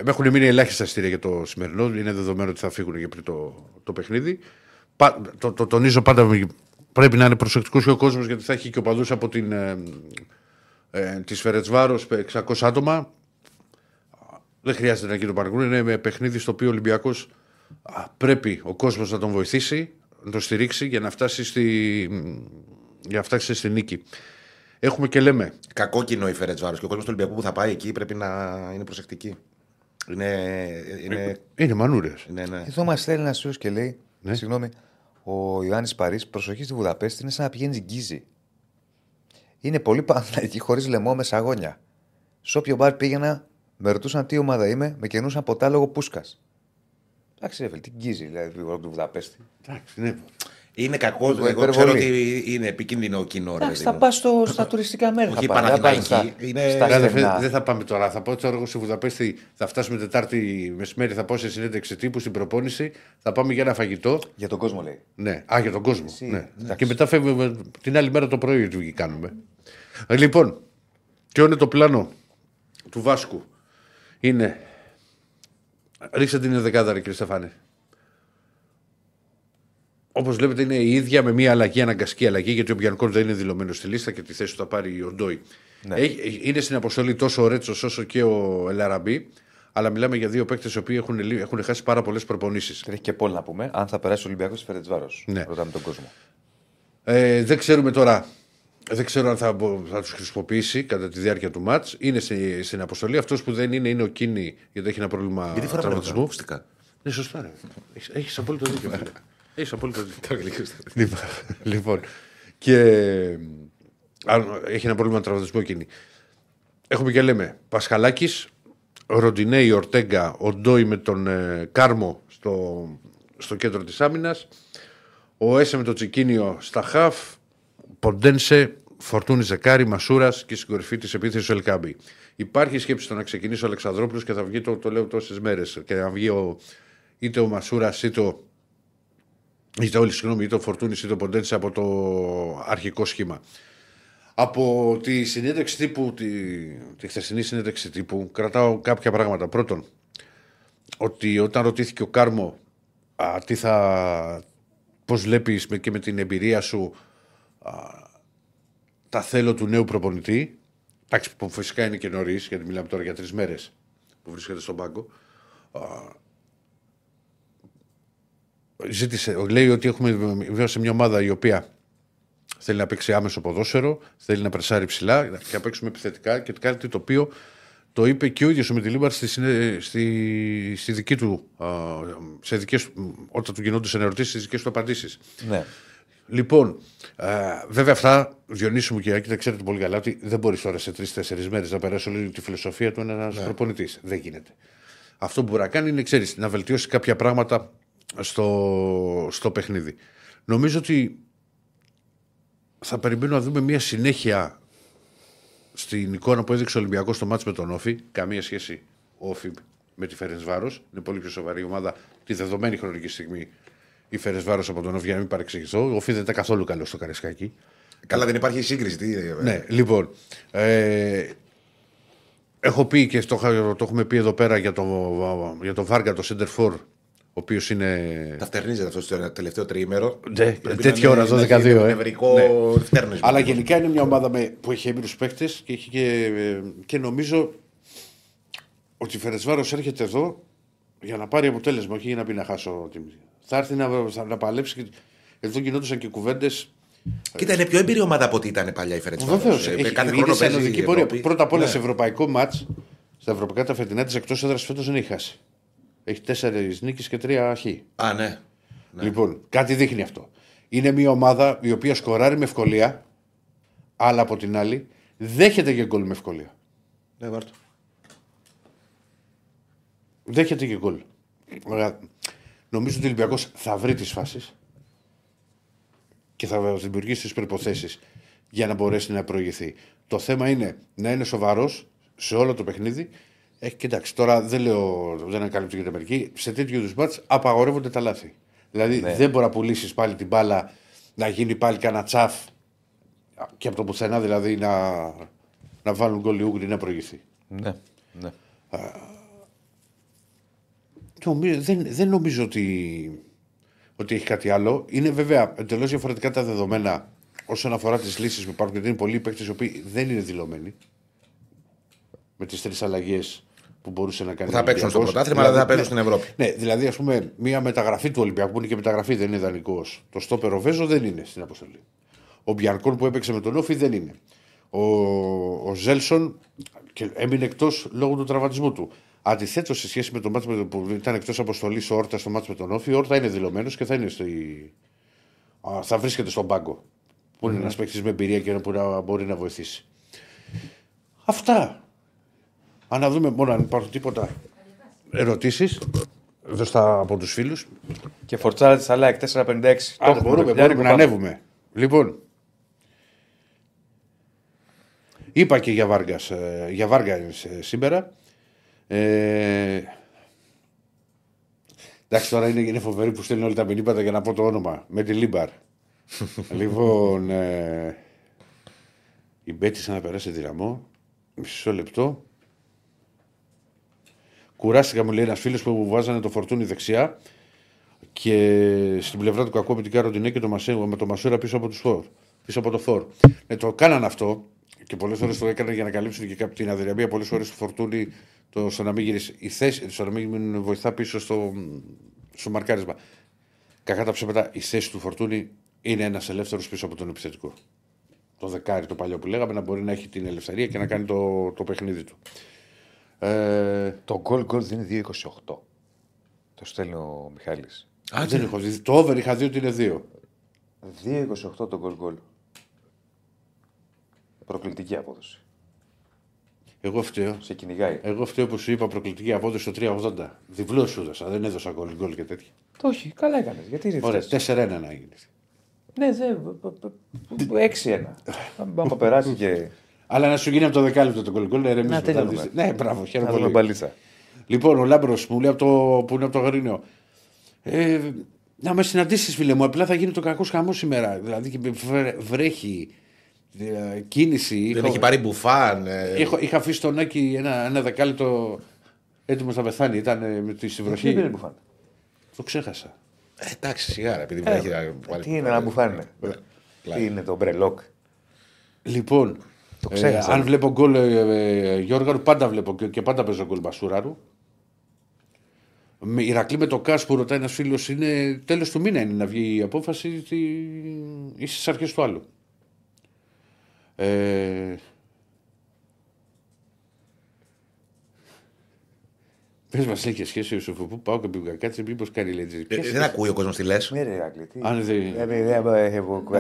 okay. Έχουν μείνει ελάχιστα εισιτήρια για το σημερινό. Είναι δεδομένο ότι θα φύγουν και πριν το, το παιχνίδι. Πα, το, το τονίζω πάντα, πρέπει να είναι προσεκτικός και ο κόσμος, γιατί θα έχει και οπαδούς από την, ε, ε, τη Φερετσβάρος εξακόσια άτομα. Δεν χρειάζεται να γίνει το παρακολουθούν. Είναι με παιχνίδι στο οποίο ο Ολυμπιακός α, πρέπει ο κόσμος να τον βοηθήσει, να τον στηρίξει για να φτάσει στη, για να φτάσει στη νίκη. Έχουμε και λέμε. Κακό κοινό η Φερετσβάρος και ο κόσμος του Ολυμπιακού που θα πάει εκεί πρέπει να είναι προσεκτική. Είναι, είναι... είναι μανούρες. Ναι, ναι. Εδώ μας θέλει ένας φίλος και λέει. Ναι. Συγγνώμη, ο Ιωάννης Παρίς, προσοχή στη Βουδαπέστη, είναι σαν να πηγαίνει γκίζι. είναι πολύ Παναθηναϊκοί χωρίς λαιμό με σαγόνια. Σε όποιο μπαρ πήγαινα, με ρωτούσαν τι ομάδα είμαι, με κερνούσαν ποτά λόγω Πούσκας. Εντάξει, ρε φίλε, την γκίζει δηλαδή του Βουδαπέστη. Εντάξει, ναι. Είναι κακό, εγώ υπερβολή. Ξέρω ότι είναι επικίνδυνο κοινό. Εντάξει, θα πα στα τουριστικά μέρη. Όχι, Παναθηναϊκή. Είναι... Δεν θα πάμε τώρα. Θα πάω τώρα εγώ στη Βουδαπέστη, θα φτάσουμε Τετάρτη μεσημέρι, θα πάω σε συνέντευξη τύπου στην προπόνηση, θα πάμε για ένα φαγητό. Για τον κόσμο, λέει. Ναι, α, για τον κόσμο. Εσύ, ναι. Και μετά φεύγουμε την άλλη μέρα το πρωί, τι κάνουμε. Λοιπόν, ποιο είναι το πλάνο του Βάσκου? Είναι. Ρίξτε την δεκάδα, ρε κύριε Στεφάνε. Όπως βλέπετε είναι η ίδια με μια αλλαγή, αναγκαστική αλλαγή, γιατί ο Μπιανκόν δεν είναι δηλωμένο στη λίστα και τη θέση του θα πάρει ο Ντόι. Ναι. Είναι στην αποστολή τόσο ο Ρέτσος όσο και ο Ελαραμπή, αλλά μιλάμε για δύο παίκτες οι οποίοι έχουν, έχουν χάσει πάρα πολλές προπονήσεις. Τρέχει και πόλη να πούμε, αν θα περάσει ο Ολυμπιακός στη Φερετσβάρος. Ναι. Ρωτάμε τον κόσμο. Ε, δεν ξέρουμε τώρα, δεν ξέρω αν θα, θα τους χρησιμοποιήσει κατά τη διάρκεια του μάτς. Είναι σε, στην αποστολή. Αυτός που δεν είναι είναι ο Κίνη, γιατί έχει ένα πρόβλημα τραυματισμού. Ναι, σωστά. Έχεις απόλυτο δίκιο. Έχεις απόλυτο δίκιο. Λοιπόν, και έχει ένα πρόβλημα τραυματισμό εκείνη. Έχουμε και λέμε Πασχαλάκης, Ροντινέη, Ορτέγκα, ο Ντόι με τον ε, Κάρμο στο, στο κέντρο της άμυνας, ο Έσε με το Τσικίνιο στα χαφ, Ποντένσε, Φορτούνη Ζεκάρη, Μασούρας και στην κορυφή της επίθεσης ο Ελκάμπη. Υπάρχει σκέψη στο να ξεκινήσει ο Αλεξανδρόπουλος και θα βγει το, το λέω τόσες μέρες. Και θα βγει ο, είτε ο Μασούρας είτε ο. Είτε όλοι, συγγνώμη, είτε ο Φορτούνης είτε ο Ποντένης από το αρχικό σχήμα. Από τη συνέντευξη τύπου, τη, τη χθεσινή συνέντευξη τύπου, κρατάω κάποια πράγματα. Πρώτον, ότι όταν ρωτήθηκε ο Κάρμο α, τι θα, πώς βλέπεις και με την εμπειρία σου α, τα θέλω του νέου προπονητή, εντάξει, που φυσικά είναι και νωρίς, γιατί μιλάμε τώρα για τρεις μέρες που βρίσκεται στον πάγκο, α, ζήτησε, λέει ότι έχουμε βιώσει μια ομάδα η οποία θέλει να παίξει άμεσο ποδόσφαιρο, θέλει να πρεσάρει ψηλά και να παίξουμε επιθετικά και κάτι το οποίο το είπε και ο ίδιος ο Μεντιλίμπαρ στη, στη, στη δική του, σε δικές, όταν του γινόντουσαν ερωτήσεις, στις δικές του απαντήσεις. Ναι. Λοιπόν, α, βέβαια αυτά, Διονύση μου και Άκη, τα ξέρετε πολύ καλά ότι δεν μπορείς τώρα σε τρεις-τέσσερις μέρες να περάσει όλη τη φιλοσοφία του ένας ναι. προπονητής. Δεν γίνεται. Αυτό που μπορεί να κάνει είναι, ξέρεις, να βελτιώσει κάποια πράγματα στο, στο παιχνίδι. Νομίζω ότι θα περιμένω να δούμε μια συνέχεια στην εικόνα που έδειξε ο Ολυμπιακός στο μάτς με τον Όφι. Καμία σχέση ο Όφι με τη Φερενσβάρος. Είναι πολύ πιο σοβαρή η ομάδα τη δεδομένη χρονική στιγμή η Φερενσβάρος από τον Όφι, για να μην παρεξηγηθώ. Ο Όφι δεν ήταν καθόλου καλό στο Καραϊσκάκι. Καλά, δεν υπάρχει σύγκριση. Τι... Ναι, λοιπόν. Ε... Έχω πει και το, το έχουμε πει εδώ πέρα για τον το Βάργα, το Σέντερφορ. Ο οποίος είναι. Ταυτερνίζεται αυτό το τελευταίο τριήμερο. Ναι, τέτοια ώρα, δώδεκα δύο. Είναι νευρικό φτέρνισμα. Αλλά γενικά είναι μια ομάδα με, που έχει έμπειρους παίκτες και, και, και νομίζω ότι η Φερενσβάρος έρχεται εδώ για να πάρει αποτέλεσμα, όχι για να πει να χάσω τιμή. Θα έρθει να, να παλέψει. Και, εδώ γινόντουσαν και κουβέντες. Κοίτα, είναι πιο έμπειρη ομάδα από ό,τι ήταν παλιά η Φερενσβάρος. Βεβαίως. Κάθε χρόνο παίζει. Πρώτα απ' όλα ναι. σε ευρωπαϊκό μάτς, στα ευρωπαϊκά τα φετινά της εκτός έδρας φέτος δεν έχει χάσει. Έχει τέσσερις νίκες και τρία αρχή. Α, ναι. Λοιπόν, κάτι δείχνει αυτό. Είναι μια ομάδα η οποία σκοράρει με ευκολία, αλλά από την άλλη δέχεται και γκολ με ευκολία. Ναι, βάρτο. Δέχεται και γκολ. Νομίζω ότι ο Ολυμπιακός θα βρει τις φάσεις και θα δημιουργήσει τις προϋποθέσεις για να μπορέσει να προηγηθεί. Το θέμα είναι να είναι σοβαρός σε όλο το παιχνίδι. Ε, κοιτάξει, τώρα δεν λέω, δεν ανακαλύπτω και την Αμερική. Σε τέτοιου είδου μπάτς απαγορεύονται τα λάθη. Δηλαδή ναι. δεν μπορεί να πουλήσει πάλι την μπάλα, να γίνει πάλι κανένα τσαφ και από το πουθενά δηλαδή να, να βάλουν γκολ οι Ούγγροι να προηγηθεί. Ναι. ναι. Α, νομίζω, δεν, δεν νομίζω ότι, ότι έχει κάτι άλλο. Είναι βέβαια εντελώς διαφορετικά τα δεδομένα όσον αφορά τις λύσεις που υπάρχουν, γιατί είναι πολλοί παίκτες οι οποίοι δεν είναι δηλωμένοι. Με τις τρεις αλλαγές που μπορούσε να κάνει. Θα παίξουν στο πρωτάθλημα, αλλά δεν θα παίξουν ναι, στην Ευρώπη. Ναι, δηλαδή, ας πούμε, μια μεταγραφή του Ολυμπιακού που είναι και μεταγραφή, δεν είναι ιδανικός. Το στόπερο Βέζο δεν είναι στην αποστολή. Ο Μπιανκόν που έπαιξε με τον Όφι δεν είναι. Ο, ο Ζέλσον έμεινε εκτός λόγω του τραυματισμού του. Αντιθέτως, σε σχέση με τον μάτς με τον... που ήταν εκτός αποστολής ο Όρτα στο μάτς με τον Όφι, ο Όρτα είναι δηλωμένος και θα, είναι στη... θα βρίσκεται στον πάγκο. που είναι ένας παίκτης με εμπειρία και που να μπορεί να βοηθήσει. Αυτά. Αν να δούμε μόνο αν υπάρχουν τίποτα ερωτήσεις. Δώστα από τους φίλους. Και φορτσάρα της Αλάκ τετρακόσια πενήντα έξι. Αν μπορούμε, μπορούμε να ανέβουμε. Λοιπόν. Είπα και για Βάργα, για Βάργα σήμερα. Ε, εντάξει, τώρα είναι, είναι φοβερή που στέλνει όλα τα μηνύματα για να πω το όνομα. Με τη Λίμπαρ. Λοιπόν, ε, η Μπέτης να περάσει δυναμό. Μισό λεπτό. Κουράστηκα, μου λέει ένας φίλος, που μου βάζανε το Φορτούνι δεξιά και στην πλευρά του Κακόπη την Καροντινέ και το Μασέγγο, με το Μασούρα πίσω από, τους φορ, πίσω από το Θόρ. Ναι, το κάνανε αυτό και πολλές φορές το έκαναν για να καλύψουν και την αδυναμία. Πολλές φορές το Φορτούνι, το στο να μην γυρίσει η θέση, στο να μην βοηθά πίσω στο, στο μαρκάρισμα. Κακά τα ψέματα, η θέση του Φορτούνι είναι ένας ελεύθερος πίσω από τον επιθετικό. Το δεκάρι, το παλιό που λέγαμε, να μπορεί να έχει την ελευθερία και να κάνει το, το παιχνίδι του. Ε... Το goal goal δεν είναι δύο είκοσι οκτώ. Το στέλνει ο Μιχάλης. Α, δεν έχω δει. Το over είχα δει ότι είναι δύο. δύο είκοσι οκτώ το goal goal. Προκλητική απόδοση. Εγώ φταίω. Σε κυνηγάει. Εγώ φταίω που σου είπα προκλητική απόδοση στο τρία ογδόντα. Διπλό σου έδωσα. Δεν έδωσα goal goal και τέτοια. Το όχι. Καλά έκανε. Γιατί είναι ωραία. τέσσερα ένα να γίνει. Ναι, δε, έξι ένα. Άμα περάσει και. Αλλά να σου γίνει από το δεκάλεπτο το κολυγκόλ, να ηρεμήσουμε. Να τελειώνουμε. Ναι, μπράβο, χαίρομαι πολύ. Μπαλίτσα. Λοιπόν, ο Λάμπρος που, που είναι από το Αγρίνιο. Ε, να με συναντήσεις, φίλε μου, απλά θα γίνει το κακός χαμός σήμερα. Δηλαδή βρέχει ε, κίνηση. Δεν έχει πάρει μπουφάν. Ε. Είχα, είχα αφήσει τον Άκη ένα, ένα δεκάλεπτο έτοιμο να πεθάνει. Ήταν ε, με τη βροχή. Δεν πήρε μπουφάν. Το ξέχασα. Ε, εντάξει, σιγά, επειδή ε, βρέχει. Ε, πάλι, τι είναι να μπουφάνε. Τι είναι το μπρελόκ. Λοιπόν. Ε, αν βλέπω γκολ ε, ε, Γιώργαρου, πάντα βλέπω και, και πάντα παίζω γκολ Μπασούραρου. Η Ηρακλή με το ΚΑΣ που ρωτάει ένας φίλος, είναι τέλος του μήνα είναι να βγει η απόφαση τη, ή στις αρχές του άλλου. Ε, Πες μας, έχει σχέση ο Σουφουπού, πάω και πήγα κάτσε, μήπως κάνει λέτζι. Δεν ακούει ο κόσμος τι λες. Ναι ρε Ηρακλή, τι.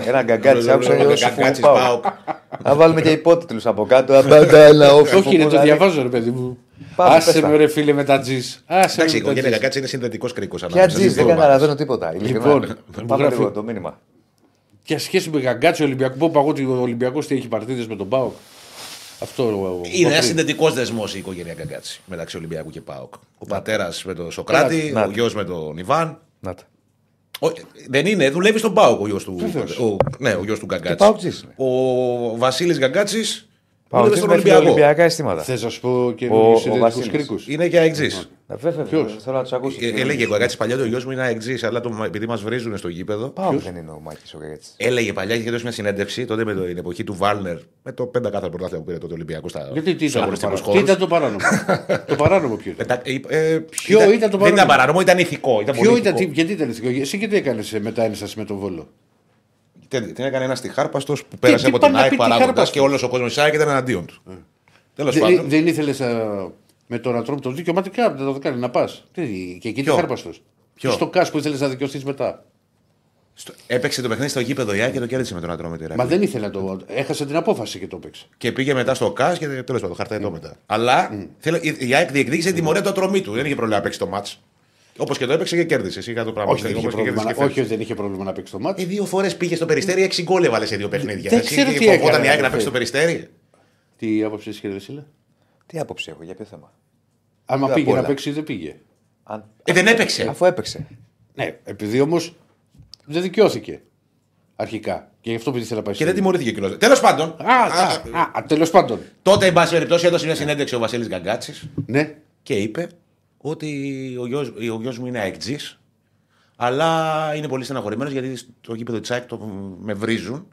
Ένα γκαγκάτσι άκουσα και ο Σουφουπού πάω. Να βάλουμε και υπότιτλους από κάτω. Όχι, είναι το διαβάζω, ρε παιδί μου. Άσε με, ρε φίλε, με τα τζις. Εντάξει, η οικογένεια κάτσε είναι συνδετικός κρίκος. Ποια τζις, δεν καταλαβαίνω τίποτα. Λοιπόν, πάμε λίγο το μήνυμα. Και σχέση με Γκαγκάτσι, Ολυμπιακού, πω παγώ ότι ο Ολυμπιακός τι έχει παρτίδες με τον ΠΑΟΚ. Αυτό, είναι ένας συνδετικός δεσμός η οικογένεια Γκαγκάτσι μεταξύ Ολυμπιακού και ΠΑΟΚ. Ο πατέρας με τον Σοκράτη, ο γιος με τον Ιβάν. Ο, δεν είναι, δουλεύει στον ΠΑΟΚ ο γιος του, ο, ναι, ο γιος του Γκαγκάτσης. Ο Βασίλης Γκαγκάτσης δουλεύει στον Ολυμπιακό. Ολυμπιακά αισθήματα. Θες να σου πω και ο, ο, ο Βασίλης Κρίκους. Είναι και αεξής. Βέβαια, θέλω να τους ακούσω. Ε, έλεγε ο Γκαγκάτσης παλιά, ο γιος μου είναι αεξής, αλλά το, επειδή μας βρίζουν στο γήπεδο. ΠΑΟΚ δεν είναι ο Μάκης ο Γκαγκάτσης. Έλεγε παλιά, είχε δώσει μια συνέντευξη τότε με το, την εποχή του Βάλνερ, με το πεντακάθαρο πρωτάθλημα που πήρε τότε ο Ολυμπιακός. Τι ήταν το παράνομο. Το παράνομο ποιο ήταν. Ποιο ήταν το παράνομο. Δεν ήταν παράνομο, ήταν ηθικό. Γιατί ήταν ηθικό. Εσύ και τι έκανε μετά ένσταση με τον Βόλο. Τι έκανε ένα τυχάρπαστο που πέρασε από τον Άι παράγοντα και όλο ο κόσμο τη Άι ήταν εναντίον του. Τέλος πάντων. Δεν ήθελε με τον Ατρόμ το δίκαιο, ματικά να το κάνει να πα. Και εκεί τυχάρπαστο. Στο ΚΑΣ που ήθελε να δικαιωθεί μετά. Στο... Έπαιξε το παιχνίδι στο γήπεδο Ι Α και το κέρδισε με τον Ατρόμητο Ηρακλή. Μα δεν ήθελε να το. Έχασε την απόφαση και το έπαιξε. Και πήγε μετά στο ΚΑΣ και τέλος πάντων, χαρτάει το μετά. Mm. Αλλά mm. Θέλω... η ΑΕΚ διεκδίκησε mm. τη μορία του Ατρομήτου. Δεν είχε πρόβλημα να παίξει το μάτς. Όπως και το έπαιξε και κέρδισε. Είχα το πράγμα. Όχι, δεν είχε, πρόβλημα, και όχι, δεν είχε πρόβλημα να παίξει το μάτς. Ε, δύο φορές πήγε στο Περιστέρι, έξι γκολ έβαλε σε δύο παιχνίδια. Δεν ξέρω τι έκανε. Όταν η ΑΕΚ να παίξει το Περιστέρι. Τι άποψη έχει, κύριε Βασίλη. Τι άποψη έχω για ποιο θέμα. Άμα πήγε να παίξει ή δεν πήγε. Δεν έπαιξε. Αφού έπαιξε. Ναι, επειδή όμω. Δεν δικαιώθηκε αρχικά. Και γι' αυτό που ήθελα να πάει. Και δεν τιμωρήθηκε κιόλας. Τέλος πάντων. Α, τέλος πάντων. Τότε, εν πάση περιπτώσει, έδωσε μια συνέντευξη ο Βασίλης Γκαγκάτσης. Ναι. Και είπε ότι ο γιος, ο γιος μου είναι αεκτζής. Αλλά είναι πολύ στεναχωρημένος γιατί στο γήπεδο Τσάκ το με βρίζουν.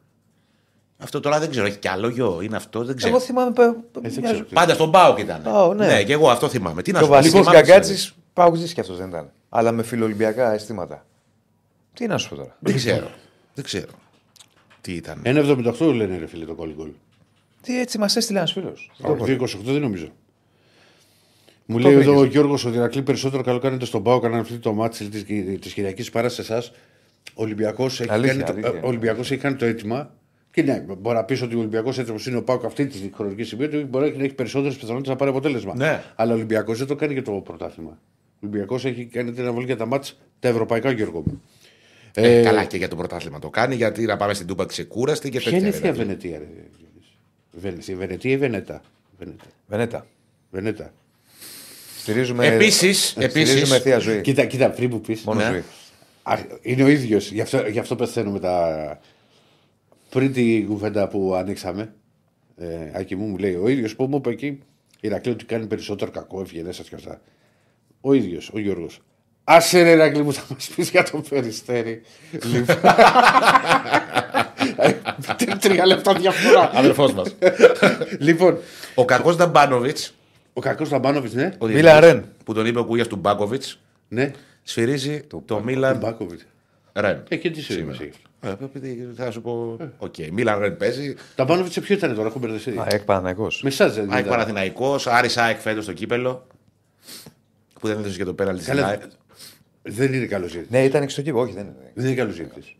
Αυτό τώρα δεν ξέρω. Έχει κι άλλο γιο. Είναι αυτό, δεν ξέρω. Εγώ θυμάμαι. Πάντα στον ΠΑΟΚ ήταν. Ναι, και εγώ αυτό θυμάμαι. Τι να σου πω. Ο Βασίλης Γκαγκάτσης ΠΑΟΚ ζήσει κι αυτό δεν ήταν. Αλλά με φιλοολυμπιακά αισθήματα. Τι να σου πω τώρα. Δεν ξέρω. Δεν ξέρω. Τι ήταν. ένα εβδομήντα οκτώ λένε ρε φίλε το goal goal. Τι έτσι μας έστειλε ένας φίλος. δύο είκοσι οκτώ δεν νομίζω. Μου λέει εδώ ο Γιώργος ο Ηρακλή περισσότερο καλό κάνετε στον ΠΑΟΚ να αναφερθεί το μάτι της Κυριακής παρά σε εσάς. Ο Ολυμπιακός έχει κάνει το αίτημα Και ναι, μπορεί να πει ότι ο Ολυμπιακός έτσι όπως είναι ο ΠΑΟΚ αυτή τη χρονική στιγμή μπορεί να έχει περισσότερες πιθανότητες να πάρει αποτέλεσμα. Ναι. Αλλά ο Ολυμπιακός δεν το κάνει για το πρωτάθλημα. Ο Ολυμπιακός έχει κάνει την αναβολή για τα μάτς τα ευρωπαϊκά και εγώ. Ε, ε, καλά και για το πρωτάθλημα το κάνει, γιατί να πάμε στην Τούμπα ξεκούραστη και τέτοια. Ποια είναι η Βενετία, ρε. Βενετία, Βενετία ή Βενέτα. Βενέτα. Βενέτα. Στηρίζουμε. Επίσης. Στηρίζουμε θεία ζωή. Κοίτα, κοίτα πριν που πεις. Μόνο ζωή. Είναι ο ίδιος. Γι' αυτό, γι' αυτό πεθαίνουμε τα. Πριν την κουβέντα που ανοίξαμε, ε, Άκη μου, μου λέει ο ίδιος που μου είπε εκεί, Ηρακλή, ότι κάνει περισσότερο κακό, ευγενές σας και αυτά. Ο ίδιος, ο Γιώργος. Άσε ρε Ηρακλή μου, θα μας πεις για το Περιστέρι. Λοιπόν. Τρία λεπτά διαφορά. Αδερφός μας. Λοιπόν. Ο κακός Νταμπάνοβιτς. Ο κακός Νταμπάνοβιτς, ναι. Ο Μίλαν Ρεν. Που τον είπε ο Κούγιας του Μπάκοβιτς. Ναι. Σφυρίζει το, το Μίλαν Ρεν. Ε, και τι σφυρίζει. Θα σου πω. Οκ, Μίλαν Ρεν παίζει. Τα πάνω σε ποιο ήταν τώρα, έχω μπερδευτεί. ΑΕΚ Παναθηναϊκός. ΑΕΚ Παναθηναϊκός, Άρης ΑΕΚ φέτος στο κύπελο. Που δεν έδωσε και το πέναλτι στην ΑΕΚ. Δεν είναι καλός ζήτης. Ναι, ήταν στο κύπελο, όχι. Δεν είναι καλός ζήτης.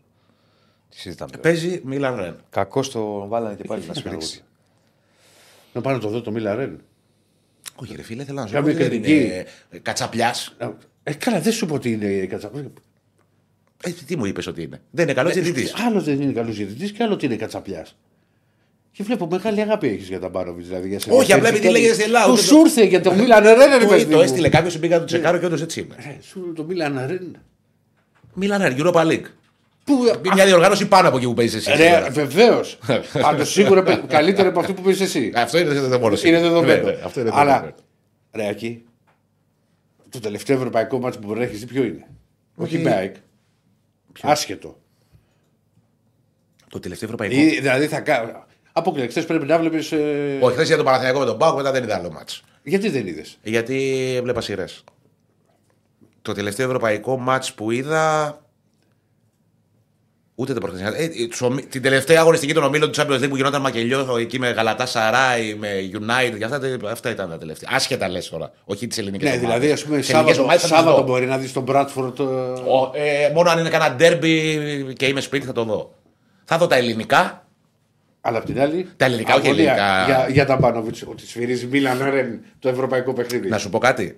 Παίζει Μίλαν Ρεν. Κακός το βάλανε και πάλι να σφυρίξει. Να πάνε το δω το Μίλαν Ρεν. Όχι, ρε φίλε, θέλω να σου πω. Κατσαπιά. Καλά, δεν σου πω ότι είναι κατσαπιά. Ε, τι μου είπε ότι είναι. Δεν είναι καλό διαιτητή. Άλλο δεν είναι καλό διαιτητή και άλλο ότι είναι κατσαπιά. Και βλέπω μεγάλη αγάπη έχει για τα Μπάνοβιτ. Δηλαδή, όχι, απλά επειδή λέγεται στην Ελλάδα. Του το... ήρθε για το Μίλαν Ρεν. Όχι, το έστειλε κάποιο και πήγα να το τσεκάρω και όντω έτσι είναι. Σου το Μίλαν Ρεν. Μίλαν Ρεν, Europa League. Που... Μια διοργάνωση πάνω από εκεί που παίζει εσύ. Ναι, βεβαίω. Πάντω σίγουρα καλύτερα από αυτό που παίζει εσύ. Αυτό είναι δεδομένο. Είναι δεδομένο. Αλλά ρε εκεί το τελευταίο ευρωπαϊκό μάτσο που μπορεί να έχει δει ποιο είναι. Όχι Μπάικ. Ποιο? Άσχετο. Το τελευταίο ευρωπαϊκό. Ή, δηλαδή θα κάνω. Αποκλείω. Χθες πρέπει να βλέπει. Ε... Όχι, χθες για τον Παναθηναϊκό με τον Πάοκ, μετά δεν είδα άλλο μάτς. Γιατί δεν είδες? Γιατί βλέπα σειρές. Το τελευταίο ευρωπαϊκό μάτς που είδα. Ούτε το προχθές. Ε, την τελευταία αγωνιστική των ομίλων του Champions League που γινόταν μακελιό εκεί με Γαλατά Σαράι, με United. Αυτά, αυτά ήταν τα τελευταία. Άσχετα λες τώρα. Όχι τις ελληνικές. Ναι, ομάδες. Δηλαδή, ας πούμε, Σάββατο, Σάββατο μπορεί να δεις τον Μπράτφορντ. Ε, μόνο αν είναι κανένα ντέρμπι και είμαι σπίτι θα το δω. Θα δω τα ελληνικά. Αλλά απ' την άλλη. Τα ελληνικά, όχι ελληνικά. Για, για τα Μπάνοβιτς, ότι σφυρίζει Μίλαν Ρεν το ευρωπαϊκό παιχνίδι. Να σου πω κάτι.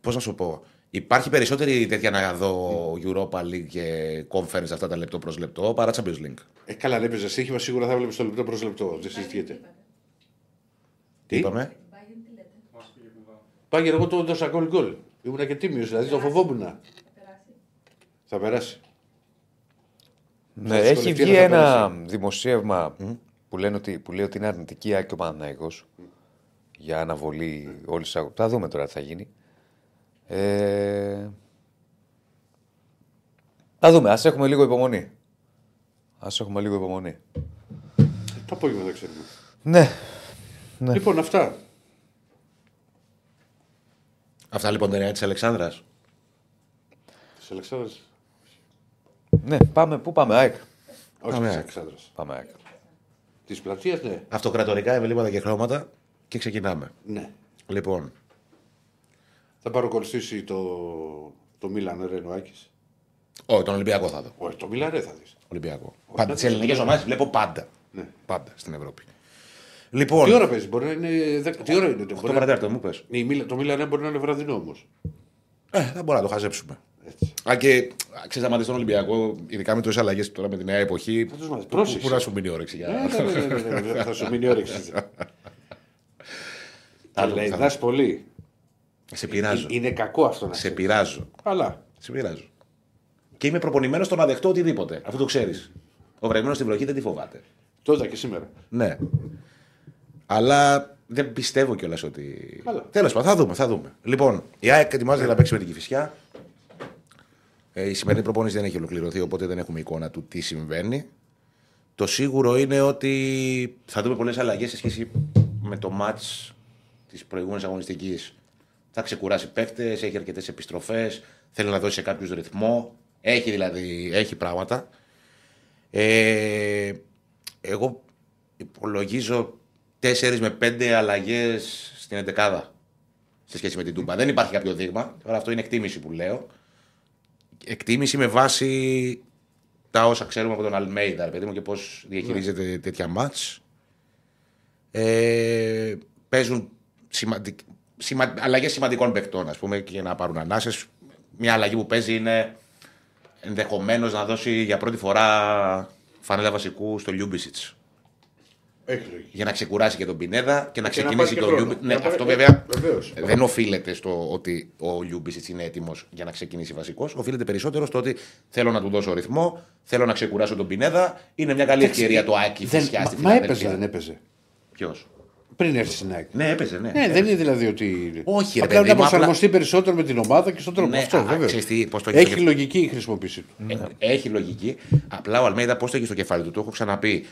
Πώς να σου πω. Υπάρχει περισσότερη τέτοια να δω Europa League και Conference αυτά τα λεπτό προς λεπτό παρά Champions League. Ε, καλά, δεν έπαιζε σύγχυμα, σίγουρα θα βλέπεις το λεπτό προς λεπτό. Δεν συζητιέται. Τι είπαμε? Πάγερ, εγώ το έδωσα γκολ γκολ. Ήμουνα και τίμιος, δηλαδή το φοβόμουνα. Θα περάσει. Ναι, έχει βγει ένα δημοσίευμα που λέει ότι είναι αρνητική άκρη ο Παναθηναϊκός για αναβολή όλη τη αγορά. Θα δούμε τώρα τι θα γίνει. Ε... Θα δούμε, ας έχουμε λίγο υπομονή. Ας έχουμε λίγο υπομονή. Το απόγευμα δεν ξέρουμε. Ναι. ναι. Λοιπόν, αυτά. Αυτά λοιπόν δεν είναι της Αλεξάνδρας. Της Αλεξάνδρας. Ναι, πάμε, πού πάμε, ΑΕΚ. Όχι της Αλεξάνδρας. Πάμε ΑΕΚ. Της πλατείας, ναι. Αυτοκρατορικά, εμβλήματα και χρώματα και ξεκινάμε. Ναι. Λοιπόν. Θα παρακολουθήσει το, το Μίλαν Ρεν ο Άκης. Όχι, τον Ολυμπιακό θα δω. Όχι, το Μίλαν Ρεν θα δεις. Ολυμπιακό. Πάντα. Τις ελληνικές ομάδες βλέπω πάντα. Ναι. Πάντα στην Ευρώπη. Λοιπόν. Τι ώρα παίζει, μπορεί να είναι. Δε... Τι ώρα είναι το πρωί. Παρατέταρτο, μου πες. Το Μίλαν Ρεν μπορεί να είναι βραδινό όμως. Ε, θα μπορούμε να το χαζέψουμε. Έτσι. Αν και ξέρεις να μάθεις τον Ολυμπιακό, ειδικά με τόσες αλλαγές τώρα με τη νέα εποχή. Πού να σου μείνει όρεξη για να. Θα σου μείνει όρεξη. Αλλά ειδάς πολύ. Σε πειράζω. Είναι κακό αυτό να σε πειράζω. Αλλά. Σε πειράζω. Και είμαι προπονημένος στο να δεχτώ οτιδήποτε. Αυτό το ξέρεις. Ο βρεγμένος στην βροχή δεν τη φοβάται. Τότε και σήμερα. Ναι. Αλλά δεν πιστεύω κιόλας ότι. Τέλος πάντων, θα δούμε, θα δούμε. Λοιπόν, η ΑΕΚ ετοιμάζεται να παίξει με την Κηφισιά. Ε, η σημερινή προπόνηση δεν έχει ολοκληρωθεί, οπότε δεν έχουμε εικόνα του τι συμβαίνει. Το σίγουρο είναι ότι θα δούμε πολλές αλλαγές σε σχέση με το μάτς της προηγούμενης αγωνιστικής. Θα ξεκουράσει παίκτες, έχει αρκετές επιστροφές, θέλει να δώσει σε κάποιους ρυθμό. Έχει δηλαδή, έχει πράγματα. Ε, εγώ υπολογίζω τέσσερις με πέντε αλλαγές στην εντεκάδα σε σχέση με την Τούμπα. Δεν υπάρχει κάποιο δείγμα, τώρα αυτό είναι εκτίμηση που λέω. Εκτίμηση με βάση τα όσα ξέρουμε από τον Αλμέιδα, παιδί μου, και πώς διαχειρίζεται ναι. τέτοια μάτς. Ε, παίζουν σημαντικ... σημα... αλλαγές σημαντικών παικτών, ας πούμε, για να πάρουν ανάσες. Μια αλλαγή που παίζει είναι ενδεχομένως να δώσει για πρώτη φορά φανέλα βασικού στο Λιούμπισιτς. Για να ξεκουράσει και τον Πινέδα και να και ξεκινήσει να τον Λιούμπισιτς. Ναι, αυτό βέβαια βεβαίως. Δεν οφείλεται στο ότι ο Λιούμπισιτς είναι έτοιμος για να ξεκινήσει βασικός. Οφείλεται περισσότερο στο ότι θέλω να του δώσω ρυθμό, θέλω να ξεκουράσω τον Πινέδα. Είναι μια καλή ευκαιρία το Άκη φυσικά στη Φιλανδία. Μα έπαιζε, δεν έπαιζε. Ποιος? Πριν έρθει στην ΑΕΚ. Ναι, έπαιζε, ναι. ναι έπαιζε. Δεν είναι δηλαδή ότι. Όχι, ρε, απλά να προσαρμοστεί απλά... περισσότερο με την ομάδα και στον τρόπο ναι, αυτό. Α, ξεστή, πώς το έχει έχει το... λογική η χρησιμοποίηση του. Ε, ναι. Έχει λογική. Απλά ο Αλμέιδα πώς το έχει στο κεφάλι του, το έχω ξαναπεί.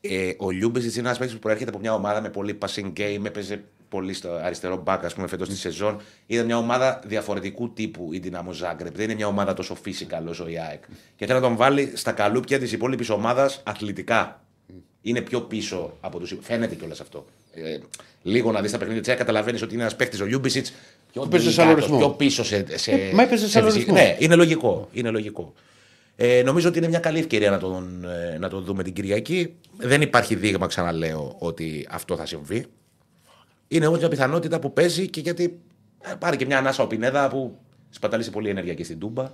Ε, ο Λιούμπιτς είναι ένα παίκτη που προέρχεται από μια ομάδα με πολύ passing game, έπαιζε πολύ στο αριστερό μπακ, α πούμε, φέτος τη σεζόν. Ήταν μια ομάδα διαφορετικού τύπου η Ντίναμο Ζάγκρεπ. Δεν είναι μια ομάδα τόσο physical όσο η ΑΕΚ. Και θέλει να τον βάλει στα καλούπια τη υπόλοιπη ομάδα αθλητικά. Είναι πιο πίσω από του. Φαίνεται κιόλα αυτό. Ε, λίγο να δει τα παιχνίδια τη ΑΕΚ, καταλαβαίνει ότι είναι ένα παίκτη ο Λιούμπιτς. Πιο, πιο πίσω σε. σε ε, μα έπαιζε σε ρυθμό. Ναι, είναι λογικό. Είναι λογικό. Ε, νομίζω ότι είναι μια καλή ευκαιρία να τον, ε, να τον δούμε την Κυριακή. Δεν υπάρχει δείγμα, ξαναλέω, ότι αυτό θα συμβεί. Είναι όμω μια πιθανότητα που παίζει και γιατί ε, πάρει και μια ανάσα ο Πινέδα που σπατάλησε πολύ ενέργεια και στην Τούμπα.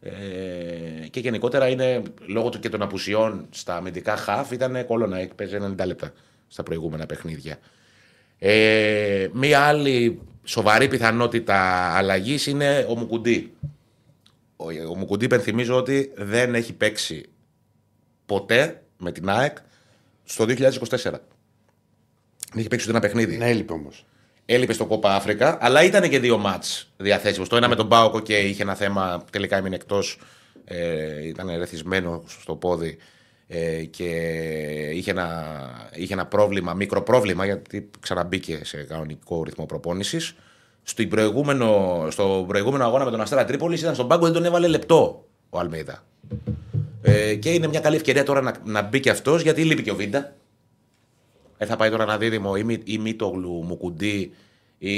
Ε, και γενικότερα είναι λόγω του και των απουσιών στα αμυντικά χαφ ήταν κολόνα, παίζει ενενήντα λεπτά στα προηγούμενα παιχνίδια. Ε, μία άλλη σοβαρή πιθανότητα αλλαγής είναι ο Μουκουντή. Ο, ο Μουκουντή, υπενθυμίζω ότι δεν έχει παίξει ποτέ με την ΑΕΚ στο δύο χιλιάδες είκοσι τέσσερα. Δεν έχει παίξει ούτε ένα παιχνίδι. Ναι, έλειπε όμως. Έλειπε στο Κόπα Αφρικα, αλλά ήταν και δύο μάτς διαθέσιμος. Το ένα με τον Πάοκο και είχε ένα θέμα, τελικά έμεινε εκτός, ε, ήταν ερεθισμένο στο πόδι ε, και είχε ένα, είχε ένα πρόβλημα, μικρό πρόβλημα, γιατί ξαναμπήκε σε κανονικό ρυθμό προπόνησης. Στον προηγούμενο, στο προηγούμενο αγώνα με τον Αστέρα Τρίπολης ήταν στον πάγκο, δεν τον έβαλε λεπτό ο Αλμέιδα. Ε, και είναι μια καλή ευκαιρία τώρα να, να μπει και αυτός, γιατί λείπει και ο Βίντα. Θα πάει τώρα ένα δίδυμο ή Μίτογλου Μουκουντή ή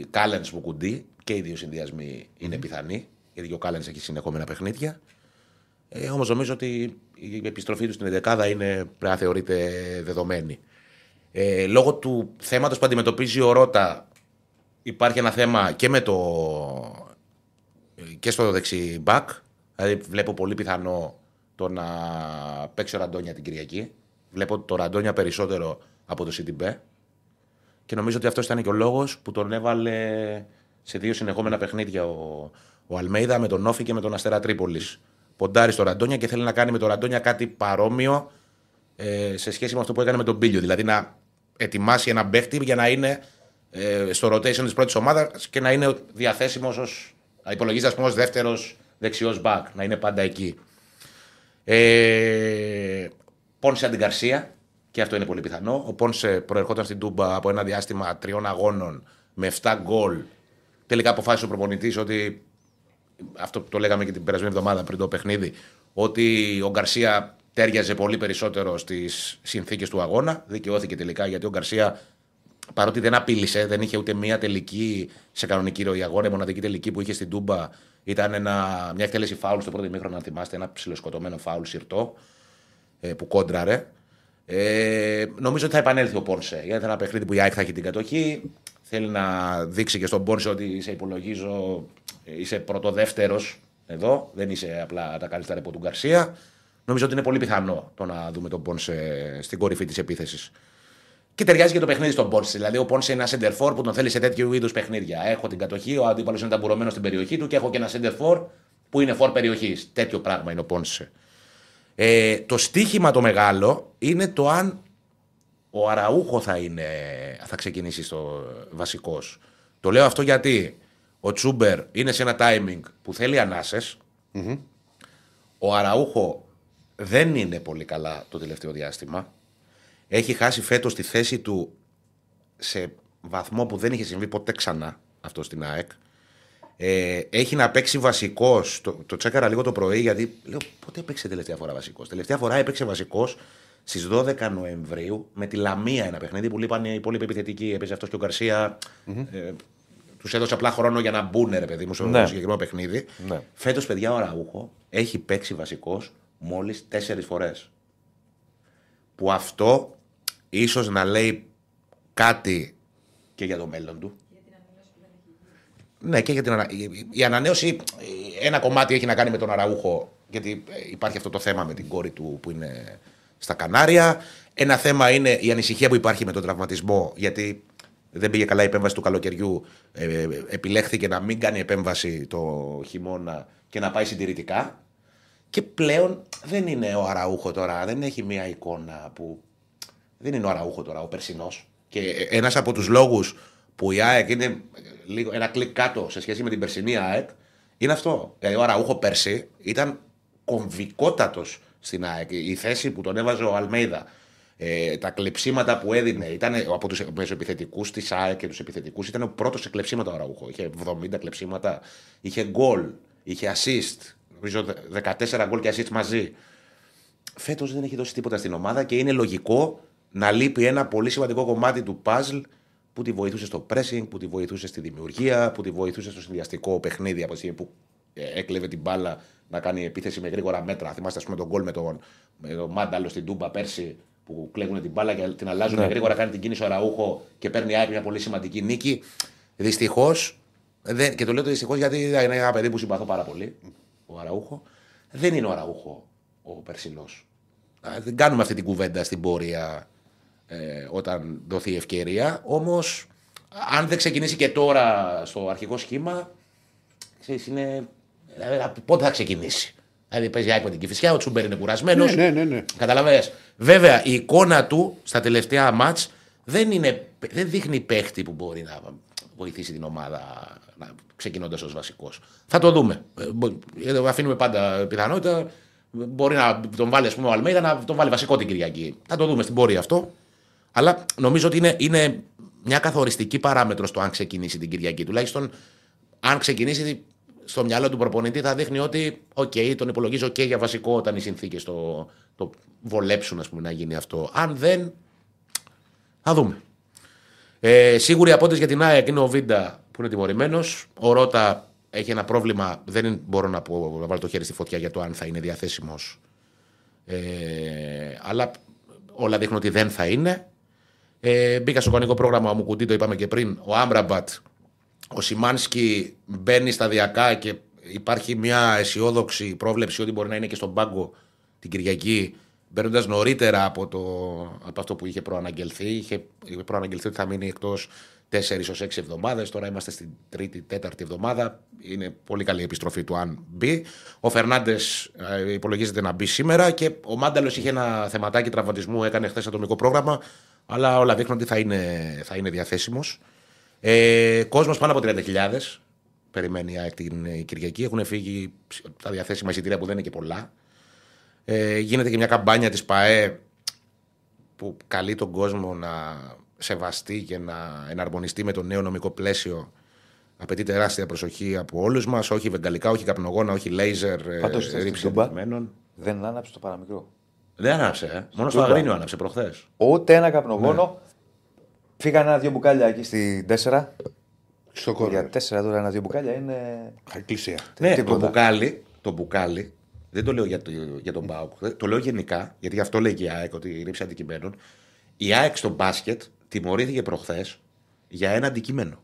Κάλενς Μουκουντή. Και οι δύο συνδυασμοί είναι πιθανοί. Γιατί ο Κάλενς έχει συνεχόμενα παιχνίδια. Ε, Όμως νομίζω ότι η επιστροφή του στην ενδεκάδα είναι, πρέπει να θεωρείται δεδομένη. Ε, λόγω του θέματος που αντιμετωπίζει ο Ρότα, υπάρχει ένα θέμα και, με το... και στο δεξί μπακ. Δηλαδή βλέπω πολύ πιθανό το να παίξει ο Ραντόνια την Κυριακή. Βλέπω το Ραντόνια περισσότερο από το Σιντιμπέ και νομίζω ότι αυτό ήταν και ο λόγος που τον έβαλε σε δύο συνεχόμενα παιχνίδια ο, ο Αλμέιδα με τον Όφη και με τον Αστέρα Τρίπολης. Ποντάρει στο Ραντόνια και θέλει να κάνει με τον Ραντόνια κάτι παρόμοιο ε, σε σχέση με αυτό που έκανε με τον Μπίλιο. Δηλαδή να ετοιμάσει ένα παίχτη για να είναι ε, στο rotation της πρώτης ομάδας και να είναι διαθέσιμος ως, να υπολογίζεται, ας πούμε, ως δεύτερος δεξιός μπακ, να είναι πάντα εκεί. Ε, Πόνσε Αντιγκαρσία, και αυτό είναι πολύ πιθανό. Ο Πόνσε προερχόταν στην Τούμπα από ένα διάστημα τριών αγώνων με επτά γκολ. Τελικά αποφάσισε ο προπονητής ότι. Αυτό που το λέγαμε και την περασμένη εβδομάδα πριν το παιχνίδι, ότι ο Γκαρσία τέριαζε πολύ περισσότερο στις συνθήκες του αγώνα. Δικαιώθηκε τελικά γιατί ο Γκαρσία, παρότι δεν απείλησε, δεν είχε ούτε μία τελική σε κανονική ροή αγώνα. Η μοναδική τελική που είχε στην Τούμπα ήταν ένα, μια εκτέλεση φάουλ στο πρώτο ημίχρονο, αν θυμάστε, ένα ψιλοσκοτωμένο φάουλ σιρτό. Που κόντραρε. Ε, νομίζω ότι θα επανέλθει ο Πόνσε. Γιατί θα είναι ένα παιχνίδι που η ΑΕΚ θα έχει την κατοχή. Θέλει να δείξει και στον Πόνσε ότι σε υπολογίζω, είσαι πρωτοδεύτερος εδώ. Δεν είσαι απλά τα καλύτερα από τον Γκαρσία. Νομίζω ότι είναι πολύ πιθανό το να δούμε τον Πόνσε στην κορυφή της επίθεσης. Και ταιριάζει και το παιχνίδι στον Πόνσε. Δηλαδή, ο Πόνσε είναι ένα σεντερφόρ που τον θέλει σε τέτοιου είδους παιχνίδια. Έχω την κατοχή, ο αντίπαλος είναι ταμπουρωμένος στην περιοχή του και έχω και ένα σεντερφόρ που είναι φορ περιοχής. Τέτοιο πράγμα είναι ο Πόνσε. Ε, το στίχημα το μεγάλο είναι το αν ο Αραούχο θα, είναι, θα ξεκινήσει στο βασικός. Το λέω αυτό γιατί ο Τσούμπερ είναι σε ένα timing που θέλει ανάσες. Mm-hmm. Ο Αραούχο δεν είναι πολύ καλά το τελευταίο διάστημα. Έχει χάσει φέτος τη θέση του σε βαθμό που δεν είχε συμβεί ποτέ ξανά αυτό στην ΑΕΚ. Ε, έχει να παίξει βασικός. Το, το τσέκαρα λίγο το πρωί γιατί λέω πότε έπαιξε τελευταία φορά βασικός. Τελευταία φορά έπαιξε βασικός στις δώδεκα Νοεμβρίου με τη Λαμία, ένα παιχνίδι που λείπανε οι υπόλοιποι επιθετικοί. Έπαιζε αυτός και ο Γκαρσία. Mm-hmm. ε, Τους έδωσε απλά χρόνο για να μπουν, ρε παιδί μου, σε ναι. συγκεκριμένο παιχνίδι. Ναι. Φέτος, παιδιά, ο Ραούχο έχει παίξει βασικός μόλις τέσσερις φορές. Που αυτό ίσως να λέει κάτι και για το μέλλον του. Ναι, και για την ανα... η ανανέωση, ένα κομμάτι έχει να κάνει με τον Αραούχο, γιατί υπάρχει αυτό το θέμα με την κόρη του που είναι στα Κανάρια. Ένα θέμα είναι η ανησυχία που υπάρχει με τον τραυματισμό, γιατί δεν πήγε καλά η επέμβαση του καλοκαιριού. Ε, επιλέχθηκε να μην κάνει επέμβαση το χειμώνα και να πάει συντηρητικά. Και πλέον δεν είναι ο Αραούχο τώρα, δεν έχει μια εικόνα που... Δεν είναι ο Αραούχο τώρα, ο περσινός. Και ένας από τους λόγους που η ΑΕΚ είναι λίγο, ένα κλικ κάτω σε σχέση με την περσινή ΑΕΚ είναι αυτό. Δηλαδή ο Αραούχο πέρσι ήταν κομβικότατος στην ΑΕΚ. Η θέση που τον έβαζε ο Αλμέιδα, ε, τα κλεψίματα που έδινε, ήταν από τους μεσοεπιθετικούς της ΑΕΚ και τους επιθετικούς, ήταν ο πρώτος σε κλεψίματα ο Αραούχο. Είχε εβδομήντα κλεψίματα, είχε γκολ, είχε assist, νομίζω δεκατέσσερα γκολ και assist μαζί. Φέτος δεν έχει δώσει τίποτα στην ομάδα και είναι λογικό να λείπει ένα πολύ σημαντικό κομμάτι του puzzle που τη βοηθούσε στο pressing, που τη βοηθούσε στη δημιουργία, που τη βοηθούσε στο συνδυαστικό παιχνίδι από τη στιγμή που έκλεβε την μπάλα να κάνει επίθεση με γρήγορα μέτρα. Θυμάστε, ας πούμε, τον γκολ με τον, με τον Μάνταλο στην Τούμπα πέρσι που κλέβουν την μπάλα και την αλλάζουν ναι. γρήγορα, κάνει την κίνηση ο Αραούχο και παίρνει μια πολύ σημαντική νίκη. Δυστυχώς, και το λέω το δυστυχώς γιατί είναι ένα παιδί που συμπαθώ πάρα πολύ, ο Αραούχο, δεν είναι ο Αραούχο ο περσινός. Δεν κάνουμε αυτή την κουβέντα στην πορεία. Ε, όταν δοθεί η ευκαιρία. Όμως, αν δεν ξεκινήσει και τώρα στο αρχικό σχήμα, ξέρεις, είναι... πότε θα ξεκινήσει. Δηλαδή, παίζει άκουα την Κηφισιά, ο Τσούμπερ είναι κουρασμένος. Ναι, ναι, ναι. Καταλαβαίνεις. Βέβαια, η εικόνα του στα τελευταία μάτς δεν, είναι, δεν δείχνει παίχτη που μπορεί να βοηθήσει την ομάδα ξεκινώντας ως βασικός. Θα το δούμε. Αφήνουμε πάντα πιθανότητα. Μπορεί να τον βάλει, ας πούμε, ο Αλμέιδα να τον βάλει βασικό την Κυριακή. Θα το δούμε στην πορεία αυτό. Αλλά νομίζω ότι είναι, είναι μια καθοριστική παράμετρος το αν ξεκινήσει την Κυριακή. Τουλάχιστον αν ξεκινήσει στο μυαλό του προπονητή θα δείχνει ότι okay, τον υπολογίζω και okay για βασικό όταν οι συνθήκες το, το βολέψουν, ας πούμε, να γίνει αυτό. Αν δεν, θα δούμε. Ε, σίγουροι απόντες για την ΑΕΚ είναι ο Βίντα που είναι τιμωρημένος. Ο Ρότα έχει ένα πρόβλημα, δεν μπορώ να, πω, να βάλω το χέρι στη φωτιά για το αν θα είναι διαθέσιμος. Ε, αλλά όλα δείχνουν ότι δεν θα είναι. Ε, μπήκα στο κανονικό πρόγραμμα, ο Μουκουντή, το είπαμε και πριν, ο Άμραμπατ, ο Σιμάνσκι μπαίνει σταδιακά και υπάρχει μια αισιόδοξη πρόβλεψη ότι μπορεί να είναι και στον πάγκο την Κυριακή, μπαίνοντας νωρίτερα από, το, από αυτό που είχε προαναγγελθεί. Είχε προαναγγελθεί ότι θα μείνει εκτός τέσσερις ως έξι εβδομάδες, τώρα είμαστε στην τρίτη, τέταρτη εβδομάδα. Είναι πολύ καλή η επιστροφή του αν μπει. Ο Φερνάντες υπολογίζεται να μπει σήμερα και ο Μάνταλος είχε ένα θεματάκι τραυματισμού, έκανε χθες ατομικό πρόγραμμα, αλλά όλα δείχνουν ότι θα είναι, θα είναι διαθέσιμος. Ε, κόσμος πάνω από τριάντα χιλιάδες περιμένει την Κυριακή. Έχουν φύγει τα διαθέσιμα εισιτήρια που δεν είναι και πολλά. Ε, γίνεται και μια καμπάνια της ΠΑΕ που καλεί τον κόσμο να σεβαστεί και να εναρμονιστεί με το νέο νομικό πλαίσιο. Απαιτεί τεράστια προσοχή από όλους μας. Όχι βεγγαλικά, όχι καπνογόνα, όχι λέιζερ. Πάντως δεν άναψε το παραμικρό. Δεν άναψε. Ε. Μόνο στο Αγρίνιο άναψε προχθές. Ούτε ένα καπνογόνο. Ναι. Φύγανε ένα-δύο μπουκάλια εκεί στην τέσσερα. Στο κόρνο. Για τέσσερα τώρα ένα-δύο μπουκάλια είναι. Εκκλησία. Ναι, το μπουκάλι, το μπουκάλι. Δεν το λέω για, το, για τον ΠΑΟΚ. Το λέω γενικά, γιατί γι' αυτό λέει και η ΑΕΚ ότι ρύψει αντικειμένων. Η ΑΕΚ στο μπάσκετ τιμωρήθηκε προχθές για ένα αντικείμενο.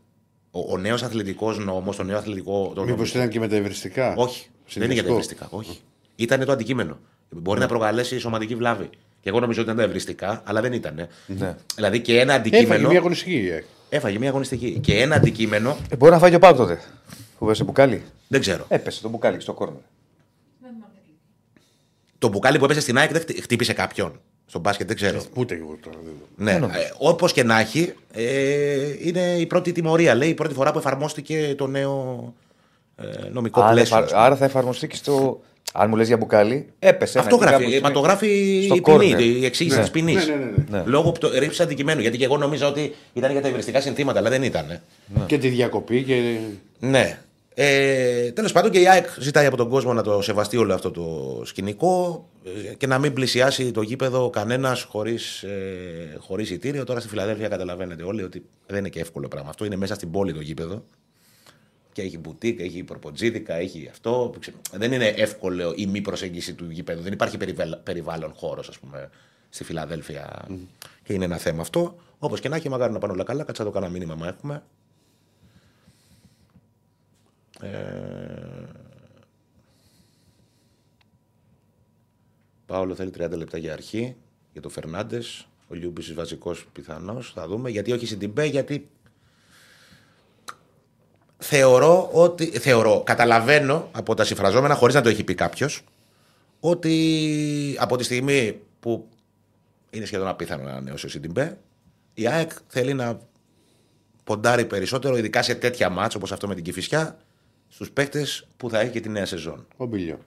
Ο, ο νέος αθλητικός νόμος, το νέο αθλητικό. Το μήπως νόμο... ήταν και με τα ευριστικά. Όχι. Συνδυστικό. Δεν είναι για τα ευριστικά. Όχι. Ήταν το αντικείμενο. Μπορεί ναι. να προκαλέσει σωματική βλάβη. Και εγώ νομίζω ότι ήταν τα ευριστικά, αλλά δεν ήταν. Ναι. Δηλαδή και ένα αντικείμενο. Έφαγε μια αγωνιστική. Έφαγε μια αγωνιστική. Και ένα αντικείμενο. Ε, μπορεί να φάγει ο ΠΑΟΚ τότε. Που πέσε μπουκάλι. Δεν ξέρω. Έπεσε το μπουκάλι στο κόρνερ. Το μπουκάλι που έπεσε στην ΑΕΚ δεν χτύπησε κάποιον. Στον μπάσκετ δεν ξέρω. Ούτε εγώ τώρα. Ναι, όπως και να έχει, ε, είναι η πρώτη τιμωρία. Λέει η πρώτη φορά που εφαρμόστηκε το νέο ε, νομικό άρα, πλαίσιο. Άρα θα εφαρμοστεί και στο. Αν μου λες για μπουκάλι, έπεσε. Αυτό γράφει. Μα το γράφει η ποινή, η εξήγηση τη ποινή. Λόγω ρήψης αντικειμένου. Γιατί και εγώ νόμιζα ότι ήταν για τα υβριστικά συνθήματα, αλλά δεν ήταν. Ναι. Και τη διακοπή. Και... Ναι. Ε, τέλος πάντων και η ΑΕΚ ζητάει από τον κόσμο να το σεβαστεί όλο αυτό το σκηνικό και να μην πλησιάσει το γήπεδο κανένας χωρίς, ε, χωρίς εισιτήριο. Τώρα στη Φιλαδέλφια καταλαβαίνετε όλοι ότι δεν είναι και εύκολο πράγμα. Αυτό είναι μέσα στην πόλη το γήπεδο. και έχει μπουτίκ, έχει υπορποτζίδικα, έχει αυτό. Δεν είναι εύκολο η μη προσέγγιση του γηπέδου. Δεν υπάρχει περιβάλλον χώρος, ας πούμε, στη Φιλαδέλφια. Mm. Και είναι ένα θέμα αυτό. Όπως και να έχει, μαγάρι να πάνε όλα καλά. Κάτσε να το κάνω μήνυμα, μα έχουμε. Ε... Παόλο θέλει τριάντα λεπτά για αρχή, για τον Φερνάντες. Ο Λιούμπης βασικός πιθανός, θα δούμε. Γιατί όχι στην Τιμπέ, γιατί θεωρώ ότι, θεωρώ, καταλαβαίνω από τα συμφραζόμενα, χωρίς να το έχει πει κάποιος, ότι από τη στιγμή που είναι σχεδόν απίθανο να ανανεώσει στην Τιμπέ, η ΑΕΚ θέλει να ποντάρει περισσότερο, ειδικά σε τέτοια μάτς όπως αυτό με την Κηφισιά, στους παίκτες που θα έχει και τη νέα σεζόν. Ο Μπίλιο.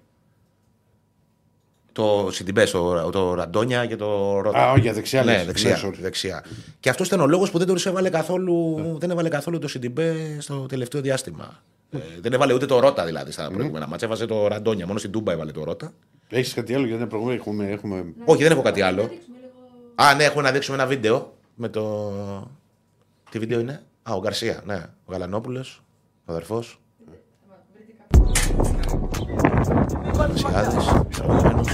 Το Σιντιμπέ, το, το Ραντόνια και το Ρότα. Α, όχι, δεξιά. Ναι, δεξιά. Ναι, δεξιά. Και αυτό ήταν ο λόγος που δεν τον έβαλε καθόλου, yeah. δεν έβαλε καθόλου το Σιντιμπέ στο τελευταίο διάστημα. Mm. Ε, δεν έβαλε ούτε το Ρότα δηλαδή στα mm. προηγούμενα μάτσα. Έβαζε το Ραντόνια. Μόνο στην Τούμπα έβαλε το Ρότα. Έχεις κάτι άλλο για την προηγούμενη? Έχουμε, έχουμε... Ναι, όχι, δεν έχω κάτι άλλο. Λίγο... Α, ναι, έχουμε να δείξουμε ένα βίντεο. Με το... Τι βίντεο είναι? Α, ο Γκαρσία. Ναι, ο Γαλανόπουλος, ο αδερφός. Βασιλιάδης, τραγωμένος.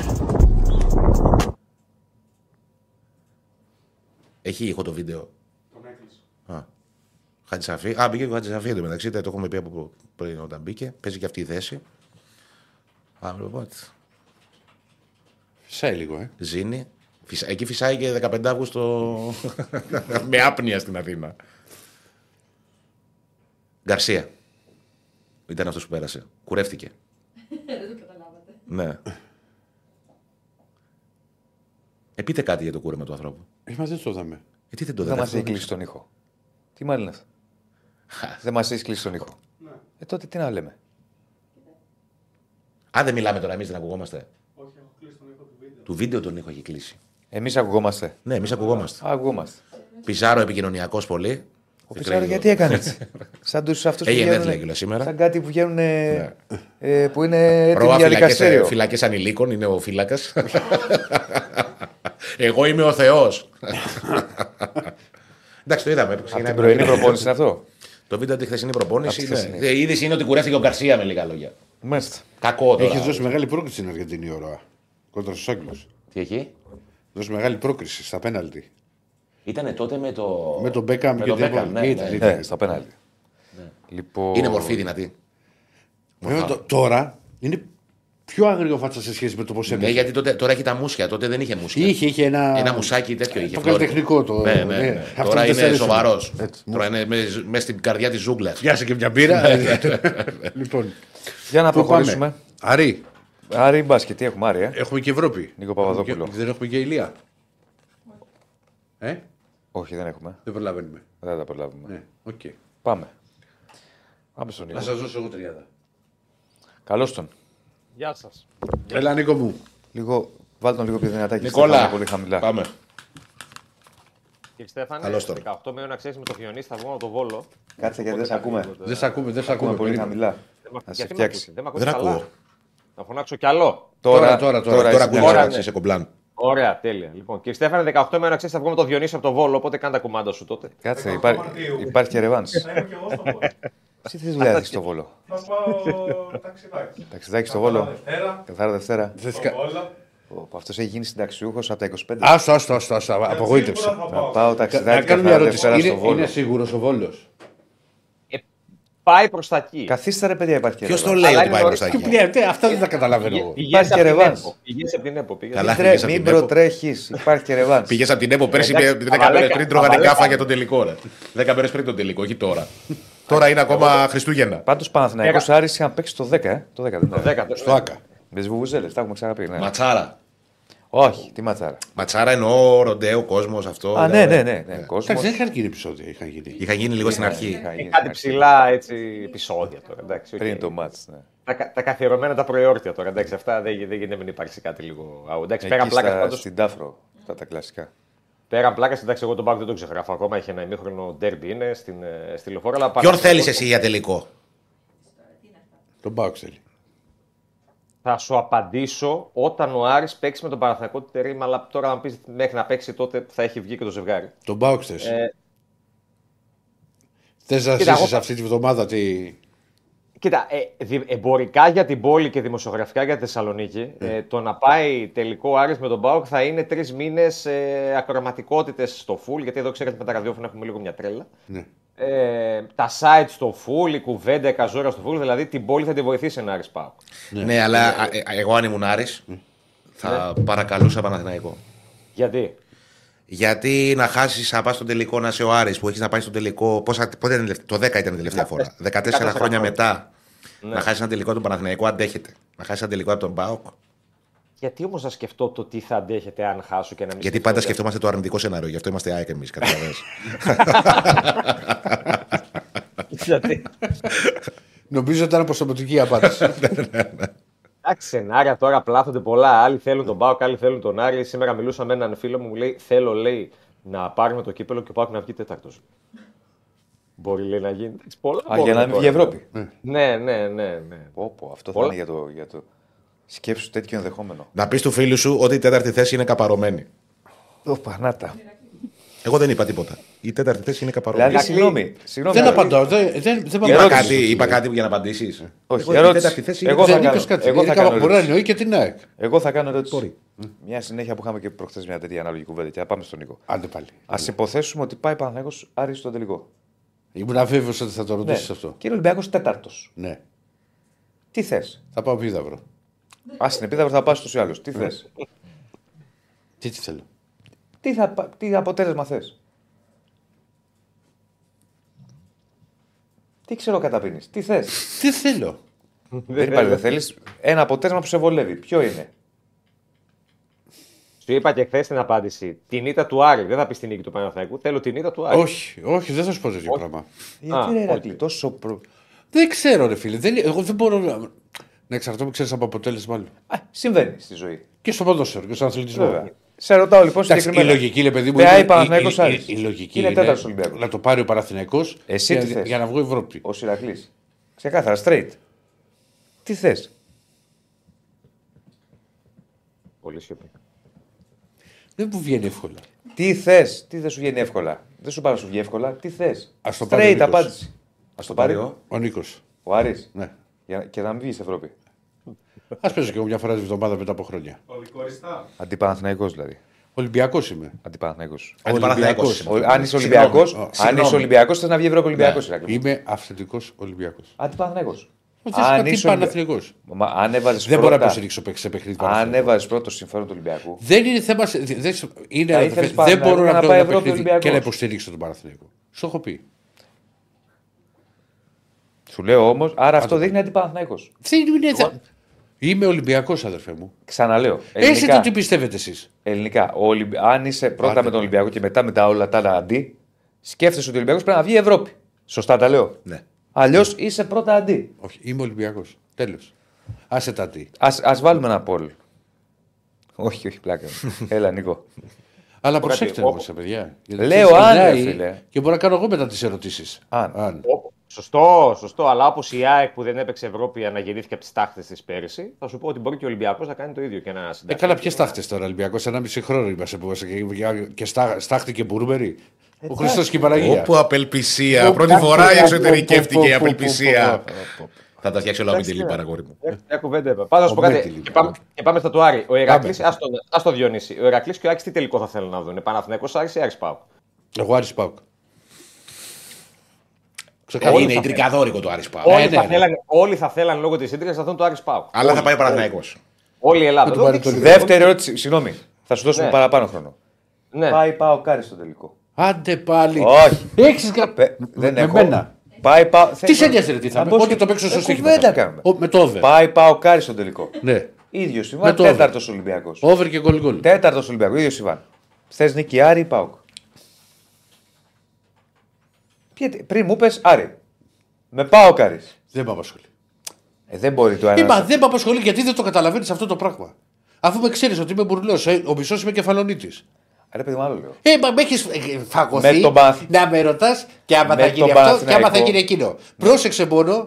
Έχει ήχο το βίντεο. Τον έκλεισε. Χατζησαφή. Α, μπήκε και ο Χατζησαφή εδώ μεταξύ. Το έχουμε πει από πριν όταν μπήκε. Παίζει και αυτή η θέση. Α, λοιπόν. Φυσάει λίγο, ε. Ζήνει. Φυσά... Εκεί φυσάει και δεκαπέντε Αυγούστου με άπνοια στην Αθήνα. Γκαρσία. Ήταν αυτός που πέρασε. Κουρεύτηκε. Δεν το καταλάβατε. Ναι. Ε, πείτε κάτι για το κούρεμα του ανθρώπου. Ε, μας δεν το είδαμε. Ε, τι δεν το είδαμε. Δεν μας έχει κλείσει τον ήχο. Τι μάλλον είναι αυτό. Δεν μας έχει κλείσει τον ήχο. Ναι. Ε, τότε τι να λέμε. Αν δεν μιλάμε τώρα, εμείς δεν ακουγόμαστε. Όχι, έχω κλείσει τον ήχο του βίντεο. Του βίντεο τον ήχο έχει κλείσει. Εμείς ακουγόμαστε. Ναι, εμείς ακουγόμαστε. Α, ακουγόμαστε. Πιζάρο επικοινωνιακός πολύ. Ο Πιζάρο γιατί έκανε έτσι. Σαν τους αυτούς που βγαίνουν, σαν κάτι που βγαίνουν ναι. ε, που είναι έτοιμοι για δικαστήριο. Φυλακές ανηλίκων είναι ο φύλακας. Εγώ είμαι ο Θεός. Εντάξει, το είδαμε. Από την πρωινή προπόνηση είναι αυτό. Το βίντεο τη χθεσινή προπόνηση. Ναι. Η είδηση είναι ότι κουρεύτηκε ο Γκαρσία με λίγα λόγια. Μάλιστα. Κακό τώρα. Έχει δώσει μεγάλη πρόκληση στην Αργεντινή ώρα. Κόντρα στους Άγγλους. Τι έχει? Δώσει μεγάλη πρόκληση στα πέναλτι. Ήτανε τότε με το. Με τον Μπέκαμ και τον Μπέκαμ. Ναι, ήταν, ναι, ήταν, ναι, στα πέναλτι. Ναι. Λοιπόν... Είναι μορφή δυνατή. Βέβαια, το, τώρα είναι πιο άγριο φάτσα σε σχέση με το πώς έπαιξε. Ναι, γιατί τότε, τώρα έχει τα μουσια. Τότε δεν είχε μουσια. Είχε, είχε ένα... ένα μουσάκι τέτοιο. Είχε, το καλλιτεχνικό το. Ναι, ναι, ναι. Ναι. Τώρα είναι σοβαρό. Τώρα είναι μέσα στην καρδιά τη ζούγκλα. Πιάσε και μια μπύρα. Λοιπόν. Για να προχωρήσουμε. Άρη. Άρη, μπάσκετ, τι έχουμε, Άρη. Έχουμε και Ευρώπη. Νίκο Παπαδόπουλο. Δεν έχουμε και Ηλία. Ε? Όχι, δεν έχουμε. Δεν προλαβαίνουμε. Δεν τα προλάβουμε. Ναι, okay. Πάμε. Πάμε στον Νίκο. Να σας δώσω εγώ τριάδα. Καλώς τον. Γεια σας. Έλα, Νίκο μου. Λίγο, βάλτε τον λίγο πιο δυνατά και Νικόλα, πολύ χαμηλά. Πάμε. Κύριε Στέφανε, καλώς τον. δεκαοκτώ Μαΐου να ξέρεις με το χιονί θα βγούμε από το Βόλο. Κάτσε γιατί δεν σε ακούμε. Δεν σε ακούμε, δεν σε ακούμε. Πολύ χαμηλά. Να σε φτιάξει. Δεν ακούω. Να φωνάξω κι άλλο. Τώρα, τώρα, τώρα. Τώρα είσαι κομπλάν. Ωραία, τέλεια. Λοιπόν, κύριε Στέφανε, δεκαοκτώ Μαΐου να ξέρεις θα βγούμε το Διονύσιο από το Βόλο, οπότε κάνε τα κουμάντα σου τότε. Κάτσε, υπά... υπάρχει και ρεβάνς. Τι θες δουλειά στο Βόλο? Θα πάω ταξιδάκι. Ταξιδάκι στο Βόλο. Καθαρά Δευτέρα. Αυτός έχει γίνει συνταξιούχος από τα είκοσι πέντε. Άστο, άστο, άστο, απογοήτευσε. Θα πάω ταξιδάκι καθαρά Δευτέρα στο Βόλο. Είναι σίγουρος ο Βόλος? Πάει προς τα εκεί. Καθίστε ρε παιδιά, υπάρχει και ρεβάνς. Ποιος το λέει ότι πάει προς τα εκεί? Αυτά δεν τα καταλαβαίνω εγώ. Υπάρχει και ρεβάνς. Πηγές από την ΕΠΟ. Μην προτρέχεις. Υπάρχει και ρεβάνς. Πηγές από την ΕΠΟ. Πέρσι δέκα μέρες πριν τρώγανε κάφα για τον τελικό. δέκα μέρες πριν τον τελικό, όχι τώρα. Τώρα είναι ακόμα Χριστούγεννα. Πάντως Παναθηναϊκός Άρης είχαν παίξει το δέκα. Το δέκα. Στο ΆΚΑ. Με τις βουβουζέλες, τα έχουμε ξαναπεί. Ματσάρα. Όχι, τι ματσάρα. Ματσάρα εννοώ, ροντέο, κόσμο, αυτό. Α, ναι, ναι, ναι. ναι. Κόσμος... Εντάξει, δεν είχαν γίνει επεισόδια. Είχαν γίνει, είχα γίνει λίγο είχα, στην αρχή. Είχα γίνει κάτι ψηλά έτσι, επεισόδια τώρα. Εντάξει, πριν okay. το μάτς. Ναι. Τα, τα καθιερωμένα τα προεόρτια τώρα. Εντάξει, αυτά δεν γίνεται να υπάρξει κάτι λίγο. Εντάξει, πέραν πλάκα. Πάντως... Στην Τάφρο, αυτά τα κλασικά. Πέραν πλάκα, εντάξει, εγώ τον Μπάκ δεν το ξεγράφω ακόμα. Έχει ένα ημίχρονο ντέρμπι, είναι στην, στη Λεωφόρα. Ποιον θέλει εσύ για τελικό? Τον Μπάκ θέλει. Θα σου απαντήσω όταν ο Άρης παίξει με τον Παναθηναϊκό του Τερίμα, αλλά τώρα αν πεις μέχρι να παίξει τότε θα έχει βγει και το ζευγάρι. Τον Πάοξ θες. Ε... Θες να ζήσεις αυτή τη βδομάδα τι... Κοίτα, ε, δι, εμπορικά για την πόλη και δημοσιογραφικά για τη Θεσσαλονίκη, mm. ε, το να πάει τελικό Άρης με τον ΠΑΟΚ θα είναι τρεις μήνες ε, ακροματικότητες στο φουλ, γιατί εδώ ξέρετε με τα ραδιόφωνα έχουμε λίγο μια τρέλα. Mm. Ε, τα site στο φουλ, η κουβέντα, η καζόρα στο φουλ, δηλαδή την πόλη θα τη βοηθήσει ένα Άρης ΠΑΟΚ. Mm. Ναι, αλλά ε, ε, εγώ αν ήμουν Άρης mm. θα yeah. παρακαλούσα Παναθηναϊκό. Γιατί? Γιατί να χάσει να πα στον τελικό, να είσαι ο Άρης που έχει να πάει στον τελικό. Πόσα, πότε ήταν, το δέκα ήταν η τελευταία φορά. δεκατέσσερα χρόνια μετά. Ναι. Να χάσει ένα τελικό από τον Παναθηναϊκό, αντέχεται. Να χάσει ένα τελικό από τον ΠΑΟΚ. Γιατί όμως να σκεφτώ το τι θα αντέχετε αν χάσω και να μην. Γιατί πάντα δε... σκεφτόμαστε το αρνητικό σενάριο, γι' αυτό είμαστε ΑΕΚ εμείς, καταλαβαίνεις. Γιατί. Νομίζω ότι ήταν προσωπική απάντηση. Εντάξει, σενάρια τώρα πλάθονται πολλά. Άλλοι θέλουν τον ΠΑΟΚ, άλλοι θέλουν τον Άρη. Σήμερα μιλούσα με έναν φίλο μου, μου λέει: Θέλω, λέει, να πάρουμε το κύπελο και ο ΠΑΟΚ να βγει τέταρτος. Μπορεί, λέει, να γίνει. Πολλά. Α, για να βγει η Ευρώπη. Ναι, ναι, ναι. ναι, ναι. Όπο, αυτό πολλά. Θα είναι για το, για το. Σκέψου τέτοιο ενδεχόμενο. Να πεις του φίλου σου ότι η τέταρτη θέση είναι καπαρωμένη. Ω, πανάτα. Εγώ δεν είπα τίποτα. Η τέταρτη θέση είναι καπαρωμένη. Δηλαδή, συγγνώμη. συγγνώμη. Δεν απαντώ. Δεν, δεν, δεν είπα, κάτι, είπα κάτι για να απαντήσεις. Όχι, εγώ, η τέταρτη θέση εγώ είναι καπαρωμένη. Εγώ θα κάνω ερώτηση. Και την ΑΕΚ. Εγώ θα κάνω ερώτηση. Μια συνέχεια που είχαμε και προχθές μια τέτοια ανάλογη κουβέντα. Πάμε στον Νίκο. Α υποθέσουμε ότι πάει Παναθηναϊκός Άρη στον τελικό. Ήμουν αβέβαιος ότι θα το ρωτήσεις ναι. αυτό. Και είναι Ολυμπιακός τέταρτος. Ναι. Τι θες? Θα πάω Πίδαυρο. Α, στην Πίδαυρο θα πας στους άλλους. Τι θες? Τι τι θέλω? Τι, θα, τι αποτέλεσμα θες? Τι ξέρω καταπίνεις? Τι θες? Τι θέλω? Δεν υπάρχει, δεν θέλεις. Ένα αποτέλεσμα που σε βολεύει. Ποιο είναι? Σου είπα και χθες την απάντηση. Την ήττα του Άρη. Δεν θα πεις την νίκη του Παναθηναϊκού. Θέλω την ήττα του Άρη. Όχι, όχι, δεν θα σου πω τέτοιο πράγμα. Γιατί ρε Ρακλή, τόσο προ... Δεν ξέρω, ρε φίλε. Δεν... Εγώ δεν μπορώ να, να εξαρτώ που ξέρεις από αποτέλεσμα άλλο. Συμβαίνει στη ζωή. Και στο ποδόσφαιρο και στον αθλητισμό. Βέβαια. Σε ρωτάω λοιπόν συγκεκριμένα. Η λογική, λέει παιδί μου, είναι, η, η, η, η λογική είναι, είναι να το πάρει ο Παναθηναϊκός για, για να βγει η Ευρώπη. Ο Ηρακλής. Ξεκάθαρα, straight. Τι θες? Πολύ σιωπή. Δεν μου βγαίνει εύκολα. Τι θες, τι δεν σου βγαίνει εύκολα. Δεν σου πάει να σου βγει εύκολα. Τι θες. Ας το πάρει Νίκος. Απάντηση. Ας το πάρει ο, ο Νίκος. Ο Άρης. Ναι. Για... Και να μην βγει στην Ευρώπη. Ας παίζω και εγώ μια φορά την εβδομάδα μετά από χρόνια. Ολυκοριστά. Αντιπαναθηναϊκός δηλαδή. Ολυμπιακός είμαι. Αντιπαναθηναϊκός. Ολυμπιακός. Αν είσαι Ολυμπιακός, αν είσαι Ολυμπιακός θες να βγει Ευρώπη Ολυμπιακός. Ναι. Είμαι αυθεντικός Ολυμπιακός. Αντιπαναθηναϊκός. Αν είσαι Παναθηναϊκός. Δεν μπορεί να προσελίξω σε παιχνίδι. Αν έβαζε πρώτο συμφέρον του Ολυμπιακού. Δεν είναι θέμα. Δεν, είναι δεν μπορώ να, να πάω και να υποστηρίξω τον Παναθηναϊκό. Σου έχω πει. Σου λέω όμως, άρα αυτό δείχνει αντιπαναθηναϊκός. Είμαι Ολυμπιακός, αδερφέ μου. Ξαναλέω. Έστω τι πιστεύετε εσείς. Ελληνικά. Αν είσαι πρώτα με τον Ολυμπιακό και μετά με τα όλα τα άλλα αντί, σκέφτεσαι ότι ο Ολυμπιακός πρέπει να βγει Ευρώπη. Σωστά τα λέω. Αλλιώς είσαι πρώτα αντί. Όχι, είμαι Ολυμπιακός. Τέλος. Άσε τα τι. Ας, ας βάλουμε ένα πόλ. Όχι, όχι, πλάκα. Έλα, Νίκο. Αλλά προσέξτε όμως, παιδιά. Λέω αν, φίλε. Και μπορώ να κάνω εγώ μετά τις ερωτήσεις. Αν. αν. Σωστό, σωστό. Αλλά όπως η ΑΕΚ που δεν έπαιξε Ευρώπη αναγεννήθηκε από τις τάχτες της πέρυσι, θα σου πω ότι μπορεί και ο Ολυμπιακός να κάνει το ίδιο και να συντάξει. Ε, καλά, ποιες τάχτες τώρα, Ολυμπιακός, ένα μισή χρόνο είμαστε που και στάχτηκε μπουρούμερι. Ο Χριστός και η Παναγία. Όπου απελπισία. Πρώτη φορά η εξωτερικεύτηκε η απελπισία. Θα τα φτιάξει όλα με τη λίπα, αγόρι μου. Μια κουβέντα είπα. Πάντα σου πω κάτι. Και πάμε στα του Άρη. Ο Ηρακλής, ας το Διονύση. Ο Ηρακλής και ο Άκης τι τελικό θα θέλουν να δουν? Παναθηναϊκός Άρης ή Άρης ΠΑΟΚ? Εγώ Άρης ΠΑΟΚ. Είναι ιδρυκαδόρικο το Άρης ΠΑΟΚ. Όλοι θα θέλαν λόγω της ίντρικας να δουν το Άρης ΠΑΟΚ. Αλλά θα πάει Παναθηναϊκός. Όλη η Ελλάδα. Δεύτερη ερώτηση, συγγνώμη. Θα σου δώσουμε παραπάνω χρόνο. Πάει ΠΑΟΚ Άρης στο τελικό? Άντε πάλι. Όχι. Έχεις καπέ. Δεν έχω. Πάει, πα... Τι σε νοιάζει, τι θα πει. Όχι, το παίξω στο στοίχημα. Με το over. Πάει, πάω, κάρι στον τελικό. Ναι. ίδιο συμβάν. Τέταρτο Ολυμπιακό. Over και γκολ γκολ. Τέταρτο Ολυμπιακό. ίδιο συμβάν. Θε νικιά, Άρη ή Πάοκ? Πριν μου πες Άρη. Με πάω, κάρι. Δεν με απασχολεί. Ε, δεν μπορεί το ένα. Είπα, δεν με απασχολεί γιατί δεν το καταλαβαίνει αυτό το πράγμα. Αφού με ξέρει ότι είμαι μπουρλό, ο μισό είμαι κεφαλονίτη. Ρε παιδί μου, άλλο λέω. Ε, μα με έχεις φαγωθεί να με ρωτάς και άμα με θα γίνει αυτό και άμα θα γίνει εκείνο. Ναι. Πρόσεξε μόνο,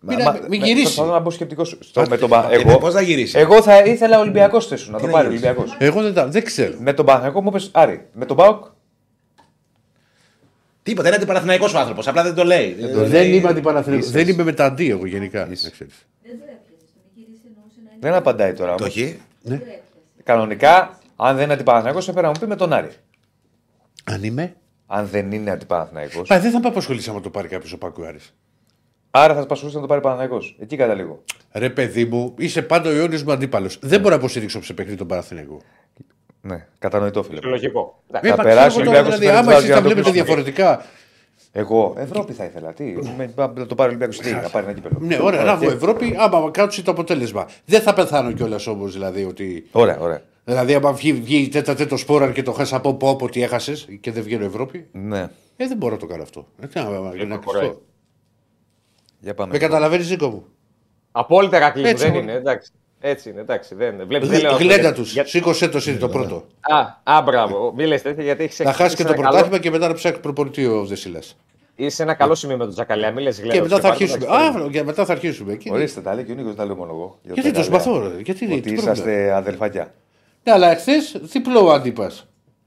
μην, μα, να, μην με, γυρίσει. Θέλω να μπω σκεπτικός στο με τον Παναθηναϊκό. Πώς θα γυρίσει? Εγώ θα ήθελα Ολυμπιακός θέσου, να το πάρει Ολυμπιακός. Εγώ δεν, δεν ξέρω. Με τον Παναθηναϊκό μου είπες Άρη. Με τον ΠΑΟΚ. Τίποτα, είναι αντιπαραθηναϊκός ο άνθρωπος. Απλά δεν το λέει. Δεν, δεν, δεν είμαι αντιπαραθηναϊκός. Δεν είμαι μεταντή εγώ γενικά. Δεν τρέπεσαι. Δεν απαντάει τώρα. Το έχει. Ναι. Κανονικά, αν δεν είναι αντιπαραθηναϊκός, έπρεπε να μου πει με τον Άρη. Αν είμαι. Αν δεν είναι αντιπαραθηναϊκός. Πα, δεν θα με απασχολήσει άμα το πάρει κάποιος ο Πάκου Άρης. Άρα θα σα πασχολήσει να το πάρει Παναθηναϊκός. Εκεί καταλήγω. Ρε παιδί μου, είσαι πάντα ο αιώνιος μου αντίπαλος. Δεν μπορώ να αποσυρίξω σε παιχνίδι τον Παναθηναϊκό. Ναι, κατανοητό φίλε. Λογικό. Θα περάσει ο Ολυμπιακός. Δηλαδή, άμα εσείς τα βλέπετε διαφορετικά. Εγώ, Ευρώπη θα ήθελα. Τι, να το πάρει ο Ολυμπιακός. Τι, να πάρει ένα κύπελλο. Ναι, ωραία, να βγω Ευρώπη, άμα κάτσει το αποτέλεσμα. Δεν θα πεθάνω κιόλας όμως δηλαδή ότι. Ωραία, ωραία. Δηλαδή, άμα βγει τέταρτο σπόραν και το χάσει από πω ότι έχασε και δεν βγαίνει Ευρώπη. Ναι. Ε, δεν μπορώ να το κάνω αυτό. Για πάμε. Με καταλαβαίνεις, Νίκο μου. Απόλυτα κακή δεν μπορεί. Είναι, εντάξει. Έτσι είναι, εντάξει. Δεν είναι. Βλέπεις, Λ, δεν γλέντα τους. Για... Σήκωσέ το είναι το πρώτο. Α, α μπράβο. Μη λες τέτοια γιατί έχεις εξελίξει. Να χάσει και το πρωτάθλημα καλό... και μετά να ψάξει προπονητή ο Δεσίλας. Είσαι ένα καλό σημείο με τον Τζακαλέα. Μη λες γλέντα. Και μετά θα αρχίσουμε. Α, και μετά θα αρχίσουμε. Ορίστε, τα λέει και ο Νίκος, τα λέω μόνο εγώ. Γιατί το συμπαθώ, γιατί είναι. Ότι είσαστε αδελφάκια. Ναι, αλλά εχθές διπλό αντίπα.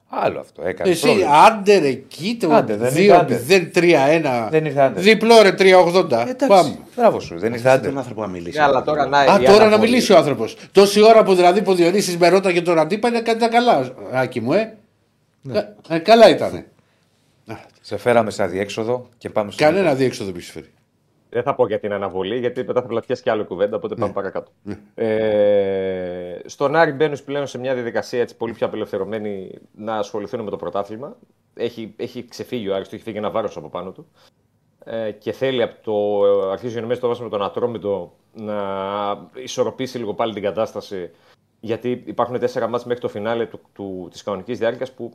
Άλλο αυτό, έκανε. Εσύ άντερ εκεί το δύο μηδέν τρία ένα. Δεν ήρθε άντερ. Διπλό ρε τρία ογδόντα. Πάμε. Μπράβο σου, δεν ήρθε άντερ. Αλλά τώρα να, Α, τώρα να μιλήσει ο άνθρωπος. Τόση ώρα που δηλαδή που Διονύσης με ρώταγε τον αντίπα είναι κάτι καλά. Άκη μου, ε. Ναι. ε καλά ήτανε. Σε φέραμε σε αδιέξοδο και πάμε στο. Κανένα αδιέξοδο που σου φέρει. Δεν θα πω για την αναβολή, γιατί μετά θα πλατιάσει και άλλο κουβέντα, οπότε πάμε ναι. παρακάτω. Ναι. Ε, στον Άρη μπαίνουν πλέον σε μια διαδικασία έτσι, πολύ πιο απελευθερωμένη να ασχοληθούν με το πρωτάθλημα. Έχει, έχει ξεφύγει ο Άρης, του έχει φύγει ένα βάρος από πάνω του. Ε, και θέλει από το αρχίζει ο το βάσμα με τον Ατρόμητο να ισορροπήσει λίγο πάλι την κατάσταση. Γιατί υπάρχουν τέσσερα μάτς μέχρι το φινάλε της κανονικής διάρκειας που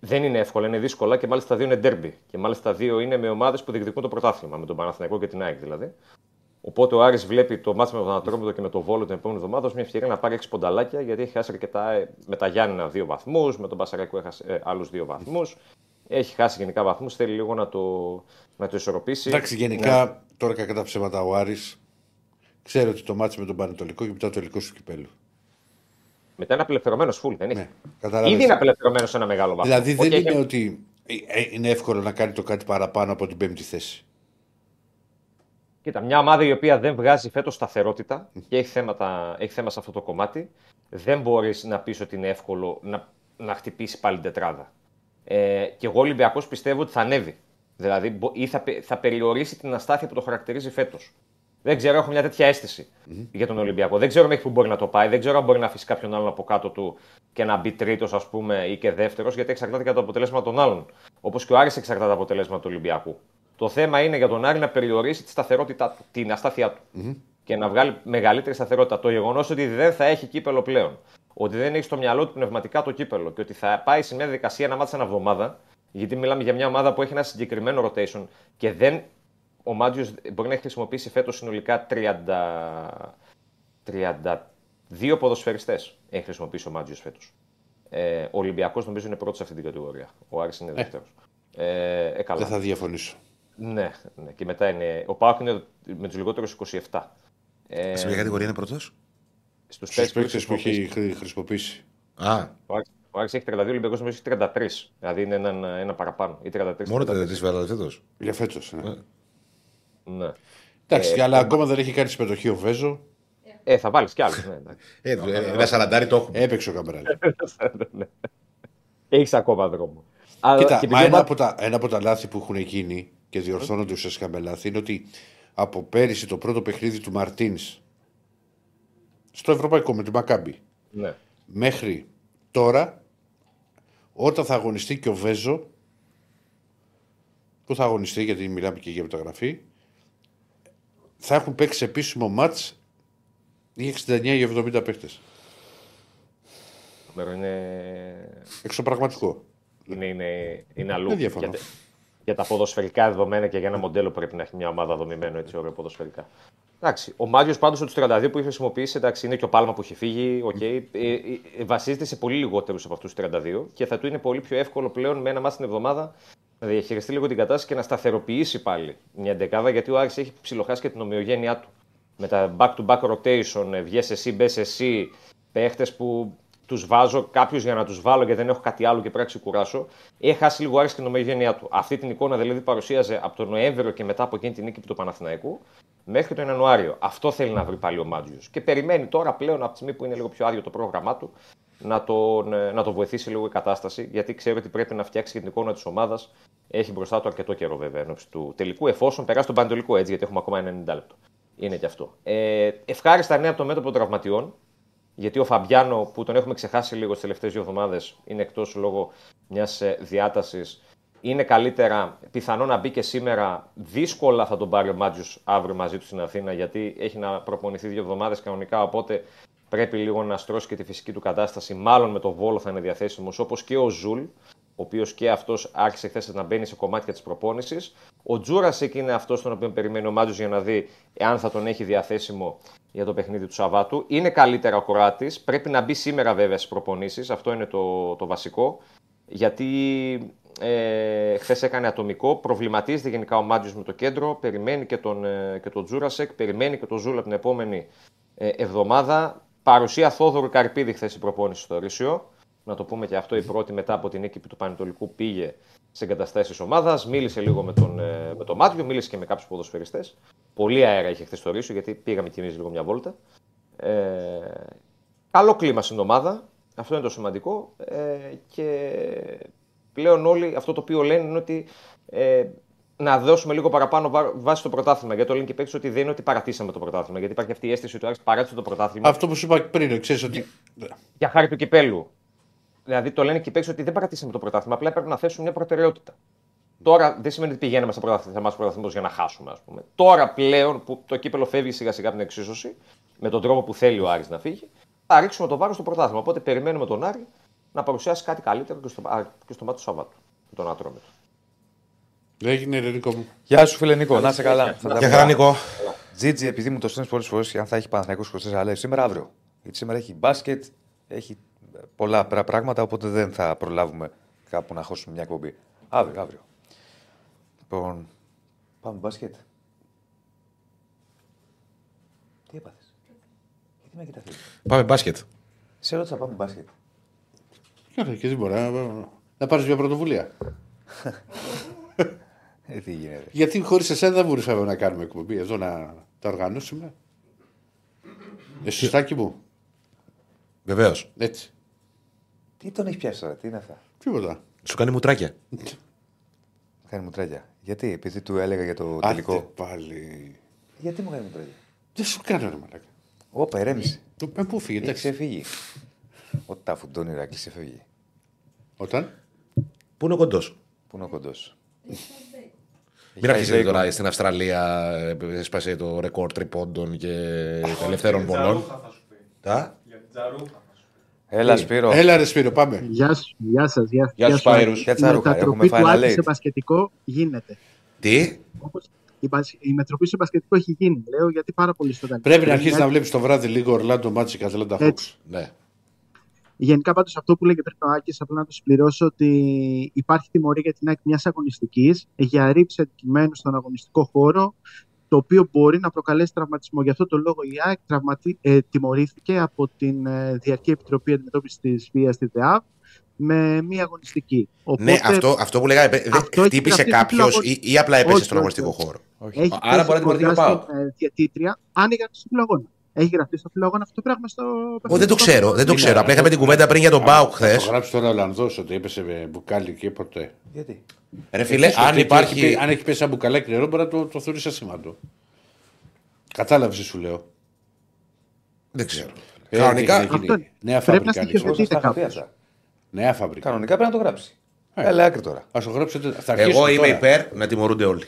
δεν είναι εύκολα, είναι δύσκολα και μάλιστα τα δύο είναι ντέρμπι. Και μάλιστα τα δύο είναι με ομάδες που διεκδικούν το πρωτάθλημα, με τον Παναθηναϊκό και την ΑΕΚ δηλαδή. Οπότε ο Άρης βλέπει το μάτς με τον Ατρόμητο και με τον Βόλο την επόμενη εβδομάδα ως μια ευκαιρία να πάρει έξι πονταλάκια, γιατί έχει χάσει αρκετά με τα Γιάννενα δύο βαθμούς, με τον Πασαράκο έχασε ε, άλλους δύο βαθμούς. Έχει χάσει γενικά βαθμούς, θέλει λίγο να το, να το ισορροπήσει. Εντάξει, γενικά ναι. Τώρα κακά τα ψέματα ο Άρης ξέρει ότι το μάτς με τον Πανετολικό και μετά το τελικό του κυπέλλου. Μετά είναι απελευθερωμένο φουλ, δεν είναι. Ναι, ήδη είναι απελευθερωμένο σε ένα μεγάλο βαθμό. Δηλαδή δεν okay, είναι και... ότι είναι εύκολο να κάνει το κάτι παραπάνω από την πέμπτη θέση. Κοίτα, μια ομάδα η οποία δεν βγάζει φέτος σταθερότητα και έχει, θέματα, έχει θέμα σε αυτό το κομμάτι, δεν μπορείς να πεις ότι είναι εύκολο να, να χτυπήσει πάλι την τετράδα. Ε, και εγώ Ολυμπιακός πιστεύω ότι θα ανέβει. Δηλαδή ή θα, θα περιορίσει την αστάθεια που το χαρακτηρίζει φέτος. Δεν ξέρω, έχω μια τέτοια αίσθηση mm-hmm. για τον Ολυμπιακό. Δεν ξέρω μέχρι που μπορεί να το πάει, δεν ξέρω αν μπορεί να αφήσει κάποιον άλλον από κάτω του και να μπει τρίτος, ας πούμε, ή και δεύτερος, γιατί εξαρτάται και από το αποτέλεσμα των άλλων. Όπως και ο Άρης εξαρτάται από το αποτέλεσμα του Ολυμπιακού. Το θέμα είναι για τον Άρη να περιορίσει τη σταθερότητά του, την αστάθειά του mm-hmm. και να βγάλει μεγαλύτερη σταθερότητα. Το γεγονός ότι δεν θα έχει κύπελλο πλέον, ότι δεν έχει στο μυαλό του πνευματικά το κύπελλο και ότι θα πάει σε μια δικασία να μάτσει ένα εβδομάδα, γιατί μιλάμε για μια ομάδα που έχει ένα συγκεκριμένο rotation και δεν. Ο Μάντζιος μπορεί να έχει χρησιμοποιήσει φέτος συνολικά τριάντα δύο ποδοσφαιριστές. Έχει χρησιμοποιήσει ο Μάντζιος φέτος. Ε, ο Ολυμπιακός νομίζω είναι πρώτος σε αυτή την κατηγορία. Ο Άρης είναι δεύτερος. Ε, ε, ε, καλά. Δεν θα διαφωνήσω. Ναι, ναι. Και μετά είναι. Ο ΠΑΟΚ είναι με τους λιγότερους είκοσι επτά. Ε, σε ποια κατηγορία είναι πρώτος? Στους παίκτες που έχει χρησιμοποιήσει. Α. Ο Άρης έχει τριάντα δύο, ο Ολυμπιακός νομίζω έχει τριάντα τρία. Δηλαδή είναι ένα, ένα παραπάνω. Ή τριάντα τρία. Μόνο τριάντα τρία βέβαια φέτος. Για φέτος, ναι. ναι. Ναι. Εντάξει, ε, αλλά ε, ακόμα ε, δεν έχει κάνει συμμετοχή ο Βέζο. Ε, θα βάλει κι άλλο. Ναι, ε, ε, ένα σαραντάρι το έχουμε. Έπαιξε ο Καμπράλη. Έχει ακόμα δρόμο. Κοίτα, αλλά, μα ένα, μά... από τα, ένα από τα λάθη που έχουν γίνει και διορθώνονται ουσιαστικά με λάθη είναι ότι από πέρυσι το πρώτο παιχνίδι του Μαρτίνς στο ευρωπαϊκό με την Μακάμπη ναι. μέχρι τώρα όταν θα αγωνιστεί και ο Βέζο. Που θα αγωνιστεί, γιατί μιλάμε και για μεταγραφή, θα έχουν παίξει επίσημο μάτς ή εξήντα εννέα ή εβδομήντα παίχτες. Είναι... Εξωπραγματικό. Είναι, είναι, είναι αλλού. Δεν διαφωνώ. Για, για τα ποδοσφαιρικά δεδομένα και για ένα μοντέλο πρέπει να έχει μια ομάδα δομημένο έτσι ωραία ποδοσφαιρικά. Εντάξει, ο Μάγιος πάντως από τους τριάντα δύο που έχει χρησιμοποιήσει, εντάξει, είναι και ο Πάλμα που έχει φύγει, okay, ε, ε, ε, βασίζεται σε πολύ λιγότερους από αυτούς τους τριάντα δύο και θα του είναι πολύ πιο εύκολο πλέον με ένα μάτς την εβδομάδα να διαχειριστεί λίγο την κατάσταση και να σταθεροποιήσει πάλι μια εντεκάδα, γιατί ο Άρης έχει ψιλοχάσει και την ομοιογένειά του. Με τα back-to-back rotation, βγες εσύ, μπες εσύ, παίχτες που τους βάζω κάποιους για να τους βάλω γιατί δεν έχω κάτι άλλο και πρέπει να ξεκουράσω. Έχει χάσει λίγο άρεση την ομογένειά του. Αυτή την εικόνα δηλαδή παρουσίαζε από τον Νοέμβριο και μετά από εκείνη την νίκη του Παναθηναϊκού μέχρι τον Ιανουάριο. Αυτό θέλει να βρει πάλι ο Μάντζιος. Και περιμένει τώρα πλέον από τη στιγμή που είναι λίγο πιο άδειο το πρόγραμμά του να τον, να τον βοηθήσει λίγο η κατάσταση. Γιατί ξέρει ότι πρέπει να φτιάξει και την εικόνα της ομάδας. Έχει μπροστά του αρκετό καιρό βέβαια ενόψει του τελικού, εφόσον περάσει τον Πανετολικό έτσι, γιατί έχουμε ακόμα ενενήντα λεπτό. Είναι και αυτό. Ε, ευχάριστα νέα από το μέτωπο των τραυματιών. Γιατί ο Φαμπιάνο, που τον έχουμε ξεχάσει λίγο τις τελευταίες δύο εβδομάδες, είναι εκτός λόγω μιας διάτασης. Είναι καλύτερα, πιθανό να μπει και σήμερα. Δύσκολα θα τον πάρει ο Μάντζιος αύριο μαζί του στην Αθήνα, γιατί έχει να προπονηθεί δύο εβδομάδες κανονικά. Οπότε πρέπει λίγο να στρώσει και τη φυσική του κατάσταση. Μάλλον με το Βόλο θα είναι διαθέσιμος, όπως και ο Ζουλ, ο οποίος και αυτός άρχισε χθες να μπαίνει σε κομμάτια της προπόνησης. Ο Τζούρασικ είναι αυτός τον οποίο περιμένει ο Μάντζιος για να δει εάν θα τον έχει διαθέσιμο για το παιχνίδι του Σαββάτου. Είναι καλύτερα ο Κοράτης. Πρέπει να μπει σήμερα βέβαια στις προπονήσεις. Αυτό είναι το, το βασικό. Γιατί ε, χθες έκανε ατομικό. Προβληματίζεται γενικά ο Μάντζιος με το κέντρο. Περιμένει και τον, ε, και τον Τζούρασικ. Περιμένει και τον Ζούλα την επόμενη ε, εβδομάδα. Παρουσία Θόδωρου Καρπίδη χθες η προπόνηση στο Ρήσιο. Να το πούμε και αυτό, η πρώτη μετά από την νίκη του Πανετολικού πήγε σε εγκαταστάσεις ομάδας. Μίλησε λίγο με τον, με τον Μάτιο, μίλησε και με κάποιους ποδοσφαιριστές. Πολύ αέρα είχε χθες το Ρήσιο, γιατί πήγαμε κι εμείς λίγο μια βόλτα. Ε, καλό κλίμα στην ομάδα, αυτό είναι το σημαντικό. Ε, και πλέον όλοι αυτό το οποίο λένε είναι ότι ε, να δώσουμε λίγο παραπάνω βά- βάση στο πρωτάθλημα. Γιατί το λένε και παίξεις ότι δεν είναι ότι παρατήσαμε το πρωτάθλημα. Γιατί υπάρχει αυτή η αίσθηση ότι παράτησε το πρωτάθλημα. Αυτό που σου είπα πριν, ξέρεις ότι. Για, για χάρη του κυπέλου. Δηλαδή το λένε και οι παίκτες ότι δεν παρατήσαμε το πρωτάθλημα, απλά πρέπει να θέσουμε μια προτεραιότητα. Τώρα δεν σημαίνει ότι πηγαίναμε στα πρωταθλήματα για να χάσουμε, ας πούμε. Τώρα πλέον που το κύπελο φεύγει σιγά σιγά από την εξίσωση, με τον τρόπο που θέλει ο Άρης να φύγει, θα ρίξουμε το βάρος στο πρωτάθλημα. Οπότε περιμένουμε τον Άρη να παρουσιάσει κάτι καλύτερο και στο, και στο μάτι του Σαββάτου, τον Ατρόμητο. Έγινε, ρε Νίκο μου. Γεια σου, φίλε Νίκο. Να είσαι καλά. Γεια χαρά, Νίκο. Τζίτζι, επειδή μου το στέλνεις πολλές φορές, αν θα έχει Παναθηναϊκός είκοσι τέσσερα, αλλά σήμερα αύριο. Γιατί σήμερα έχει μπάσκετ, έχει. Πολλά πράγματα, οπότε δεν θα προλάβουμε κάπου να χώσουμε μια εκπομπή. Αύριο, αύριο. Λοιπόν, πάμε μπάσκετ. Τι έπαθες? Γιατί με κοιτάτε? Πάμε μπάσκετ. Σε ρώτησα, πάμε μπάσκετ. Καλά, και δεν μπορεί να, να πάρεις μια πρωτοβουλία. ε, τι γίνεται. Γιατί χωρίς εσένα δεν μπορούσαμε να κάνουμε εκπομπή, εδώ να τα οργανώσουμε. Εσυστάκι μου. Βεβαίως. Έτσι. Τι τον έχει πιάσει τώρα, τι είναι αυτά? Τίποτα. Σου κάνει μουτράκια. Μου κάνει μουτράκια. Γιατί, επειδή του έλεγα για το τελικό. Άντε πάλι. Γιατί μου κάνει μουτράκια? Δεν σου κάνω ρε μαλάκα. Όπα, ερέμισε. Του πε πού φύγει, εντάξει. Ξεφύγει. Ο Ταφουντών Ηράκλης ξεφύγει. Όταν? Πού είναι ο κοντός. Πού είναι ο κοντός. Μην αρχίσετε τώρα στην Αυστραλία, έσπασε το ρεκόρ τριπώντων και ελευθέρων πολλών. Τα. Έλα, Σπύρο. Έλα, ρε Σπύρο, πάμε. Γεια σας, γεια σας. Γεια, γεια σας, Πάιρους. Γεια τσαρούχα, έχουμε φάει να λέει. Η μετατροπή του Άρη σε μπασκετικό γίνεται. Τι? Όπως η, η μετατροπή σε μπασκετικό έχει γίνει, λέω, γιατί πάρα πολύ στο καλύτερο. Πρέπει να αρχίσεις να βλέπεις το βράδυ λίγο Ορλάντο Μάτσικ, Ατλάντα Χόκς. Ναι. Γενικά, πάντως, αυτό που λέει και πριν ο Άκης, απλά να το συμπληρώσω ότι υπάρχει τιμωρία για την άκρη μιας αγωνιστικής για ρήψη αντικειμένου στον αγωνιστικό χώρο, το οποίο μπορεί να προκαλέσει τραυματισμό. Γι' αυτό το λόγο η ΑΕΚ τραυματι... ε, τιμωρήθηκε από την ε, Διαρκή Επιτροπή Αντιμετώπισης της Βίας στη ΔΕΑΒ με μία αγωνιστική. Οπότε... Ναι, αυτό, αυτό που λέγαμε, αυτό χτύπησε κάποιος ή, ή απλά έπεσε όχι, στον αγωνιστικό όχι, χώρο. Όχι. Έχει άρα μπορεί να τιμωρηθεί και πάω. Διατήτρια, άνοιγαν στον φιλοαγώνα. Έχει γραφτεί στον φιλοαγώνα αυτό το πράγμα στο... Ο, δεν το ξέρω, δεν το ξέρω. Απλά είχαμε την κουβέντα πριν για τον Μπάουκ χθες. Το γράψει τώρα ο Ολλανδός ότι έπεσε με μπουκάλι και ποτέ. Γιατί? Ρε φίλε, αν, αν, υπάρχει... αν έχει πέσει ένα μπουκαλάκι νερό, μπορεί να το, το θεωρήσει ασήμαντο. Κατάλαβε, σου λέω. Δεν ξέρω. Ε, κανονικά. Ε, νέα φαμπρικά. Νέα φαμπρικά. Κανονικά πρέπει να το γράψει. Ε, Έλα άκρη τώρα. Ας το γράψετε. Εγώ είμαι τώρα υπέρ να τιμωρούνται όλοι.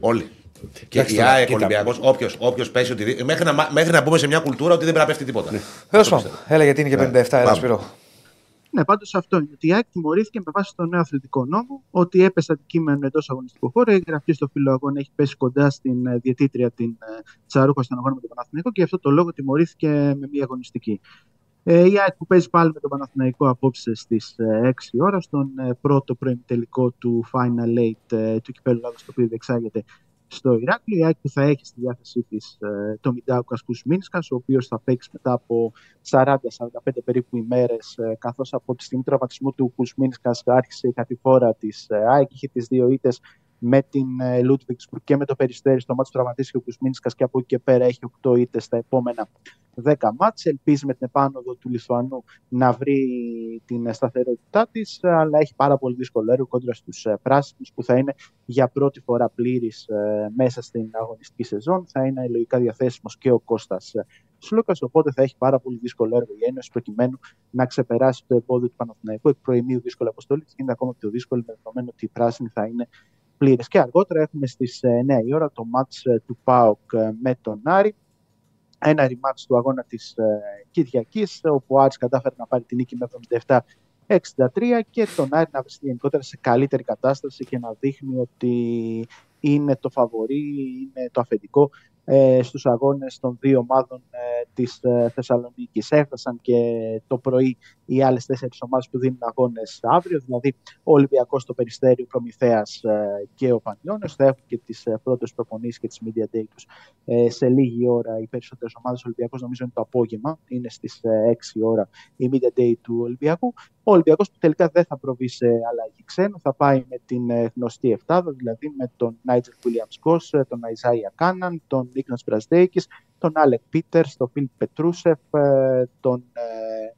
Όλοι. Και η ΑΕΚ, ο Ολυμπιακός, όποιος πέσει. Οτι... Μέχρι, να, μέχρι να μπούμε σε μια κουλτούρα ότι δεν πρέπει να πέφτει τίποτα. Ναι. Έλα, γιατί είναι και πενήντα επτά, ένα Σπυρό. Ναι, πάντως αυτό είναι ότι η ΑΕΚ τιμωρήθηκε με βάση τον νέο αθλητικό νόμο ότι έπεσε αντικείμενο εντός αγωνιστικού χώρου, έχει γραφτεί στο φιλοαγώνα, έχει πέσει κοντά στην διαιτήτρια την Τσαρούχα στον αγώνα με τον Παναθηναϊκό και γι' αυτό το λόγο τιμωρήθηκε με μία αγωνιστική. Ε, η ΑΕΚ που παίζει πάλι με τον Παναθηναϊκό απόψε στις έξι ώρα, στον πρώτο πρώιμη τελικό του Final Eight του κυπέλλου Ελλάδας, το οποίο διεξάγεται στο Ηράκλειο. Η ΑΕΚ που θα έχει στη διάθεσή της ε, το Μιντάου Κασκούς-Μίνσκας, ο οποίος θα παίξει μετά από σαράντα σαράντα πέντε περίπου ημέρες, ε, καθώς από τη στιγμή τραυματισμού του Κουσμίνσκας άρχισε η κατηφόρα της ε, ΑΕΚ. Είχε τις δύο ήττες με την Λούντβιγκσμπουργκ και με το Περιστέρι στο μάτσο τραυματίστηκε ο Κουσμίνσκας και από εκεί και πέρα έχει οκτώ ήττες στα επόμενα δέκα μάτς. Ελπίζει με την επάνωδο του Λιθουανού να βρει την σταθερότητά της, αλλά έχει πάρα πολύ δύσκολο έργο κόντρα στους πράσινους που θα είναι για πρώτη φορά πλήρης μέσα στην αγωνιστική σεζόν. Θα είναι λογικά διαθέσιμος και ο Κώστας Σλούκας, οπότε θα έχει πάρα πολύ δύσκολο έργο η Ένωση προκειμένου να ξεπεράσει το εμπόδιο του Παναθηναϊκού. Εκ προημίου δύσκολη αποστολή της γίνεται ακόμα πιο δύσκολη με δεδομένο ότι η πράσινη θα είναι πλήρες. Και αργότερα έχουμε στις εννιά η ώρα το μάτς του ΠΑΟΚ με τον Άρη. Ένα ρημάτς του αγώνα της Κυριακής, όπου ο Άρης κατάφερε να πάρει την νίκη με εβδομήντα επτά εξήντα τρία και τον Άρη να βρίσκεται γενικότερα σε καλύτερη κατάσταση και να δείχνει ότι είναι το φαβορί, είναι το αφεντικό ε, στους αγώνες των δύο ομάδων ε, της ε, Θεσσαλονίκης. Έφτασαν και το πρωί οι άλλες τέσσερις ομάδες που δίνουν αγώνες αύριο, δηλαδή ο Ολυμπιακός, το Περιστέρι, ο Προμηθέας ε, και ο Πανιώνιος. Θα έχουν και τις ε, πρώτες προπονήσεις και τις media day τους ε, σε λίγη ώρα οι περισσότερες ομάδες. Ο Ολυμπιακός νομίζω είναι το απόγευμα, είναι στις ε, έξι ώρα η media day του Ολυμπιακού. Ο Ολυμπιακός που τελικά δεν θα προβεί σε αλλαγή ξένου, θα πάει με την ε, γνωστή εφτάδα, δηλαδή με τον Νάιτζελ Βίλιαμς-Γκος, τον Αϊζάια Κάναν, τον Νίκνας Μπρασδέικης, τον Άλεκ Πίτερς, τον Φιλιπ Πετρούσεφ, τον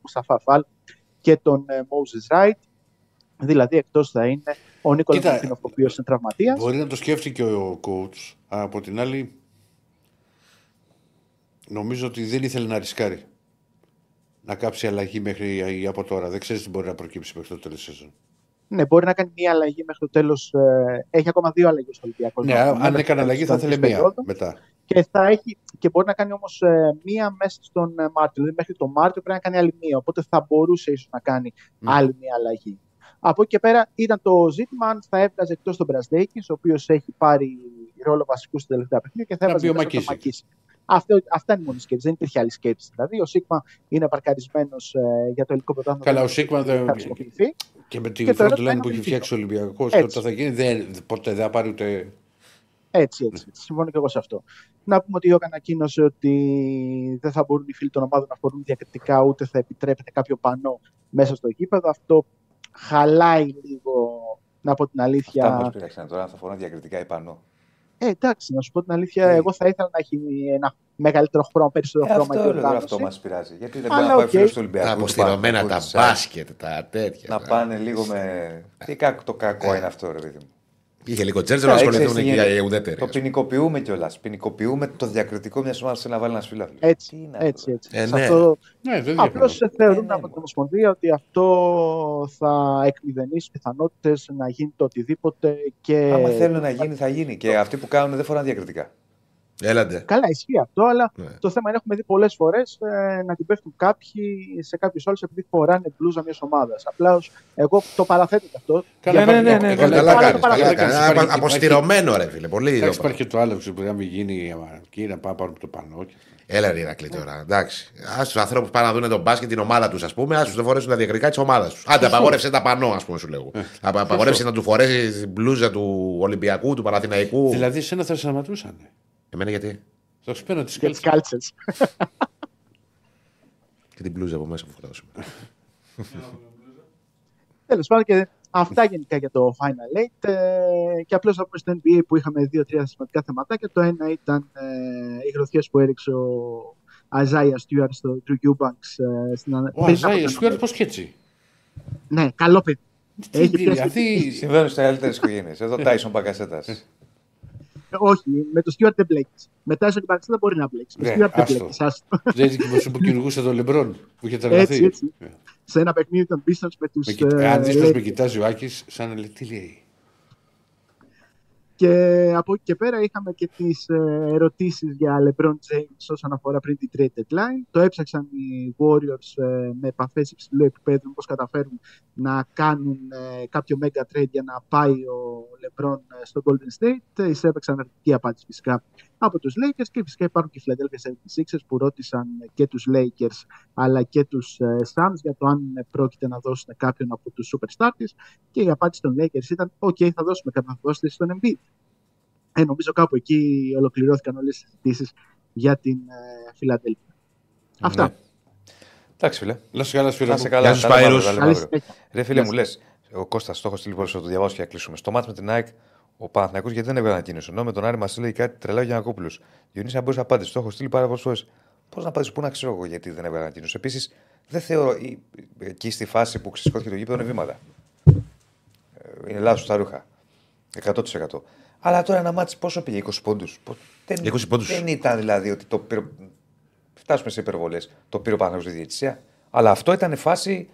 Μουσταφά Φαλ και τον Μόουζες Ράιτ. Δηλαδή εκτός θα είναι ο Νίκολας Μαρτίνοφ, ο οποίος είναι τραυματίας. Μπορεί να το σκέφτηκε ο coach, αλλά από την άλλη νομίζω ότι δεν ήθελε να ρισκάρει να κάψει αλλαγή μέχρι από τώρα. Δεν ξέρεις τι μπορεί να προκύψει μέχρι το τέλος της σεζόν. Ναι, μπορεί να κάνει μία αλλαγή μέχρι το τέλος. Έχει ακόμα δύο αλλαγές ο Ολυμπιακός. Ναι, αν έκανε αλλαγή, αλλαγή θα ήθελε μία μετά. Και, θα έχει, και μπορεί να κάνει όμως μία μέσα στον Μάρτιο. Δηλαδή μέχρι τον Μάρτιο πρέπει να κάνει άλλη μία. Οπότε θα μπορούσε ίσως να κάνει mm. άλλη μία αλλαγή. Από εκεί και πέρα ήταν το ζήτημα αν θα έβγαζε εκτός τον Μπρασδέικης, ο οποίος έχει πάρει ρόλο βασικού στην τελευταία παιχνίδια, και θα έβγαζε τον Μακίσικ. Αυτό, αυτά είναι μόνο σκέψη, δεν υπήρχε άλλη σκέψη. Δηλαδή, ο Σίγμα είναι παρκαρισμένος ε, για το ελληνικό πρωτάθλημα. Καλά, ο Σίγμα δεν θα χρησιμοποιηθεί. Και με τη frontline που έχει φτιάξει ο Ολυμπιακός, όταν θα γίνει, δεν, ποτέ δεν θα πάρει ούτε. Έτσι, έτσι. Ναι. Συμφωνώ και εγώ σε αυτό. Να πούμε ότι η ΟΚΑ ανακοίνωσε ότι δεν θα μπορούν οι φίλοι των ομάδων να φορούν διακριτικά, ούτε θα επιτρέπεται κάποιο πανό μέσα στο γήπεδο. Αυτό χαλάει λίγο, να πω την αλήθεια. Αυτά μας πειράξαν τώρα, θα φορούν διακριτικά ή πανό. Ε, εντάξει, να σου πω την αλήθεια, ε, εγώ θα ήθελα να έχει ένα μεγαλύτερο χρώμα, περισσότερο ε, χρώμα και οργάνωση. Αυτό μας πειράζει, γιατί δεν μπορεί να πάει φίλος του Ολυμπιακού. Αποστηρωμένα τα μπάσκετ, τα τέτοια. Να πάνε λίγο με... Τι το κακό είναι αυτό, ρε παιδί μου. Είχε λίγο τζέρτζερο, ασχοληθούν και οι ουδέτεροι. Το ποινικοποιούμε κιόλας. Ποινικοποιούμε το διακριτικό μια ομάδα που θέλει να βάλει ένα φιλάθλο. Έτσι, έτσι. Απλώς θεωρούν από την Ομοσπονδία ότι αυτό θα εκμηδενήσει πιθανότητες να γίνει το οτιδήποτε. Άμα θέλουν να γίνει, θα γίνει. Και αυτοί που κάνουν δεν φοράνε διακριτικά. Έλαντε. Καλά, ισχύει αυτό, αλλά ναι. Το θέμα είναι έχουμε δει πολλές φορές ε, να την πέφτουν κάποιοι σε κάποιες όλες επειδή φοράνε μπλούζα μιας ομάδας. Απλά εγώ το παραθέτω και αυτό. Καλά, ναι, ναι, ναι. Αποστηρωμένο, ρε φίλε. Υπάρχει και το άλλο που να μην γίνει και να πάμε από το πανό. Έλα, ρε Ηρακλή τώρα. Α του ανθρώπου πάνε να δουν τον μπάσκετ, την ομάδα του, α πούμε, α του το φορέσουν τα διακριτικά τη ομάδα του. Άντε, απαγόρευσε τα πανό, α πούμε, σου λέγω. Απαγόρευσε να του φορέσει μπλούζα του Ολυμπιακού, του Παναθηναϊκού. Δηλαδή, σένα θα σταματούσαν. Εμένα γιατί. Θα σου παίρνω τις κάλτσες. Και την μπλούζα από μέσα που φοράζουμε. Τέλος πάντων, και αυτά γενικά για το Final Eight. Και απλώς να πούμε στο N B A που είχαμε δύο-τρία σημαντικά θεματάκια. Το ένα ήταν οι γροθιές που έριξε ο Αζάια Στιούαρτ στο Drew Eubanks. Ο Αζάια Στιούαρτ, πώς και έτσι. Ναι, καλό παιδί. Γιατί συμβαίνουν στα καλύτερες οικογένειες. Εδώ Τάισον Μπακασέτας. Όχι, με το Στιούαρτ δεν μπλέκει. Μετά στον Πακιστάν μπορεί να μπλέξει. Με Στιούαρτ δεν μπλέκει. Δεν είναι και που κυνηγούσε τον Λεμπρόν που είχε τρελαθεί. Σε ένα παιχνίδι των Pistons με του. Αν δείτε, με κοιτάζει ο Άκης, σαν λέει τι λέει. Και από εκεί και πέρα είχαμε και τις ερωτήσεις για LeBron James όσον αφορά πριν την trade deadline. Το έψαξαν οι Warriors με επαφές υψηλού επίπεδου, πώς καταφέρουν να κάνουν κάποιο mega trade για να πάει ο LeBron στο Golden State. Εισέπαιξαν αρνητική απάντηση φυσικά από τους Lakers και φυσικά υπάρχουν και οι Philadelphia εβδομήντα έξι που ρώτησαν και τους Lakers αλλά και τους Suns για το αν πρόκειται να δώσουν κάποιον από τους superstars και η απάντηση των Lakers ήταν «ΟΚ, okay, θα δώσουμε κάποιον, θα δώσετε στον Embiid». Ε, νομίζω κάπου εκεί ολοκληρώθηκαν όλες οι συζητήσεις για την ε, Φιλαδέλφια. Ναι. Αυτά. Εντάξει, φίλε. Λέω σου καλά, φίλε. Γεια σου, Σπάιρους. Ρε, φίλε μου, λες, ο Κώστας, το έχω στείλει πολύ, το διαβάσω και να κλείσουμε. Στο μάτς με την ΑΕΚ, ο Παναθηναϊκός, γιατί δεν έβγαλε ανακοίνωση. Ενώ με τον Άρη μας λέει κάτι τρελά ο Γιαννακόπουλος. Διονύση, αν μπορείς να απάντησες, το έχω στείλει πάρα πολλές φορές. Πώς να απαντήσω, πού να ξέρω εγώ γιατί δεν έβγαλε ανακοίνωση. Επίσης, δεν θεωρώ εκεί στη φάση που ξεσηκώθηκε το γήπεδο είναι βήματα. Είναι λάθος τα ρούχα. εκατό τοις εκατό. Αλλά τώρα ένα μάτς πόσο πήγε, είκοσι πόντους. Δεν, είκοσι πόντους. Δεν ήταν δηλαδή ότι το πήρε. Φτάσουμε σε υπερβολές. Το πήρε ο Παναθηναϊκός στη διαιτησία. Αλλά αυτό ήταν φάση.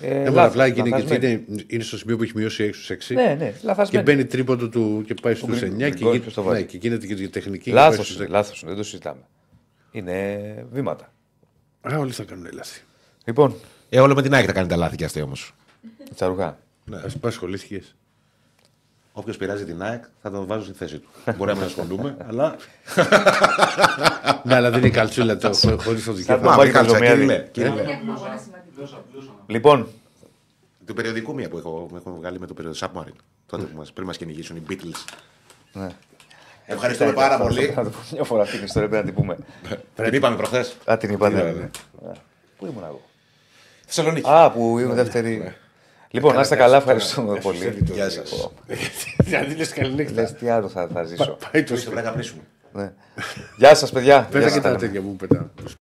Ε, ε, λάθος, βλάει, είναι, είναι στο σημείο που έχει μειώσει έξι έξι. Ναι, ναι, και μπαίνει τρίποντο του και πάει στους εννιά και, και, και, ναι, και γίνεται και τεχνική. Λάθος, είναι, λάθος, δεν το συζητάμε. Είναι βήματα. Α, όλοι θα κάνουν λάθη. Λοιπόν. Ε, όλο με την ΑΕΚ θα κάνει τα λάθη κι αυτοί όμως. Τσαρουγά. Ναι, α πούμε, ασχολήθηκε. Όποιος πειράζει την ΑΕΚ θα τον βάζω στη θέση του. Μπορεί να μην ασχολούμαι, αλλά. Ναι, αλλά δεν είναι καλτσούλα το χωρίς το δικαίωμα. Μα είναι λοιπόν. Του περιοδικού μία που έχω βγάλει με το περιοδικό Submarine. Τότε που πριν μας κυνηγήσουν οι Beatles. Ευχαριστούμε πάρα πολύ. Θα το πω μια φορά αυτή την ιστορία πρέπει να την πούμε. Την είπαμε προχθές. Α, την είπατε. Πού ήμουν εγώ. Θεσσαλονίκη. Α, που ήμουν δεύτερη. Λοιπόν, να είστε καλά, ευχαριστούμε πολύ. Γεια σας. Δηλαδή, λες καληνύχτα. Λες τι άλλο θα ζήσω. Πάει το σύνολο να καπνίσουμε. Γεια σας, παιδιά. Πέτα και τα τέτοια που πετάω.